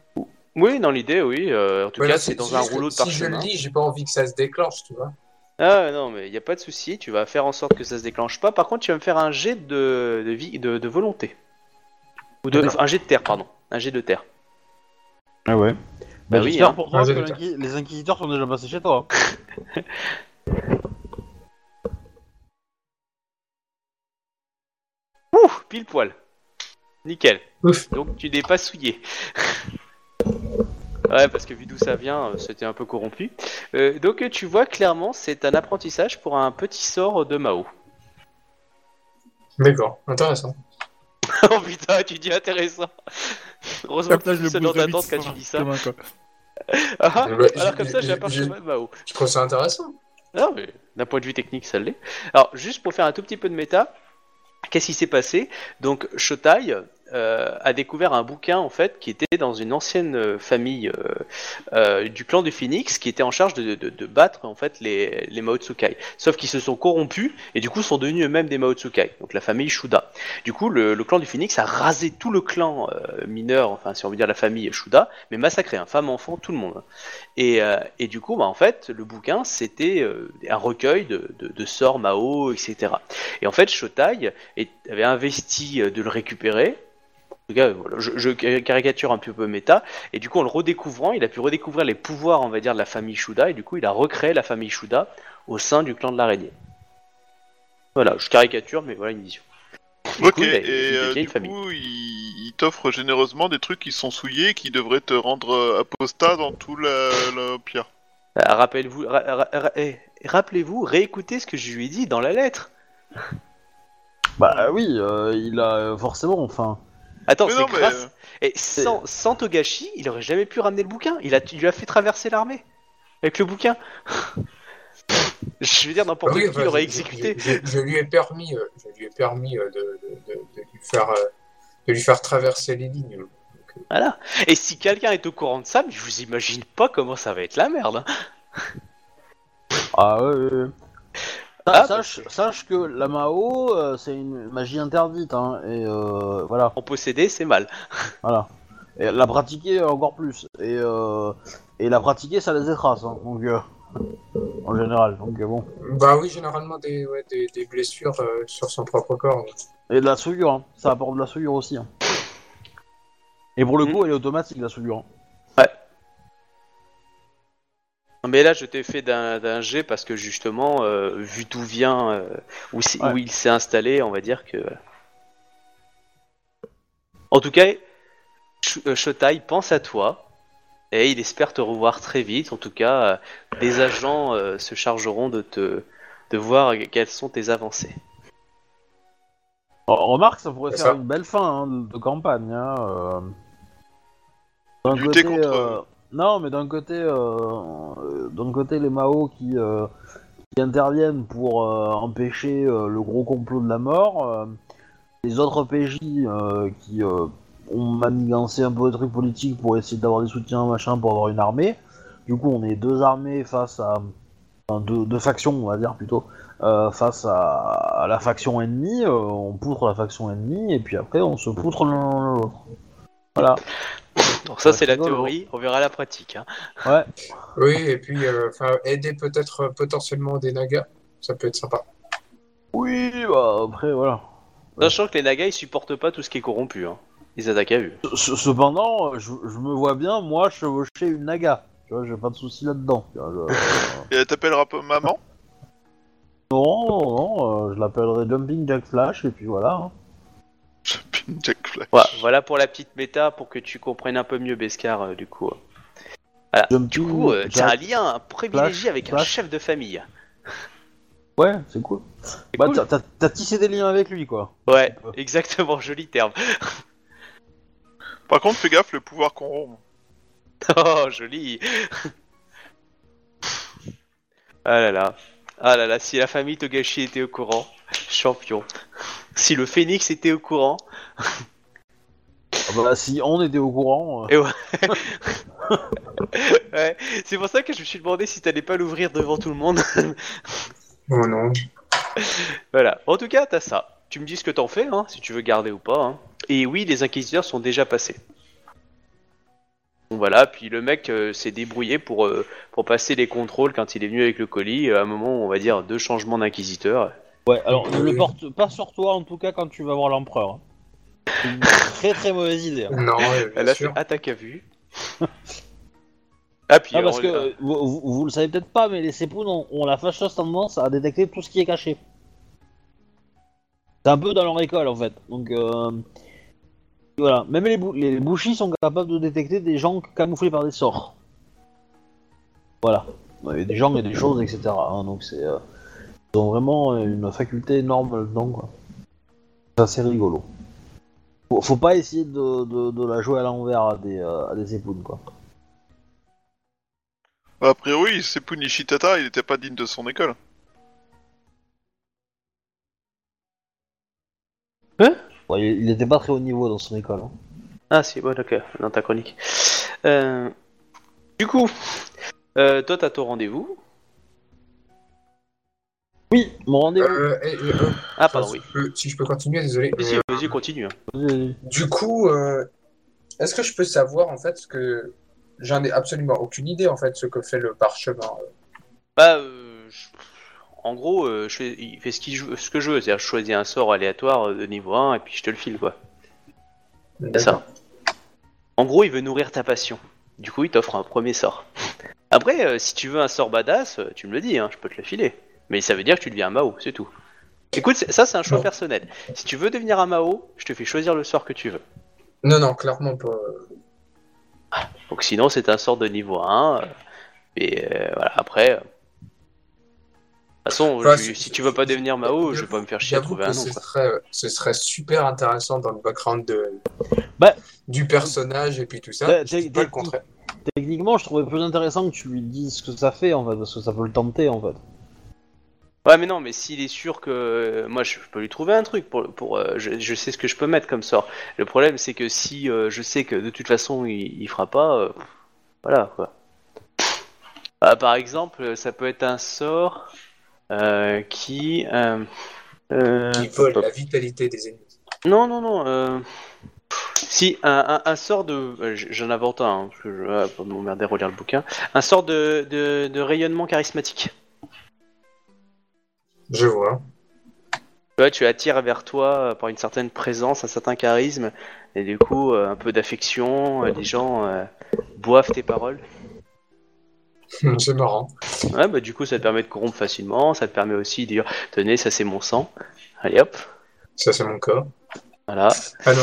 Oui, dans l'idée, oui. Euh, en tout voilà, cas, c'est, c'est dans un rouleau de parchemin. Si je le lis, j'ai pas envie que ça se déclenche, tu vois. Ah non, mais il y a pas de souci. Tu vas faire en sorte que ça se déclenche pas. Par contre, tu vas me faire un jet de de vie, de, de volonté ou de un jet de terre, pardon, un jet de terre. Ah ouais. Bah ben oui, hein. Pour toi, que les inquisiteurs sont déjà passés chez toi. Ouh, pile poil. Nickel. Ouf. Donc tu n'es pas souillé. Ouais, parce que vu d'où ça vient, c'était un peu corrompu. Euh, donc tu vois clairement, c'est un apprentissage pour un petit sort de Mahō. D'accord, intéressant. Oh putain, tu dis intéressant. Heureusement que tu es dans d'attente quand tu dis ça. Demain, ah, bah, alors comme ça, j'ai un parchemin de Mahō. Je trouve ça intéressant. Non, mais d'un point de vue technique, ça l'est. Alors, juste pour faire un tout petit peu de méta, qu'est-ce qui s'est passé ? Donc, Shotaï euh, a découvert un bouquin, en fait, qui était dans une ancienne famille euh, euh, du clan du Phoenix, qui était en charge de, de, de battre, en fait, les, les Mahō-tsukai. Sauf qu'ils se sont corrompus, et du coup, sont devenus eux-mêmes des Mahō-tsukai, donc la famille Shuda. Du coup, le, le clan du Phoenix a rasé tout le clan euh, mineur, enfin, si on veut dire la famille Shuda, mais massacré, hein, femme, enfant, tout le monde. Et, euh, et du coup, bah, en fait, le bouquin, c'était euh, un recueil de, de, de sorts Mahō, et cetera. Et en fait, Shotaï avait investi de le récupérer. En tout cas, voilà, je, je caricature un peu, peu méta. Et du coup, en le redécouvrant, il a pu redécouvrir les pouvoirs, on va dire, de la famille Shuda. Et du coup, il a recréé la famille Shuda au sein du clan de l'araignée. Voilà, je caricature, mais voilà une vision. Du ok, coup, et euh, du famille. coup, il, il t'offre généreusement des trucs qui sont souillés, qui devraient te rendre apostat dans tout l'Empire. Ah, rappelez-vous, ra, ra, ra, eh, rappelez-vous, réécoutez ce que je lui ai dit dans la lettre. Bah oui, euh, il a euh, forcément, enfin... Attends, mais c'est non, grâce... Mais... Et sans, sans Togashi, il aurait jamais pu ramener le bouquin. Il, a, il lui a fait traverser l'armée, avec le bouquin. Je veux dire, n'importe oui, qui enfin, l'aurait je, exécuté. Je, je, je lui ai permis, euh, je lui ai permis euh, de, de, de, de, lui faire, euh, de lui faire traverser les lignes. Donc, euh... Voilà. Et si quelqu'un est au courant de ça, mais je vous imagine pas comment ça va être la merde. Hein. Ah ouais... ouais, ouais. Ah, sache, bah... sache que la Mahō, euh, c'est une magie interdite, hein, et euh, voilà. En posséder, c'est mal. Voilà. Et la pratiquer encore plus, et euh, et la pratiquer, ça les écrase, hein, donc euh, en général, donc bon. Bah oui, généralement des ouais, des, des blessures euh, sur son propre corps. Ouais. Et de la souillure, hein. Ça apporte de la souillure aussi. Hein. Et pour le mmh. coup, elle est automatique la souillure. Hein. Ouais. Mais là, je t'ai fait d'un, d'un jet parce que justement, euh, vu d'où vient, euh, où, ouais. où il s'est installé, on va dire que... En tout cas, Sh- Shotaï pense à toi et il espère te revoir très vite. En tout cas, euh, des agents euh, se chargeront de te de voir quelles sont tes avancées. Oh, remarque, ça pourrait C'est faire ça. une belle fin hein, de campagne. Hein, euh... D'un Lutter côté... Contre... Euh... Non, mais d'un côté, euh, d'un côté les Mahō qui, euh, qui interviennent pour euh, empêcher euh, le gros complot de la mort, euh, les autres P J euh, qui euh, ont manigancé un peu des trucs politiques pour essayer d'avoir des soutiens, machin, pour avoir une armée. Du coup, on est deux armées face à... Enfin, deux, deux factions, on va dire, plutôt. Euh, face à, à la faction ennemie, euh, on poutre la faction ennemie, et puis après, on se poutre l'un l'autre. Voilà. Donc ça, ça c'est la théorie, on verra la pratique. Hein. Ouais. Oui, et puis euh, aider peut-être potentiellement des Nagas, ça peut être sympa. Oui, bah après, voilà. Sachant ouais. que les Nagas, ils supportent pas tout ce qui est corrompu. Hein. Ils attaquent à vue. Cependant, je, je me vois bien, moi, chevaucher une Naga. Tu vois, j'ai pas de soucis là-dedans. Je... Et elle t'appellera maman ? Non, non, euh, je l'appellerai Jumping Jack Flash, et puis voilà. Hein. Voilà, voilà pour la petite méta pour que tu comprennes un peu mieux Beskar euh, du coup. Voilà. Du coup, euh, t'as un lien privilégié avec Flash. Un chef de famille. Ouais, c'est cool. C'est bah, cool. T'as, t'as, t'as tissé des liens avec lui quoi. Ouais, exactement, joli terme. Par contre, fais gaffe, le pouvoir corrompt. Oh, joli. Ah là là. Ah là là, si la famille Togashi était au courant, champion. Si le Phénix était au courant. Voilà, si on était au courant. Euh... Et ouais. Ouais. C'est pour ça que je me suis demandé si t'allais pas l'ouvrir devant tout le monde. Oh non. Voilà. En tout cas, t'as ça. Tu me dis ce que t'en fais, hein, si tu veux garder ou pas. Hein. Et oui, les inquisiteurs sont déjà passés. Voilà, puis le mec euh, s'est débrouillé pour, euh, pour passer les contrôles quand il est venu avec le colis, euh, à un moment où on va dire deux changements d'inquisiteur. Ouais, alors ne le porte pas sur toi en tout cas quand tu vas voir l'empereur. C'est une très très mauvaise idée. Hein. Non, ouais, elle a fait attaque à vue. Ah, puis, ah, parce on... que euh, vous, vous le savez peut-être pas, mais les Sepun ont, ont la fâcheuse tendance à détecter tout ce qui est caché. C'est un peu dans leur école en fait, donc euh... Voilà, même les, bou- les bouchis sont capables de détecter des gens camouflés par des sorts. Voilà, il y a des gens et des choses, et cetera. Hein, donc c'est, euh, ils ont vraiment une faculté énorme là-dedans, quoi. C'est assez rigolo. Faut, faut pas essayer de, de, de la jouer à l'envers à des, euh, à des Sepun, quoi. A priori, Sepun Ishitata, il était pas digne de son école. Hein? Il n'était pas très haut niveau dans son école. Hein. Ah si, bon, ok, dans ta chronique. Euh, du coup, euh, toi, t'as ton rendez-vous. Oui, mon rendez-vous. Euh, euh, euh, ah, pardon, si oui. Je peux, si je peux continuer, désolé. Mais, si, euh, vas-y, continue. Hein. Du coup, euh, est-ce que je peux savoir, en fait, ce que... J'en ai absolument aucune idée, en fait, ce que fait le parchemin. Euh... Bah, euh, je... En gros, euh, je fais, il fait ce, qu'il, ce que je veux, c'est-à-dire je choisis un sort aléatoire de niveau un et puis je te le file, quoi. D'accord. C'est ça. En gros, il veut nourrir ta passion. Du coup, il t'offre un premier sort. Après, euh, si tu veux un sort badass, tu me le dis, hein, je peux te le filer. Mais ça veut dire que tu deviens un Mahō, c'est tout. Écoute, c'est, ça c'est un choix non. personnel. Si tu veux devenir un Mahō, je te fais choisir le sort que tu veux. Non, non, clairement pas. Donc sinon, c'est un sort de niveau un. Et euh, voilà, après... De toute façon, enfin, je, si tu veux pas devenir Mahō, je vais pas me faire chier à trouver un nom. Ce serait, ce serait super intéressant dans le background de, bah, du personnage et puis tout ça. Bah, t'es, t'es, contraire. Techniquement, je trouvais plus intéressant que tu lui dises ce que ça fait, en fait, parce que ça peut le tenter, en fait. Ouais, mais non, mais s'il est sûr que... Moi, je peux lui trouver un truc, pour, pour euh, je, je sais ce que je peux mettre comme sort. Le problème, c'est que si euh, je sais que de toute façon, il, il fera pas... Euh, voilà, quoi. Bah, par exemple, ça peut être un sort... Euh, qui... Euh, euh, qui vole la vitalité des ennemis. Non, non, non. Euh... Si, un, un, un sort de... J'en invente un, hein, parce que je vais pas m'emmerder à relire le bouquin. Un sort de, de, de rayonnement charismatique. Je vois. Ouais, tu attires vers toi par une certaine présence, un certain charisme, et du coup, un peu d'affection, les gens euh, boivent tes paroles. C'est marrant. Ouais, bah du coup, ça te permet de corrompre facilement, ça te permet aussi de dire « Tenez, ça c'est mon sang. Allez hop. » Ça c'est mon corps. Voilà. Ah non.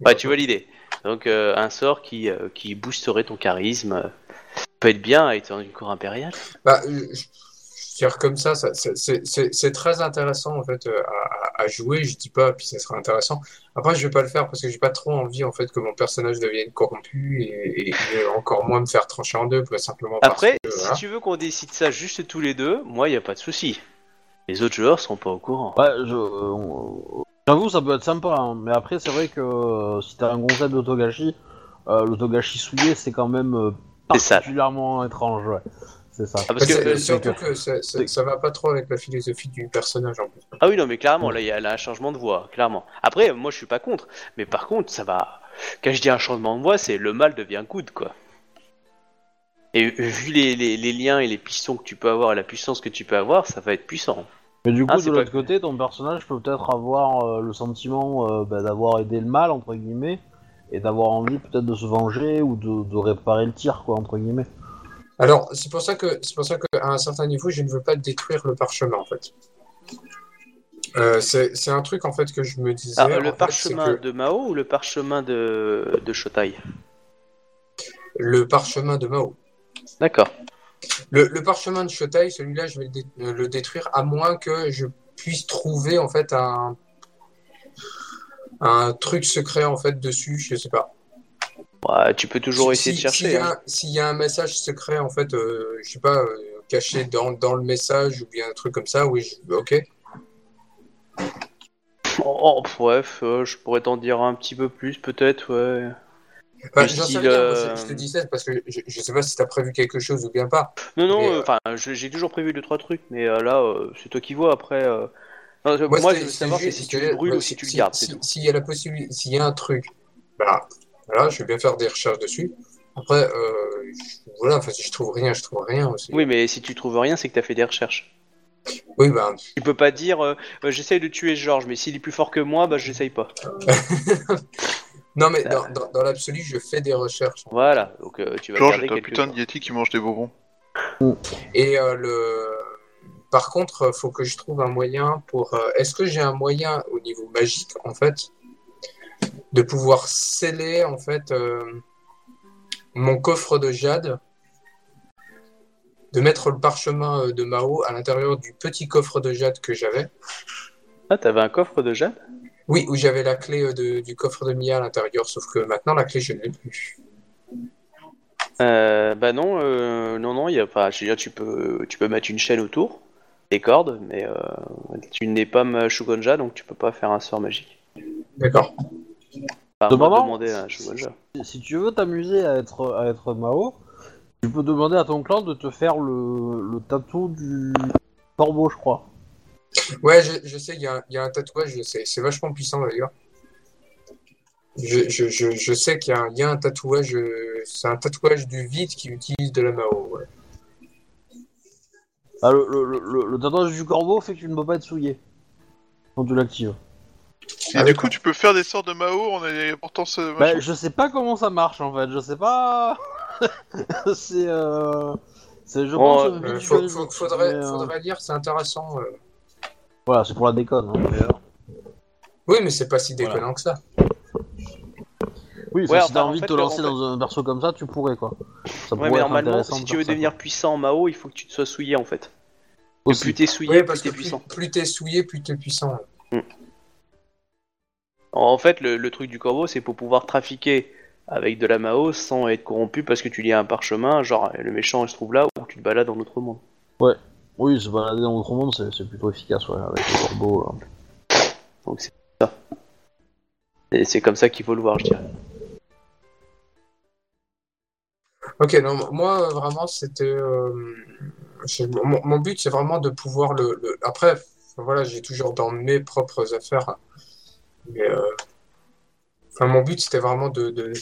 Mais... Ouais, tu vois l'idée. Donc, euh, un sort qui, euh, qui boosterait ton charisme. Ça peut être bien, étant dans une cour impériale. Bah, euh, je dire comme ça, ça c'est, c'est, c'est, c'est très intéressant, en fait, euh, à, à jouer, je dis pas, puis ça sera intéressant. Après, je vais pas le faire parce que j'ai pas trop envie, en fait, que mon personnage devienne corrompu et, et, et encore moins me faire trancher en deux, simplement après, parce que, si hein. tu veux qu'on décide ça juste tous les deux, moi, y a pas de souci. Les autres joueurs seront pas au courant. Ouais, je, euh, j'avoue, ça peut être sympa, hein, mais après, c'est vrai que euh, si t'as un concept de Togashi, euh, le Togashi souillé, c'est quand même euh, particulièrement étrange, ouais. C'est ça. Ah, parce que, c'est, euh, surtout que, que c'est, c'est, c'est... ça va pas trop avec la philosophie du personnage en plus. Ah oui, non, mais clairement, là, il y a un changement de voix, clairement. Après, moi, je suis pas contre, mais par contre, ça va... Quand je dis un changement de voix, c'est le mal devient good, quoi. Et vu les, les, les liens et les pistons que tu peux avoir, et la puissance que tu peux avoir, ça va être puissant. Mais du coup, hein, de l'autre pas... côté, ton personnage peut peut-être avoir euh, le sentiment euh, bah, d'avoir aidé le mal, entre guillemets, et d'avoir envie peut-être de se venger ou de, de réparer le tir, quoi, entre guillemets. Alors, c'est pour ça que, c'est pour ça qu'à un certain niveau, je ne veux pas détruire le parchemin, en fait. Euh, c'est, c'est un truc, en fait, que je me disais... Ah, le parchemin fait, que... de Mahō ou le parchemin de, de Shotaï ? Le parchemin de Mahō. D'accord. Le, le parchemin de Shotaï, celui-là, je vais le, dé- le détruire, à moins que je puisse trouver, en fait, un, un truc secret, en fait, dessus, je ne sais pas. Bah, tu peux toujours essayer si, de chercher. S'il y, hein. si y a un message secret, en fait, euh, je sais pas, euh, caché dans, dans le message ou bien un truc comme ça, oui, je... ok. Oh, oh, bref, euh, je pourrais t'en dire un petit peu plus, peut-être, ouais. Bah, je, style, rien, euh... je te dis ça parce que je, je sais pas si t'as prévu quelque chose ou bien pas. Non, non, enfin, euh, euh, j'ai toujours prévu deux, trois trucs, mais euh, là, euh, c'est toi qui vois après. Euh... Non, moi, moi je veux savoir si tu le brûles bah, ou si tu le gardes. S'il si, si y a la possibilité, s'il y a un truc, bah, voilà, je vais bien faire des recherches dessus. Après, euh, je, voilà, enfin, si je trouve rien, je trouve rien aussi. Oui, mais si tu trouves rien, c'est que t'as fait des recherches. Oui, bah. Tu peux pas dire, euh, bah, j'essaye de tuer Georges, mais s'il est plus fort que moi, bah, j'essaye pas. Non, mais dans, dans, dans l'absolu, je fais des recherches. Voilà, donc euh, tu vas Georges, t'as un putain de Yeti qui mange des bonbons. Et euh, le... par contre, faut que je trouve un moyen pour... Euh... Est-ce que j'ai un moyen, au niveau magique, en fait, de pouvoir sceller, en fait, euh, mon coffre de jade, de mettre le parchemin de Mahō à l'intérieur du petit coffre de jade que j'avais. Ah, t'avais un coffre de jade ? Oui, où j'avais la clé de, du coffre de Mia à l'intérieur, sauf que maintenant la clé je ne l'ai plus. Euh, bah non, euh, non, non, il y a pas. Je veux dire, tu peux, tu peux mettre une chaîne autour, des cordes, mais euh, tu n'es pas ma Shugonja, donc tu peux pas faire un sort magique. D'accord. Enfin, de on va demander à Shugonja. Si, si tu veux t'amuser à être, à être Mahō, tu peux demander à ton clan de te faire le, le tatou du corbeau, je crois. Ouais, je, je sais, il y a, y a un tatouage, je sais, c'est vachement puissant d'ailleurs. Je, je, je, je sais qu'il y, y a un tatouage, c'est un tatouage du vide qui utilise de la Mahō, ouais. Ah, le, le, le, le tatouage du corbeau fait que tu ne peux pas être souillé quand tu l'actives. Et ah, du coup, tu peux faire des sorts de Mahō en apportant ce... Bah, je sais pas comment ça marche en fait, je sais pas... c'est euh... C'est... Je pense bon, euh, faut, faut, faudrait, euh... faudrait lire, c'est intéressant... Euh... Voilà, c'est pour la déconne, hein, d'ailleurs. Oui, mais c'est pas si déconnant voilà. que ça. Oui, ouais, enfin, si t'as envie en fait, de te lancer dans fait... un perso comme ça, tu pourrais, quoi. Ça ouais, mais normalement, si tu veux ça, devenir puissant en Mahō, il faut que tu te sois souillé, en fait. Aussi. Plus t'es souillé, ouais, parce plus t'es puissant. Plus, plus t'es souillé, plus t'es puissant. Hmm. En fait, le, le truc du corbeau, c'est pour pouvoir trafiquer avec de la Mahō sans être corrompu parce que tu lis un parchemin, genre le méchant, il se trouve là, ou tu te balades dans l'autre monde. Ouais. Oui, se balader dans l'autre monde, c'est, c'est plutôt efficace, ouais, avec le corbeau. Hein. Donc c'est ça. Et c'est comme ça qu'il faut le voir, je dirais. Ok, non, moi, vraiment, c'était... Euh, mon, mon but, c'est vraiment de pouvoir le... le... Après, voilà, j'ai toujours dans mes propres affaires. Mais... Euh, enfin, mon but, c'était vraiment de, de,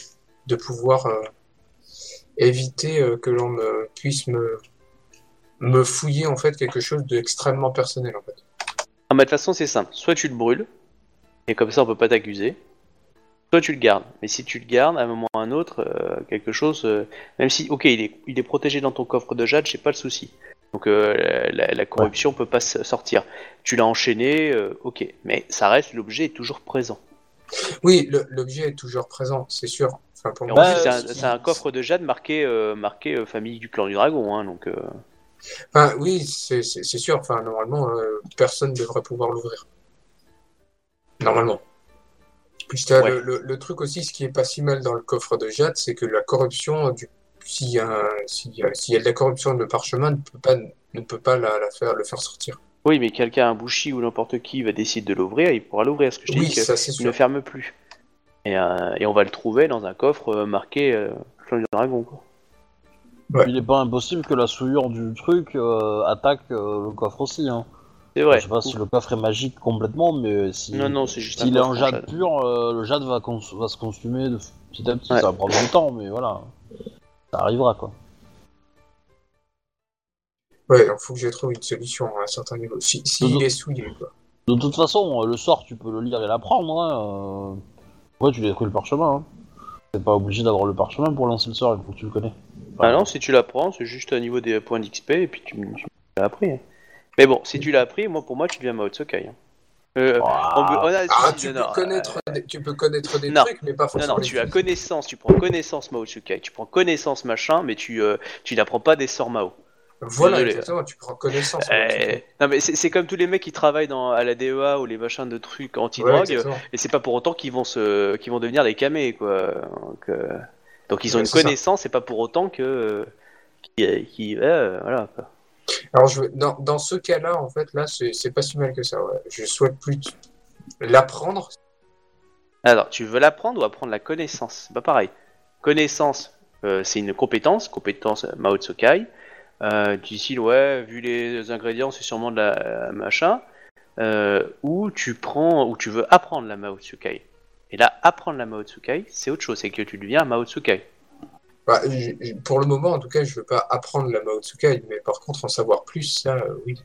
de pouvoir euh, éviter euh, que l'on me, puisse me... me fouiller en fait quelque chose d'extrêmement personnel en fait. Ah mais de toute façon c'est simple, soit tu le brûles, et comme ça on peut pas t'accuser, soit tu le gardes, mais si tu le gardes à un moment ou à un autre, euh, quelque chose, euh, même si, ok il est, il est protégé dans ton coffre de jade, c'est pas le souci, donc euh, la, la corruption ouais. peut pas sortir, tu l'as enchaîné, euh, ok, mais ça reste, l'objet est toujours présent. Oui, le, l'objet est toujours présent, c'est sûr. Enfin, pour moi, en plus, c'est, un, c'est un coffre de jade marqué, euh, marqué euh, famille du clan du dragon, hein, donc... Euh... Enfin, oui, c'est, c'est, c'est sûr. Enfin, normalement, euh, personne ne devrait pouvoir l'ouvrir. Normalement. Ouais. Le, le, le truc aussi, ce qui est pas si mal dans le coffre de jade, c'est que la corruption, du, s'il y a, s'il y a, s'il y a de la corruption de parchemin, ne peut pas, ne peut pas la, la faire, le faire sortir. Oui, mais quelqu'un, un bouchi ou n'importe qui, va décider de l'ouvrir, il pourra l'ouvrir. Parce que je oui, dis ça, que il ne ferme plus. Et, euh, et on va le trouver dans un coffre marqué euh, Clan du Dragon, quoi. Ouais. Il n'est pas impossible que la souillure du truc euh, attaque euh, le coffre aussi. Hein. C'est vrai. Je sais pas si le coffre est magique complètement, mais si, non, non, c'est juste s'il est en jade, jade. pur, euh, le jade va, cons- va se consumer de petit à petit. Ouais. Ça va prendre longtemps, mais voilà. Ça arrivera quoi. Ouais, il faut que je trouve une solution à un certain niveau. Si, si il est souillé quoi. De toute façon, le sort, tu peux le lire et l'apprendre. Hein. Ouais, tu détruis le parchemin. Hein. T'es pas obligé d'avoir le parchemin pour lancer le sort, il faut que tu le connais. Ah non, si tu l'apprends, c'est juste au niveau des points d'X P et puis tu, tu l'as appris. Hein. Mais bon, si tu l'as appris, moi pour moi tu deviens Mahō-tsukai. Hein. Euh, wow. ah, tu, non, peux non, euh... des, tu peux connaître des non. trucs, mais pas forcément. Non, non, tu as connaissance, tu prends connaissance Mahō-tsukai, tu prends connaissance machin, mais tu euh, tu n'apprends pas des sorts Mahō. Voilà, exactement, tu prends connaissance. Euh, non, mais c'est, c'est comme tous les mecs qui travaillent dans, à la D E A ou les machins de trucs anti-drogue, ouais, et c'est pas pour autant qu'ils vont, se, qu'ils vont devenir des camés, quoi. Donc, euh, donc ils ont ouais, une connaissance, ça. Et pas pour autant que. Euh, qui, qui, euh, voilà, quoi. Alors, je, dans, dans ce cas-là, en fait, là, c'est, c'est pas si mal que ça. Ouais. Je souhaite plus t- l'apprendre. Alors, tu veux l'apprendre ou apprendre la connaissance ? C'est pas pareil. Connaissance, euh, c'est une compétence, compétence Mahō-tsukai. Euh, tu dis, ouais, vu les ingrédients, c'est sûrement de la euh, machin. Euh, ou tu prends, ou tu veux apprendre la Mahō-tsukai. Et là, apprendre la Mahō-tsukai, c'est autre chose, c'est que tu deviens Mahō-tsukai. Bah, je, je, pour le moment, en tout cas, je veux pas apprendre la Mahō-tsukai, mais par contre, en savoir plus, ça, euh, oui.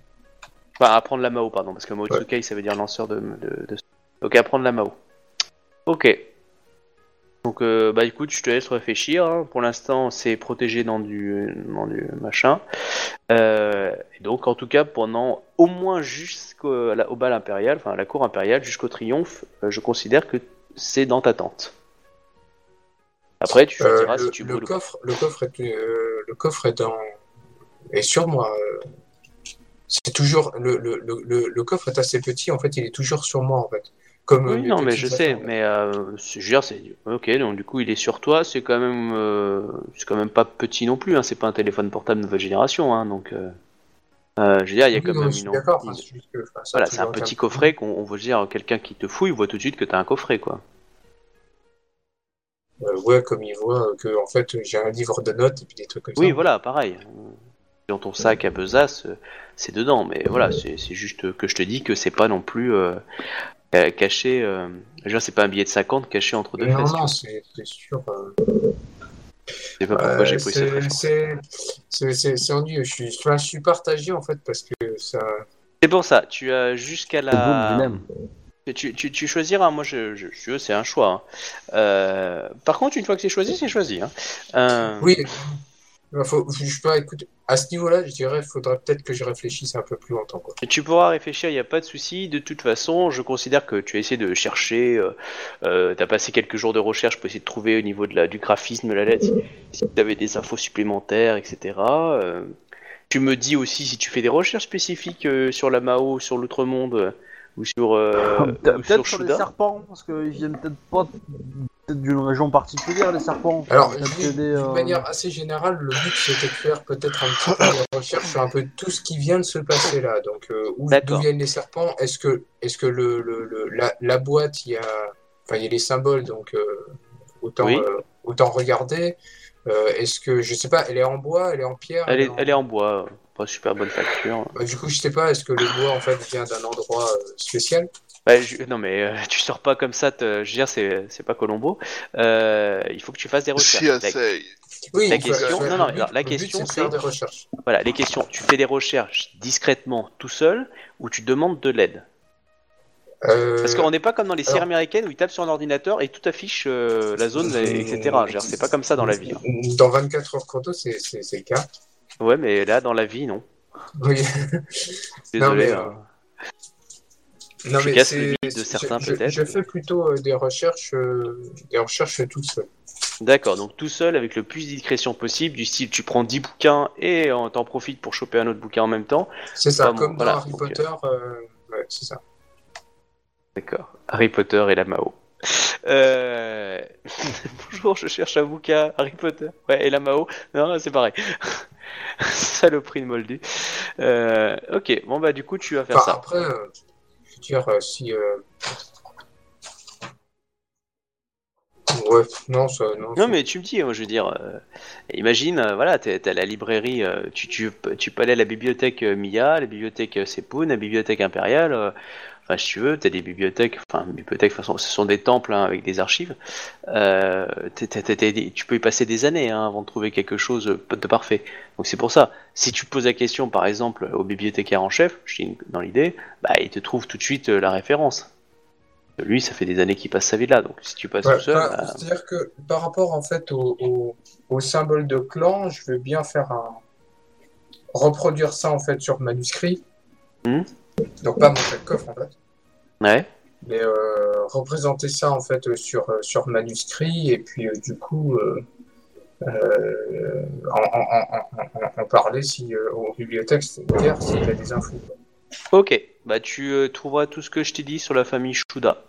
Enfin, apprendre la Mahō, pardon, parce que Mahō-tsukai, ouais. Ça veut dire lanceur de, de, de... Donc, apprendre la Mahō. Ok. Donc, euh, bah, écoute, je te laisse réfléchir. Hein. Pour l'instant, c'est protégé dans du, dans du machin. Euh, donc, en tout cas, pendant au moins jusqu'au la, au bal impérial, enfin, à la cour impériale, jusqu'au triomphe, euh, je considère que c'est dans ta tente. Après, tu euh, diras le, si tu le coffre, le coffre est euh, le coffre est dans est sur moi. C'est toujours le, le, le, le coffre est assez petit en fait, il est toujours sur moi en fait. Comme oui, non, mais je sais, mais euh, je jure, c'est ok. Donc du coup, il est sur toi. C'est quand même euh, c'est quand même pas petit non plus. Hein, c'est pas un téléphone portable nouvelle génération. Hein, donc euh, euh, je veux dire, il y a oui, quand non, même une. D'accord. Enfin, c'est juste que, enfin, ça voilà, c'est un petit coffret qu'on on veut dire quelqu'un qui te fouille voit tout de suite que t'as un coffret quoi. Euh, ouais, comme il voit euh, que en fait j'ai un livre de notes et puis des trucs comme oui, ça. Oui, voilà, pareil. Dans ton sac à besace, euh, c'est dedans. Mais voilà, c'est, c'est juste que je te dis que c'est pas non plus euh, caché. Euh, genre, c'est pas un billet de cinquante caché entre deux mais fesses. Non, non, c'est, c'est sûr. Euh... Je sais pas pourquoi euh, j'ai pris cette référence. C'est, c'est, c'est, c'est ennuyeux. Je suis, je suis partagé en fait parce que ça. C'est pour ça. Tu as jusqu'à la. C'est bon, Tu, tu, tu choisiras, moi je, je, je c'est un choix. Hein. Euh, par contre, une fois que c'est choisi, c'est choisi. Hein. Euh... Oui, faut, je sais pas, écoute, à ce niveau-là, je dirais, il faudrait peut-être que je réfléchisse un peu plus longtemps. Quoi. Tu pourras réfléchir, il n'y a pas de souci. De toute façon, je considère que tu as essayé de chercher, euh, euh, tu as passé quelques jours de recherche pour essayer de trouver au niveau de la, du graphisme, la lettre, si tu avais des infos supplémentaires, et cetera. Euh, tu me dis aussi si tu fais des recherches spécifiques euh, sur la Mahō, sur l'Outre-Monde. Euh, Ou sur, euh, ou peut-être sur, sur les serpents, parce qu'ils viennent peut-être pas peut-être d'une région particulière, les serpents. Alors, je, des, d'une euh... manière assez générale, le but c'était de faire peut-être un petit peu de recherche sur un peu tout ce qui vient de se passer là. Donc, euh, où, d'où viennent les serpents ? Est-ce que, est-ce que le, le, le, la, la boîte, il y a, enfin, il y a les symboles, donc euh, autant, oui. euh, autant regarder. Euh, est-ce que, je sais pas, elle est en bois, elle est en pierre ? Elle, elle, est, en... elle est en bois. Pas super bonne facture. Bah, du coup, je sais pas, est-ce que le bois en fait vient d'un endroit euh, spécial ? Bah, je... Non, mais euh, tu sors pas comme ça, te... je veux dire, c'est, c'est pas Colombo. Euh, il faut que tu fasses des recherches. Si, la... Oui, la question, non, non, non, la question but, c'est. c'est... Des recherches. Voilà, les questions. Tu fais des recherches discrètement tout seul ou tu demandes de l'aide ? Euh... Parce qu'on n'est pas comme dans les séries Alors... américaines où ils tapent sur un ordinateur et tout affiche euh, la zone, et cetera. Genre, c'est pas comme ça dans la vie. Hein. Dans vingt-quatre heures chrono, c'est, c'est, c'est le cas. Ouais, mais là, dans la vie, non. Oui. Désolé. Non, mais, hein. non, je mais casse c'est... le mythe de certains, je, peut-être. Je fais plutôt euh, des recherches euh, des recherches tout seul. D'accord, donc tout seul, avec le plus de discrétion possible, du style, tu prends dix bouquins et on t'en profite pour choper un autre bouquin en même temps. C'est ça, enfin, comme bon, dans voilà, Harry donc, Potter, euh, ouais, c'est ça. D'accord, Harry Potter et la Mahō. Euh... Bonjour, je cherche un bouquin, Harry Potter, ouais, et la Mahō. Non, c'est pareil. Saloperie de moldu. Euh, ok, bon bah du coup tu vas faire enfin, ça. Après, euh, je veux dire euh, si. Euh... Ouais, non, ça, non. Non, c'est... mais tu me dis, moi je veux dire, euh, imagine, euh, voilà, t'es, t'es à la librairie, euh, tu, tu, tu peux aller à la bibliothèque euh, Mia, la bibliothèque euh, Sepun, la bibliothèque impériale. Euh, Enfin, si tu veux, t'as des bibliothèques, enfin, bibliothèques, façon, ce sont des temples hein, avec des archives. Euh, t'es, t'es, t'es, t'es, tu peux y passer des années hein, avant de trouver quelque chose de parfait. Donc c'est pour ça. Si tu poses la question, par exemple, au bibliothécaire en chef, je dis dans l'idée, bah, il te trouve tout de suite euh, la référence. Lui, ça fait des années qu'il passe sa vie là. Donc si tu passes ouais, tout seul, bah, bah... c'est-à-dire que par rapport en fait au, au, au symbole de clan, je veux bien faire un reproduire ça en fait sur manuscrit. Mmh. Donc pas mon sac coffre en fait. Ouais. Mais euh, représenter ça en fait sur sur manuscrit et puis euh, du coup euh, euh, en, en, en, en parler si euh, aux bibliothèques si il y a des infos. Ok. Bah tu euh, trouveras tout ce que je t'ai dit sur la famille Shuda.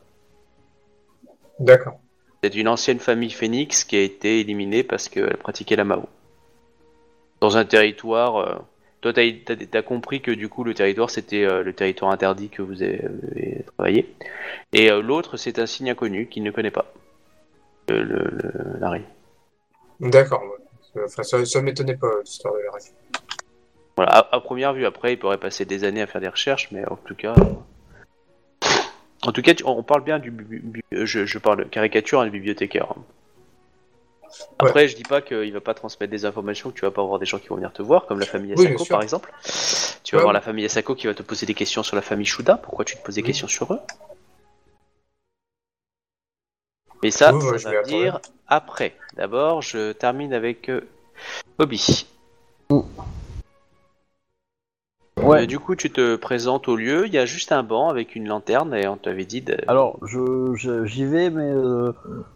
D'accord. C'est une ancienne famille phénix qui a été éliminée parce qu'elle pratiquait la Mahō. Dans un territoire. Euh... Toi, t'as, t'as compris que du coup, le territoire, c'était euh, le territoire interdit que vous avez, avez travaillé. Et euh, l'autre, c'est un signe inconnu qu'il ne connaît pas. Euh, le, le, Larry. D'accord. Enfin, ça, ça m'étonnait pas, l'histoire de Larry. Voilà, à, à première vue. Après, il pourrait passer des années à faire des recherches, mais en tout cas... Euh... En tout cas, tu, on parle bien du... Bu, bu, je, je parle caricature à un bibliothécaire. Après, ouais. Je dis pas qu'il va pas transmettre des informations, que tu vas pas avoir des gens qui vont venir te voir, comme la famille Asako, oui, par exemple. Tu vas ouais. avoir la famille Asako qui va te poser des questions sur la famille Shuda, pourquoi tu te poses des oui. questions sur eux. Et ça, oui, ça ouais, va venir après. D'abord, je termine avec euh, Bobby. Ouh. Ouais. Du coup, tu te présentes au lieu, il y a juste un banc avec une lanterne et on t'avait dit... De... Alors, je, je, j'y vais, mais euh,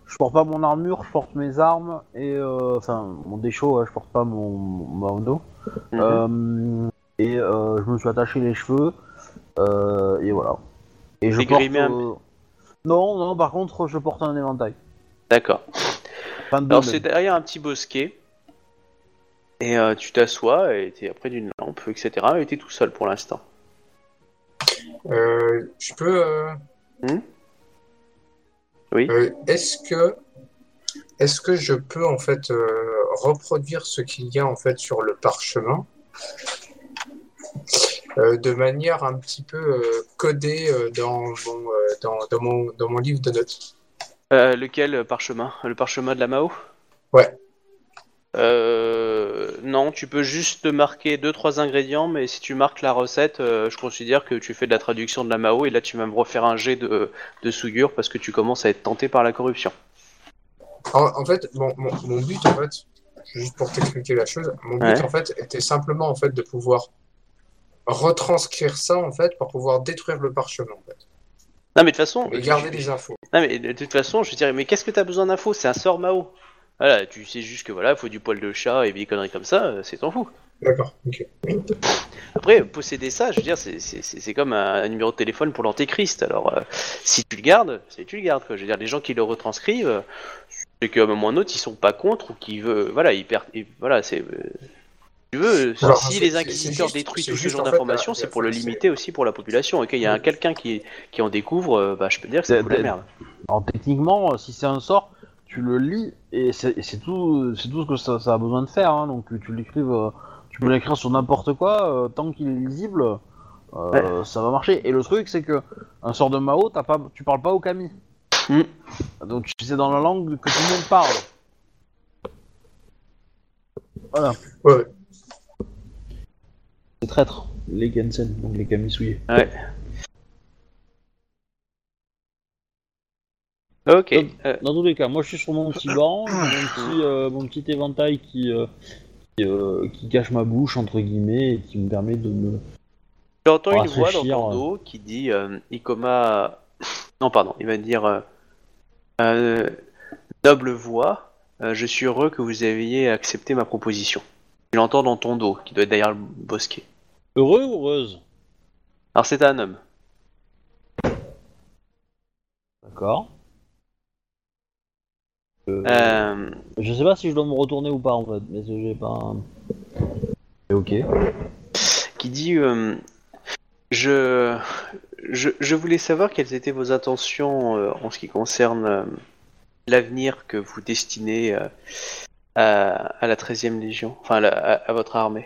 je porte pas mon armure, je porte mes armes et... Euh, enfin, mon déchaud, je porte pas mon, mon bandeau. Mm-hmm. Euh, et euh, je me suis attaché les cheveux euh, et voilà. Et je T'es porte... Grimé un... euh... Non, non, par contre, je porte un éventail. D'accord. Enfin, alors, c'est derrière un petit bosquet. Et euh, tu t'assois et t'es après d'une lampe, et cetera. Et t'es tout seul pour l'instant. Euh, je peux. Euh... Hmm oui. Euh, est-ce que, est-ce que je peux en fait euh, reproduire ce qu'il y a en fait sur le parchemin euh, de manière un petit peu euh, codée euh, dans mon, euh, dans, dans mon, dans mon livre de notes. Euh, lequel parchemin ? Le parchemin de la Mahō ? Ouais. Euh, non, tu peux juste marquer deux trois ingrédients, mais si tu marques la recette, euh, je considère que tu fais de la traduction de la Mahō, et là tu vas me refaire un jet de, de souillure, parce que tu commences à être tenté par la corruption. En, en fait, mon, mon, mon but, en fait, juste pour t'expliquer la chose, mon but, ouais. en fait, était simplement, en fait, de pouvoir retranscrire ça, en fait, pour pouvoir détruire le parchemin, en fait. Non, mais de toute façon... Et garder je... les infos. Non, mais de toute façon, je dirais, mais qu'est-ce que t'as besoin d'infos ? C'est un sort Mahō. Voilà, tu sais juste que voilà, faut du poil de chat et des conneries comme ça, c'est t'en fous. D'accord, ok. Après, posséder ça, je veux dire, c'est, c'est, c'est comme un, un numéro de téléphone pour l'antéchrist. Alors, euh, si tu le gardes, c'est tu le gardes, quoi. Je veux dire, les gens qui le retranscrivent, c'est qu'à un moment ou à un autre, ils sont pas contre ou qu'ils veulent. Voilà, ils perdent. Voilà, c'est. Euh, tu veux, alors, si les inquisiteurs détruisent tout ce genre d'informations, c'est pour le limiter aussi pour la population. Ok, il y a quelqu'un qui qui en découvre, bah, je peux dire que c'est de la merde. Alors, techniquement, si c'est un sort. Tu le lis et c'est, c'est tout, c'est tout ce que ça, ça a besoin de faire. Hein, donc tu l'écrives, euh, tu peux l'écrire sur n'importe quoi euh, tant qu'il est lisible, euh, ouais. ça va marcher. Et le truc c'est que un sort de Mahō, t'as pas, tu parles pas au kami. Mm. Donc c'est dans la langue que tout le monde parle. Voilà. Ouais. C'est traître. Les Gensen, donc les kami souillés. Ouais. Ok. Dans, dans tous les cas, moi je suis sur mon petit banc, mon petit, euh, mon petit éventail qui, euh, qui, euh, qui cache ma bouche entre guillemets et qui me permet de me. J'entends une voix dans ton dos qui dit euh, Ikoma. Non, pardon, il va dire euh, euh, noble voix. Euh, je suis heureux que vous ayez accepté ma proposition. Tu l'entends dans ton dos, qui doit être derrière le bosquet. Heureux ou heureuse ? Alors c'est un homme. D'accord. Euh, euh... Je sais pas si je dois me retourner ou pas en fait, mais j'ai pas. C'est ok. Qui dit euh, je... je je voulais savoir quelles étaient vos intentions euh, en ce qui concerne euh, l'avenir que vous destinez euh, à, à la treizième Légion, enfin la, à, à votre armée.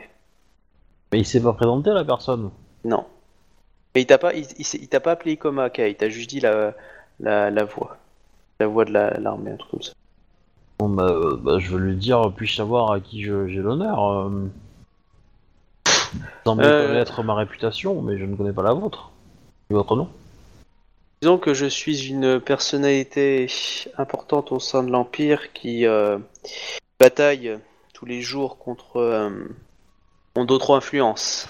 Mais il s'est pas présenté la personne. Non. Mais il t'a pas il, il, il t'a pas appelé Ikoma Kaé, il t'a juste dit la la, la voix, la voix de la, l'armée, un truc comme ça. Bah, euh, bah, je veux lui dire, puis-je savoir à qui je, j'ai l'honneur euh... Sans euh... connaître ma réputation, mais je ne connais pas la vôtre. Votre nom. Disons que je suis une personnalité importante au sein de l'Empire qui euh, bataille tous les jours contre euh, d'autres influences.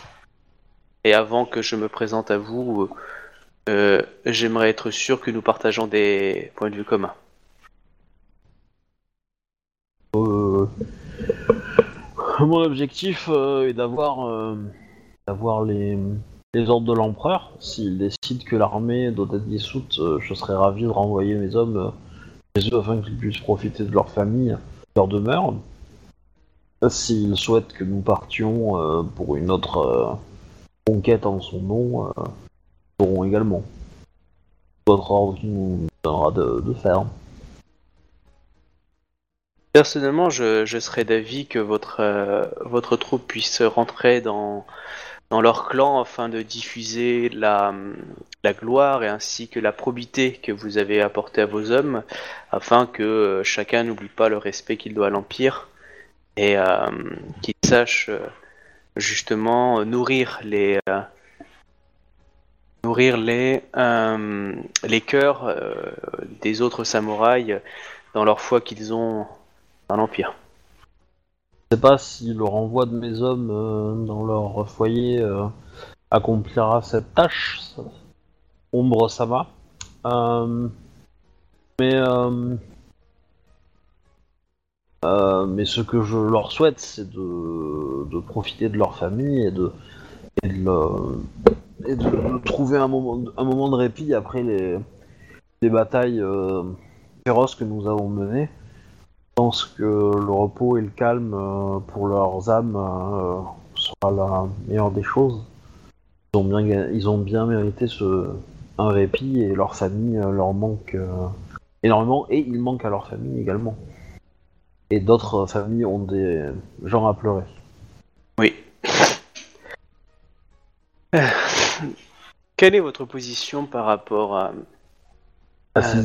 Et avant que je me présente à vous, euh, j'aimerais être sûr que nous partageons des points de vue communs. Euh, mon objectif euh, est d'avoir, euh, d'avoir les, les ordres de l'empereur. S'il décide que l'armée doit être dissoute, euh, je serais ravi de renvoyer mes hommes euh, chez eux afin qu'ils puissent profiter de leur famille, de leur demeure. s'il souhaite que nous partions euh, pour une autre euh, conquête en son nom, euh, nous pourrons également. Votre ordre nous donnera de, de faire. Personnellement, je, je serais d'avis que votre, euh, votre troupe puisse rentrer dans, dans leur clan afin de diffuser la, la gloire et ainsi que la probité que vous avez apportée à vos hommes, afin que euh, chacun n'oublie pas le respect qu'il doit à l'Empire et euh, qu'il sache euh, justement nourrir les, euh, nourrir les, euh, les cœurs euh, des autres samouraïs dans leur foi qu'ils ont. L'Empire. Je ne sais pas si le renvoi de mes hommes euh, dans leur foyer euh, accomplira cette tâche, Ombre Sama. Euh, mais, euh, euh, mais ce que je leur souhaite, c'est de, de profiter de leur famille et de, et de, le, et de, de trouver un moment, un moment de répit après les, les batailles euh, féroces que nous avons menées. Je pense que le repos et le calme euh, pour leurs âmes euh, sera la meilleure des choses. Ils ont bien, ils ont bien mérité ce, un répit et leur famille euh, leur manque euh, énormément et ils manquent à leur famille également. Et d'autres euh, familles ont des gens à pleurer. Oui. Quelle est votre position par rapport à... à... à...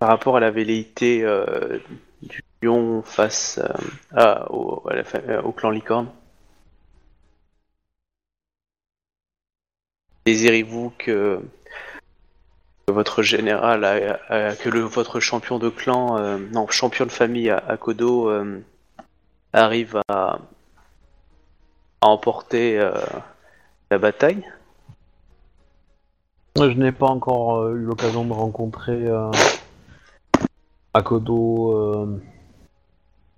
Par rapport à la velléité euh, du lion face euh, à, au, à la, euh, au clan Licorne, désirez-vous que, que votre général, a, a, que le, votre champion de clan, euh, non champion de famille à Kodo euh, arrive à, à emporter euh, la bataille? Je n'ai pas encore euh, eu l'occasion de rencontrer. Euh... Akodo euh...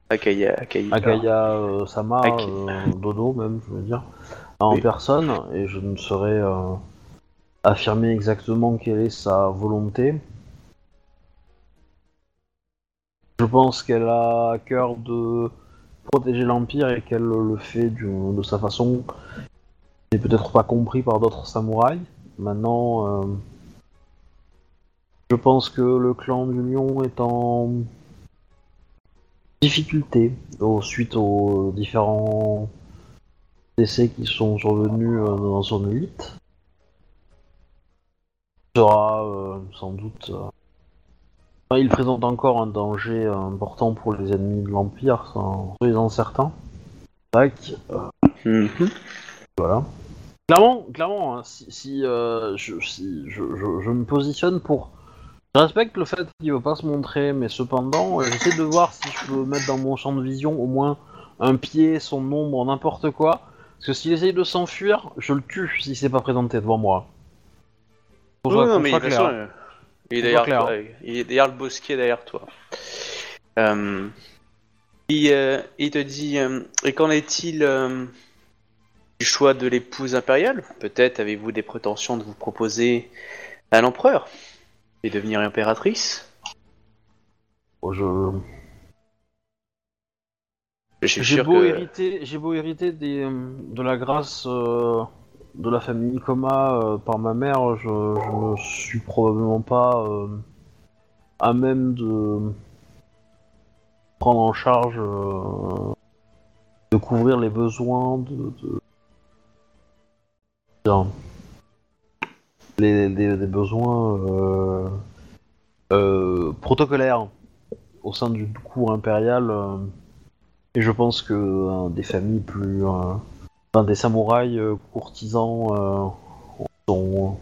Akiya euh, Sama, Aki... euh, Dodo même, je veux dire, en oui. personne, et je ne saurais euh, affirmer exactement quelle est sa volonté. Je pense qu'elle a à cœur de protéger l'Empire et qu'elle le fait du, de sa façon qui n'est peut-être pas compris par d'autres samouraïs. Maintenant... Euh... Je pense que le clan du lion est en difficulté au, suite aux différents décès qui sont survenus dans son élite. Il sera euh, sans doute... Euh... Enfin, il présente encore un danger important pour les ennemis de l'Empire, sans les incertains. Tac. Euh... Mm-hmm. Voilà. Clairement, clairement hein, si, si, euh, je, si je, je, je me positionne pour... Je respecte le fait qu'il ne veut pas se montrer, mais cependant, j'essaie de voir si je peux mettre dans mon champ de vision au moins un pied, son ombre, n'importe quoi. Parce que s'il essaye de s'enfuir, je le tue s'il ne s'est pas présenté devant moi. Pour non, non, mais il, façon, il, est derrière toi, il est derrière le bosquet, derrière toi. Euh, il, euh, il te dit, euh, et qu'en est-il euh, du choix de l'épouse impériale? Peut-être avez-vous des prétentions de vous proposer à l'empereur ? Et devenir impératrice? Je... J'ai, j'ai, beau que... hériter, j'ai beau hériter des, de la grâce euh, de la famille Ikoma euh, par ma mère, je, je ne suis probablement pas euh, à même de prendre en charge, euh, de couvrir les besoins de... de... Bien. Des, des, des besoins euh, euh, protocolaires au sein du cours impérial euh, et je pense que euh, des familles plus euh, enfin des samouraïs euh, courtisans euh, sont,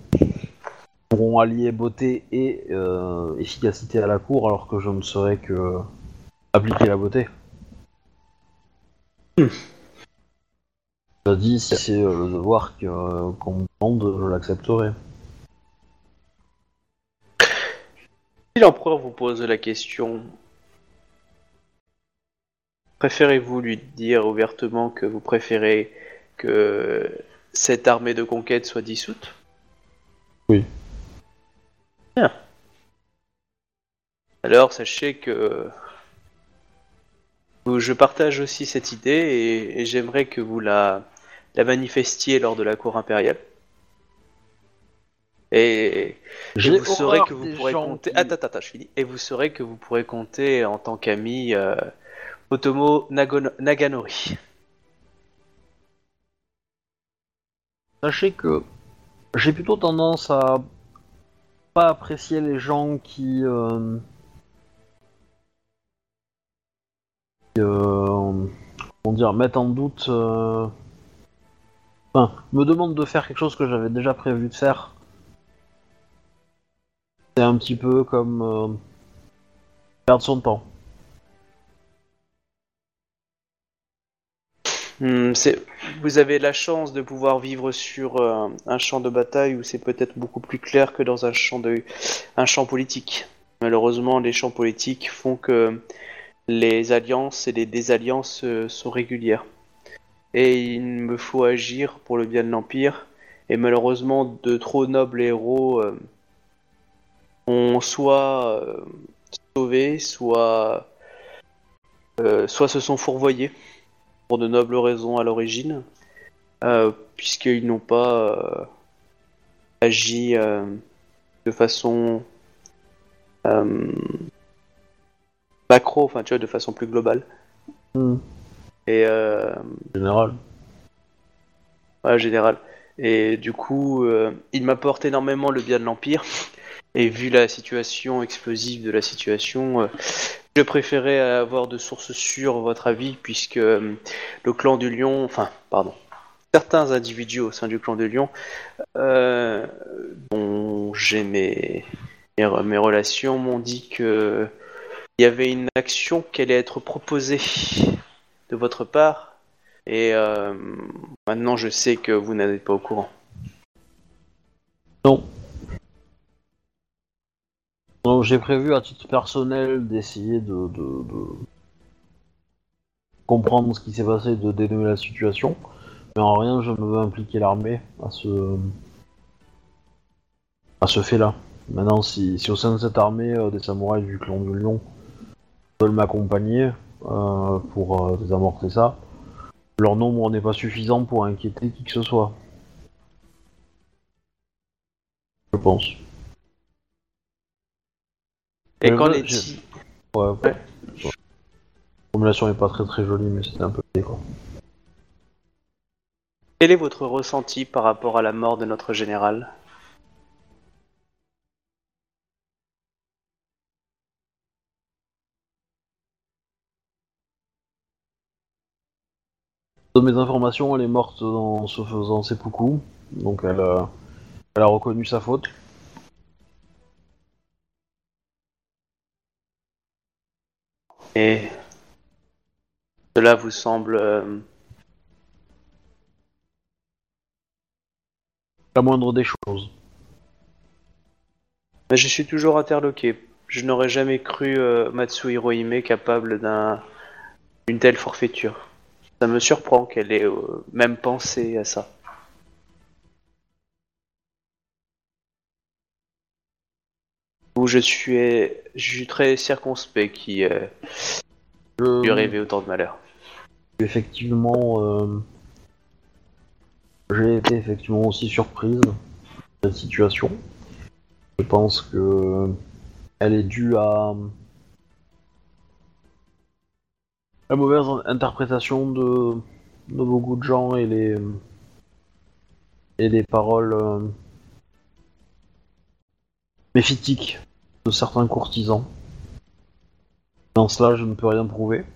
pourront allier beauté et euh, efficacité à la cour alors que je ne saurais que appliquer la beauté. Mmh. Je dis si c'est euh, le devoir que, euh, qu'on me demande, je l'accepterai. Si l'empereur vous pose la question, préférez-vous lui dire ouvertement que vous préférez que cette armée de conquête soit dissoute? Oui. Bien. Alors sachez que Je partage aussi cette idée et, et j'aimerais que vous la, la manifestiez lors de la cour impériale. Et, et vous saurez que vous pourrez compter. Qui... Attends, attends, je finis. Et vous saurez que vous pourrez compter en tant qu'ami euh, Otomo Nagon... Naganori. Sachez que j'ai plutôt tendance à pas apprécier les gens qui. Euh... Euh, comment dire, mettre en doute euh... enfin, me demande de faire quelque chose que j'avais déjà prévu de faire. C'est un petit peu comme euh, perdre son temps. Mmh, c'est... Vous avez la chance de pouvoir vivre sur euh, un champ de bataille où c'est peut-être beaucoup plus clair que dans un champ, de... un champ politique. Malheureusement, les champs politiques font que les alliances et les désalliances sont régulières. Et il me faut agir pour le bien de l'Empire. Et malheureusement, de trop nobles héros euh, ont soit euh, sauvés, soit, euh, soit se sont fourvoyés, pour de nobles raisons à l'origine, euh, puisqu'ils n'ont pas euh, agi euh, de façon... Euh, macro, enfin tu vois, de façon plus globale. Mm. Et euh... Général. Ouais, général. Et du coup, euh, il m'apporte énormément le bien de l'Empire. Et vu la situation explosive de la situation, euh, je préférais avoir de sources sûres votre avis, puisque euh, le clan du Lion, enfin, pardon, certains individus au sein du clan du Lion, euh, dont j'ai mes, mes, mes relations, m'ont dit que il y avait une action qui allait être proposée de votre part, et euh, maintenant je sais que vous n'êtes pas au courant. Non. Donc j'ai prévu à titre personnel d'essayer de, de, de comprendre ce qui s'est passé, de dénouer la situation, mais en rien je ne veux impliquer l'armée à ce, à ce fait-là. Maintenant, si, si au sein de cette armée euh, des samouraïs du clan du Lion veulent m'accompagner euh, pour euh, désamorcer ça, leur nombre n'est pas suffisant pour inquiéter qui que ce soit. Je pense. Et mais quand les petits... Ouais, ouais. ouais. La formulation n'est pas très très jolie, mais c'était un peu laid, quoi. Quel est votre ressenti par rapport à la mort de notre général ? De mes informations, elle est morte en se faisant seppuku, donc elle, euh, elle a reconnu sa faute. Et cela vous semble euh... la moindre des choses. Mais je suis toujours interloqué. Je n'aurais jamais cru euh, Matsu Hirohime capable d'un d'une telle forfaiture. Ça me surprend qu'elle ait euh, même pensé à ça. Où je suis, je suis très circonspect qui euh, je... lui rêvait autant de malheur. Effectivement, euh... j'ai été effectivement aussi surprise de cette situation. Je pense que elle est due à la mauvaise interprétation de, de beaucoup de gens et les et les paroles euh, méphitiques de certains courtisans. Dans cela, je ne peux rien prouver.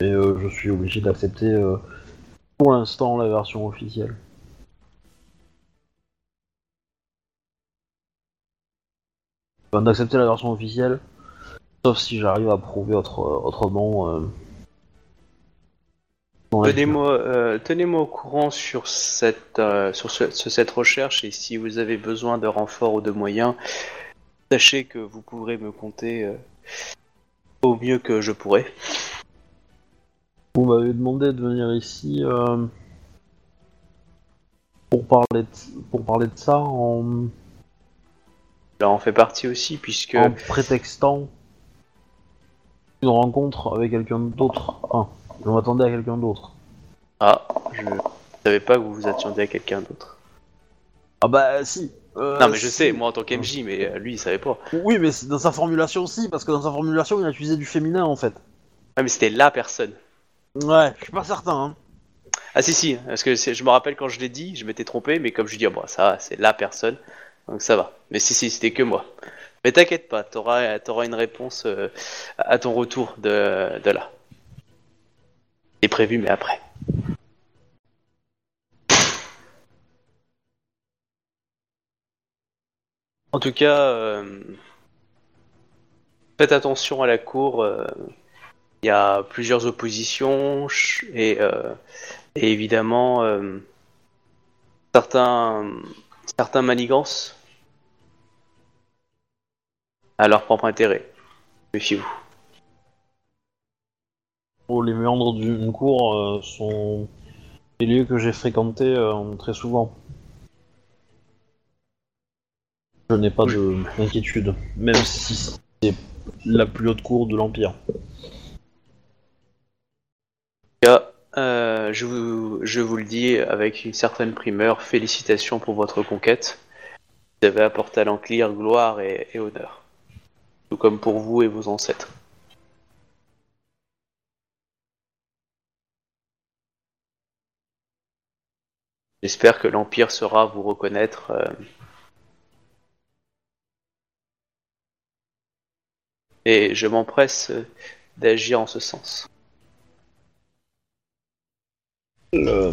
Et euh, je suis obligé d'accepter euh, pour l'instant la version officielle. Enfin, d'accepter la version officielle. Sauf si j'arrive à prouver autre, autrement. Euh... Tenez-moi, euh, tenez-moi au courant sur cette, euh, sur, ce, sur cette recherche, et si vous avez besoin de renforts ou de moyens, sachez que vous pourrez me compter euh, au mieux que je pourrai. Vous m'avez demandé de venir ici euh, pour, parler de, pour parler de ça en... Là, on fait partie aussi, puisque... En prétextant... une rencontre avec quelqu'un d'autre. Ah, je m'attendais à quelqu'un d'autre. Ah, je savais pas que vous vous attendiez à quelqu'un d'autre. Ah bah si. Euh, non mais je si. sais, moi en tant qu'M J, mais lui il savait pas. Oui mais dans sa formulation aussi, parce que dans sa formulation il a utilisé du féminin en fait. Ah mais c'était la personne. Ouais, je suis pas certain hein. Ah si si, parce que je me rappelle quand je l'ai dit, je m'étais trompé, mais comme je dis, oh, bon ça va, c'est la personne, donc ça va. Mais si si, c'était que moi. Mais t'inquiète pas, t'auras, t'auras une réponse euh, à ton retour de, de là. C'est prévu, mais après. En tout cas, euh, faites attention à la cour. Euh, il y a plusieurs oppositions et, euh, et évidemment euh, certains, certains manigances à leur propre intérêt. Méfiez-vous. Oh, les méandres d'une cour euh, sont des lieux que j'ai fréquentés euh, très souvent. Je n'ai pas de d'inquiétude, même si c'est la plus haute cour de l'Empire. Euh, je, vous, je vous le dis avec une certaine primeur, félicitations pour votre conquête. Vous avez apporté à l'Enclire gloire et, et honneur, tout comme pour vous et vos ancêtres. J'espère que l'Empire saura vous reconnaître euh, et je m'empresse d'agir en ce sens. Le...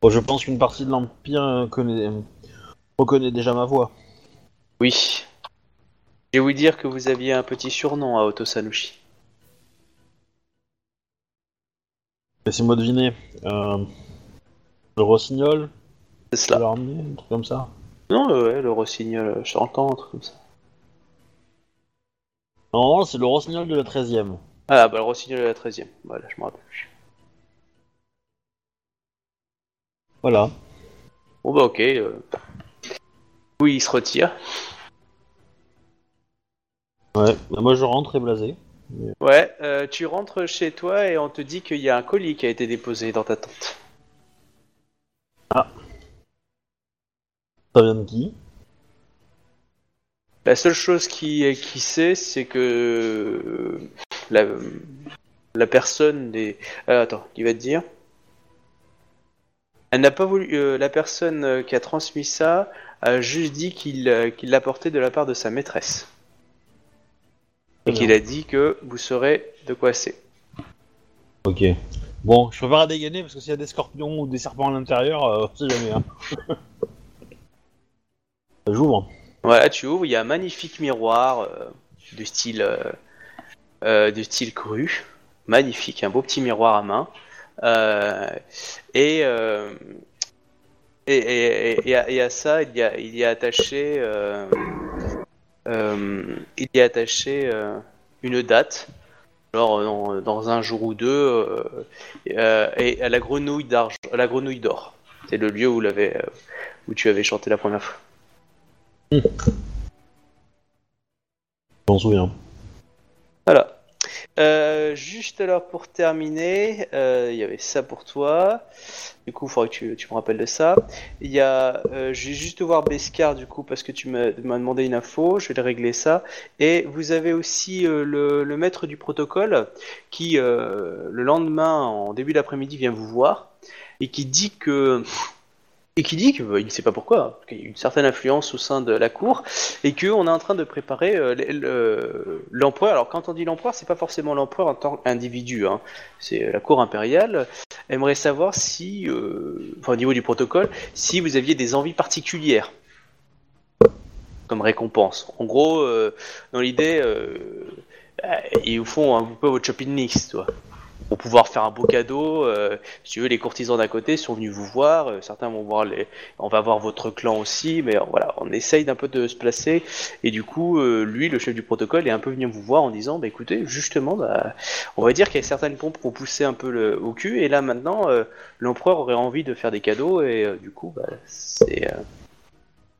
Bon, je pense qu'une partie de l'Empire connaît... reconnaît déjà ma voix. Oui. Je vais vous dire que vous aviez un petit surnom à Otosan Uchi. Laissez-moi deviner. Euh... Le rossignol. C'est cela. L'armée, un truc comme ça. Non, ouais, le rossignol chantant, un truc comme ça. Non, c'est le rossignol de la treizième. Ah bah le rossignol de la treizième, voilà, je me rappelle plus. Voilà. Bon bah ok. Euh... Oui, il se retire. Ouais, bah moi je rentre et blasé. Ouais, euh, tu rentres chez toi et on te dit qu'il y a un colis qui a été déposé dans ta tente. Ah. Ça vient de qui ? La seule chose qui, qui sait, c'est que la, la personne des... Alors, attends, il va te dire... Elle n'a pas voulu. Euh, la personne qui a transmis ça a juste dit qu'il euh, qu'il l'apportait de la part de sa maîtresse. Et qu'il a dit que vous saurez de quoi c'est. Ok. Bon, je préfère à dégainer parce que s'il y a des scorpions ou des serpents à l'intérieur, euh, c'est jamais. Hein. J'ouvre. Voilà, tu ouvres. Il y a un magnifique miroir euh, de style euh, euh, de style cru, magnifique, un beau petit miroir à main. Euh, et, euh, et, et, et, à, et à ça, il y a, il y a attaché, euh, euh, il y a attaché euh, une date, genre dans, dans un jour ou deux, euh, euh, et à la grenouille d'argent, la grenouille d'or. C'est le lieu où, l'avait, euh, où tu avais chanté la première fois. Mmh. Je m'en souviens. Voilà. Euh, juste alors pour terminer, il euh, y avait ça pour toi. Du coup, il faudrait que tu, tu me rappelles de ça. Il y a, euh, je vais juste voir Beskar du coup parce que tu m'as, m'as demandé une info. Je vais régler ça. Et vous avez aussi euh, le, le maître du protocole qui euh, le lendemain, en début d'après-midi, vient vous voir et qui dit que et qui dit que il ne sait pas pourquoi, qu'il y a une certaine influence au sein de la cour et que on est en train de préparer euh, l'empereur. Alors quand on dit l'empereur, c'est pas forcément l'empereur en tant qu'individu, hein. C'est la cour impériale. Aimerait savoir si, euh, enfin, au niveau du protocole, si vous aviez des envies particulières comme récompense. En gros, euh, dans l'idée, euh, ils vous font un peu votre shopping mix, toi. Pour pouvoir faire un beau cadeau, euh, si tu veux, les courtisans d'à côté sont venus vous voir, euh, certains vont voir les... On va voir votre clan aussi, mais euh, voilà, on essaye d'un peu de se placer, et du coup, euh, lui, le chef du protocole, est un peu venu vous voir en disant, bah écoutez, justement, bah, on va dire qu'il y a certaines pompes qui ont poussé un peu le... au cul, et là, maintenant, euh, l'empereur aurait envie de faire des cadeaux, et euh, du coup, bah, c'est... Euh...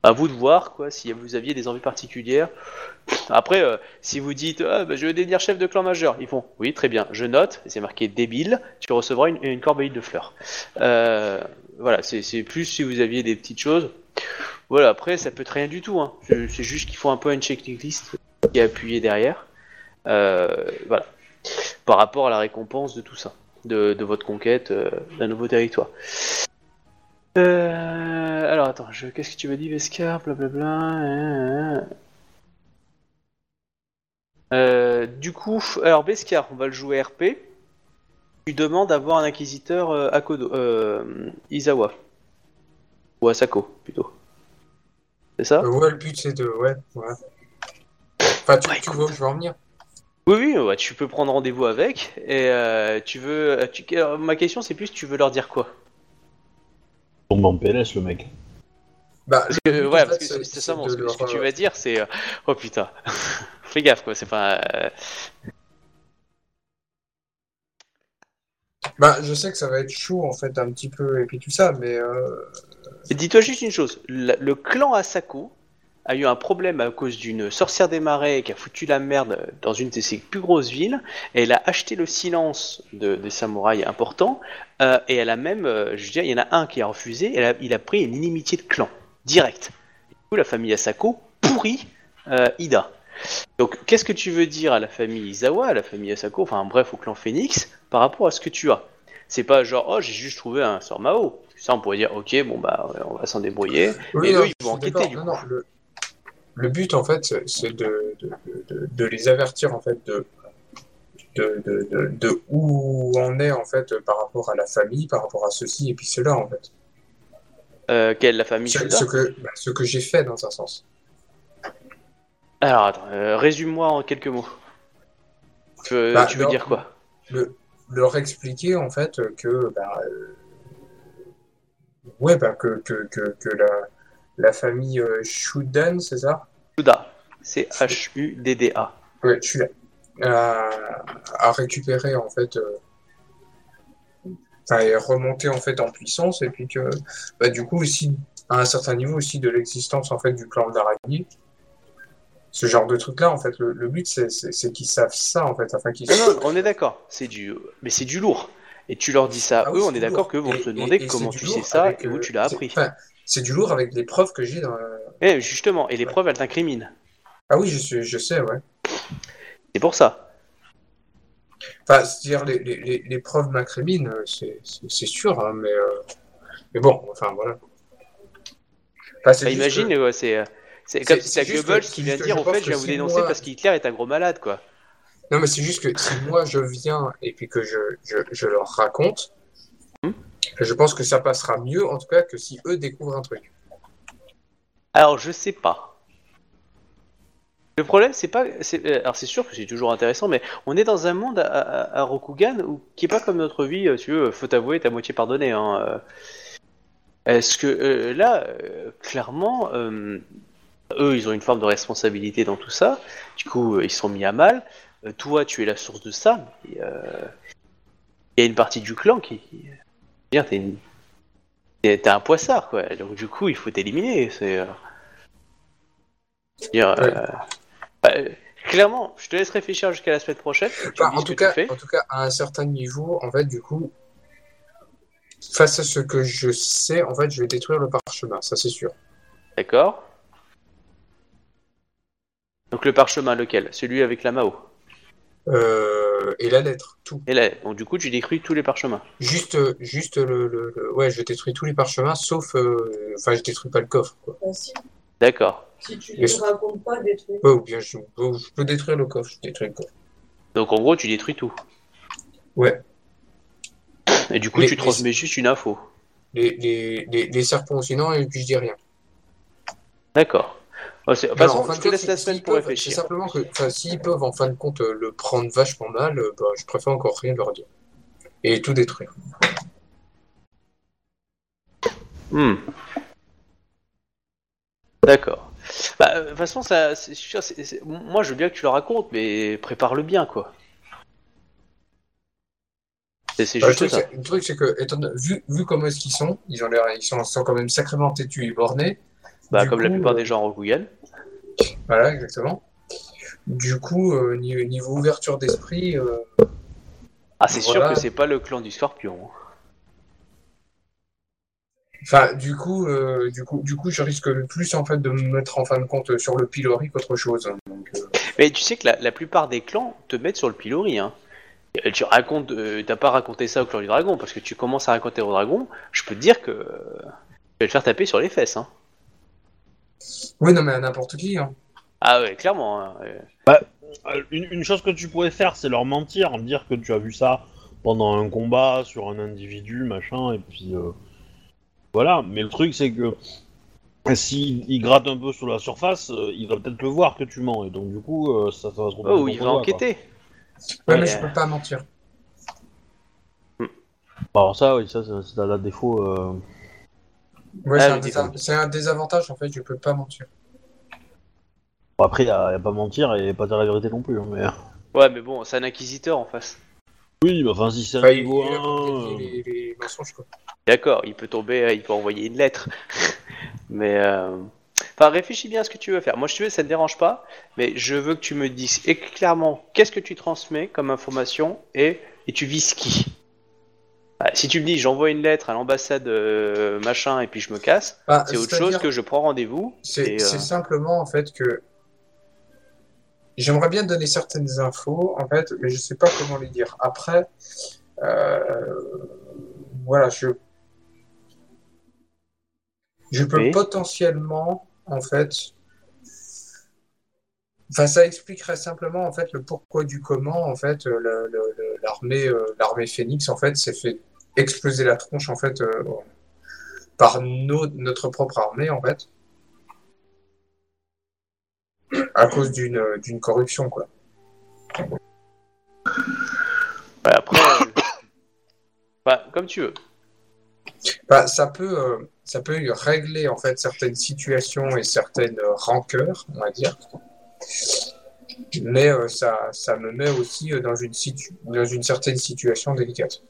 à vous de voir, quoi, si vous aviez des envies particulières. Après, euh, si vous dites ah, bah, je veux devenir chef de clan majeur, ils font oui, très bien, je note, et c'est marqué débile, tu recevras une, une corbeille de fleurs. Euh, voilà, c'est, c'est plus si vous aviez des petites choses. Voilà, après, ça peut être rien du tout, hein. C'est, c'est juste qu'il faut un peu une checklist qui est appuyée derrière. Euh, voilà, par rapport à la récompense de tout ça, de, de votre conquête euh, d'un nouveau territoire. Euh, alors attends, je... qu'est-ce que tu m'as dit, Beskar, blablabla. Euh, du coup, alors Beskar, on va le jouer R P. Tu demandes d'avoir un inquisiteur euh, à Kodo, euh, Isawa ou Asako plutôt. C'est ça ? euh, Ouais, le but c'est de, ouais, ouais. Enfin, tu, ouais, tu vois où je veux en venir. Oui, oui, ouais, tu peux prendre rendez-vous avec. Et euh, tu veux, tu... Alors, ma question c'est plus, tu veux leur dire quoi ? Tombe en P L S le mec. Bah, parce que, ouais, parce que c'est, c'est ça, mon, ce, leur... ce que tu vas dire, c'est euh... oh putain, fais gaffe quoi, c'est pas. Euh... Bah, je sais que ça va être chaud en fait, un petit peu, et puis tout ça, mais. Euh... Dis-toi juste une chose, le, le clan Asako a eu un problème à cause d'une sorcière des marais qui a foutu la merde dans une de ses plus grosses villes, et elle a acheté le silence de, des samouraïs importants, euh, et elle a même, euh, je veux dire, il y en a un qui a refusé, elle a, il a pris une inimitié de clan, direct. Du coup, la famille Asako pourrit euh, Ida. Donc, qu'est-ce que tu veux dire à la famille Isawa, à la famille Asako, enfin bref, au clan Phoenix, par rapport à ce que tu as ? C'est pas genre, oh, j'ai juste trouvé un sort Mao. Ça, on pourrait dire, ok, bon, bah, on va s'en débrouiller, oui, mais non, eux, ils vont enquêter, du coup. Non, le... Le but, en fait, c'est de, de, de, de les avertir, en fait, de, de, de, de, de où on est, en fait, par rapport à la famille, par rapport à ceci et puis cela, en fait. Euh, quelle, la famille Shuda ? Ce que, bah, ce que j'ai fait, dans un sens. Alors, attends, euh, résume-moi en quelques mots. Que, bah, tu veux leur, dire quoi ? le, Leur expliquer, en fait, que... Bah, euh, ouais, bah, que, que, que, que la... La famille euh, Shudan, c'est ça ? Shuda, c'est H U D D A. Oui, je suis là. À récupérer, en fait, euh, et remonter, en fait, en puissance, et puis que, bah, du coup, aussi, à un certain niveau, aussi, de l'existence, en fait, du clan d'Araignée. Ce genre de truc-là, en fait, le, le but, c'est, c'est, c'est qu'ils savent ça, en fait, afin qu'ils... Non, non, on est d'accord, c'est du... mais c'est du lourd. Et tu leur dis ça, ah, eux, on est d'accord qu'eux vont et, se demander et, et comment tu sais ça, et où euh, tu l'as appris. Enfin, c'est du lourd avec les preuves que j'ai dans... Eh, justement, et les ouais. preuves, elles t'incriminent. Ah oui, je sais, je sais, ouais. C'est pour ça. Enfin, c'est-à-dire, les, les, les preuves m'incriminent, c'est, c'est, c'est sûr, hein, mais... Euh... Mais bon, enfin, voilà. Enfin, c'est bah, imagine, que... ouais, c'est, c'est comme c'est, si c'est Goebbels qui vient dire, au fait, je viens vous dénoncer moi... parce qu'Hitler est un gros malade, quoi. Non, mais c'est juste que si moi, je viens et puis que je, je, je leur raconte... Hmm. Je pense que ça passera mieux, en tout cas, que si eux découvrent un truc. Alors, je sais pas. Le problème, c'est pas... C'est... Alors, c'est sûr que c'est toujours intéressant, mais on est dans un monde à, à, à Rokugan où... qui est pas comme notre vie, tu veux, faut t'avouer, t'as moitié pardonné. Hein. Est-ce que... Euh, là, euh, clairement, euh, eux, ils ont une forme de responsabilité dans tout ça. Du coup, ils sont mis à mal. Euh, toi, tu es la source de ça. Il euh, y a une partie du clan qui... Bien, t'es, une... t'es un poissard, quoi. Donc du coup, il faut t'éliminer. C'est. Euh... Dire, euh... Ouais. Bah, euh... Clairement, je te laisse réfléchir jusqu'à la semaine prochaine. Bah, en tout cas, en tout cas, à un certain niveau, en fait, du coup, face à ce que je sais, en fait, je vais détruire le parchemin. Ça, c'est sûr. D'accord. Donc le parchemin, lequel ? Celui avec la Mahō. Euh, et la lettre, tout. Et là, donc du coup, tu détruis tous les parchemins. Juste, juste le, le, le ouais, je détruis tous les parchemins, sauf, euh, enfin, je détruis pas le coffre, quoi. Ah, si. D'accord. Si tu ne racontes pas, détruis. Oh, bien, je, oh, je peux détruire le coffre, je détruis le coffre. Donc en gros, tu détruis tout. Ouais. Et du coup, les, tu transmets les, juste une info. Les, les, les, les serpents sinon, et puis je dis rien. D'accord. De toute façon, je te laisse la semaine pour réfléchir. C'est simplement que s'ils peuvent en fin de compte le prendre vachement mal, bah, je préfère encore rien leur dire. Et tout détruire. Hmm. D'accord. Bah, de toute façon, ça, c'est sûr, c'est, c'est... moi je veux bien que tu le racontes, mais prépare-le bien, quoi. C'est, c'est bah, juste le truc, ça. C'est, le truc, c'est que, étant, vu, vu comment est-ce qu'ils sont, ils ont l'air, ils sont, sont quand même sacrément têtus et bornés. Bah, comme coup, la plupart euh... des gens en Rokugan. Voilà, exactement. Du coup, euh, niveau ouverture d'esprit... Euh... Ah, c'est voilà. Sûr que c'est pas le clan du Scorpion. Enfin, du coup, euh, du coup, du coup, je risque plus en fait de me mettre en fin de compte sur le pilori qu'autre chose. Donc, euh... Mais tu sais que la, la plupart des clans te mettent sur le pilori, hein. Tu racontes, euh, t'as pas raconté ça au clan du dragon, parce que tu commences à raconter au dragon, je peux te dire que euh, tu vas le faire taper sur les fesses, hein. Oui, non mais à n'importe qui, hein. Ah ouais, clairement. Hein. Bah, une, une chose que tu pourrais faire, c'est leur mentir, dire que tu as vu ça pendant un combat sur un individu, machin, et puis euh, voilà. Mais le truc, c'est que s'il il gratte un peu sur la surface, euh, il va peut-être le voir que tu mens, et donc du coup, euh, ça, ça va se retrouver. Oh, il va enquêter. Quoi. Ouais, ouais, mais je peux pas mentir. Alors ça, oui, ça, c'est, c'est un défaut. Euh... Ouais, ah, c'est, un défaut. C'est un désavantage, en fait, je peux pas mentir. Bon, après, il y a, y a pas mentir et pas dire la vérité non plus. Hein, mais... Ouais, mais bon, c'est un inquisiteur en face. Oui, bah, enfin, si c'est enfin, un niveau il, un... Il les, les mensonges, quoi. D'accord, il peut tomber, il peut envoyer une lettre. mais... Euh... Enfin, réfléchis bien à ce que tu veux faire. Moi, je te veux, ça ne dérange pas, mais je veux que tu me dises et clairement qu'est-ce que tu transmets comme information et, et tu vises qui. Bah, si tu me dis j'envoie une lettre à l'ambassade euh, machin et puis je me casse, bah, c'est autre chose dire... que je prends rendez-vous. C'est, et, c'est euh... simplement en fait que j'aimerais bien donner certaines infos en fait, mais je ne sais pas comment les dire. Après, euh... voilà, je je peux et... potentiellement. En fait, enfin, ça expliquerait simplement en fait le pourquoi du comment. En fait, le, le, le, l'armée, euh, l'armée Phoenix en fait s'est fait exploser la tronche en fait euh, par nos, notre propre armée en fait à cause d'une d'une corruption quoi. Ouais, après, euh... bah, comme tu veux. Bah, ça peut. Euh... Ça peut régler en fait certaines situations et certaines rancœurs, on va dire. Mais euh, ça, ça me met aussi dans une, situ- dans une certaine situation délicate.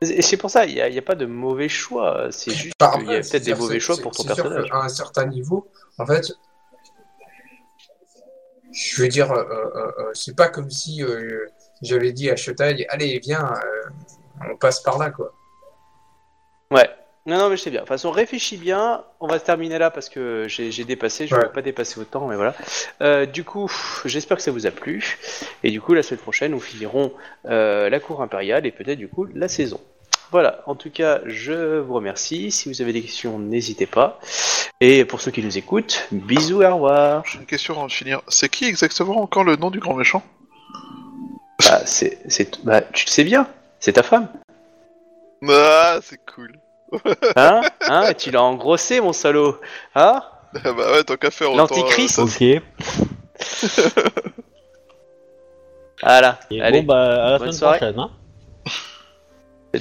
Et c'est pour ça, il n'y a, a pas de mauvais choix. C'est juste bah, qu'il y a peut-être des sûr, mauvais choix pour ton personnage. À un certain niveau, en fait, je veux dire, euh, euh, euh, c'est pas comme si euh, j'avais dit à Shotaï, allez, viens, euh, on passe par là, quoi. Ouais. Non, non, mais je sais bien. De toute façon, réfléchis bien. On va terminer là parce que j'ai, j'ai dépassé. Je ne ouais. veux pas dépasser autant, mais voilà. Euh, du coup, j'espère que ça vous a plu. Et du coup, la semaine prochaine, nous finirons euh, la cour impériale et peut-être, du coup, la saison. Voilà. En tout cas, je vous remercie. Si vous avez des questions, n'hésitez pas. Et pour ceux qui nous écoutent, bisous, au revoir. J'ai une question avant de finir. C'est qui exactement encore le nom du grand méchant ? Bah, c'est, c'est, bah, tu le sais bien. C'est ta femme. Ah, c'est cool. Hein? Hein? Tu l'as engrossé, mon salaud! Hein? Bah ouais, tant qu'à faire autant... L'antichrist! Euh, ok. Voilà. Et allez, bon, bah, à la bonne semaine prochaine, hein?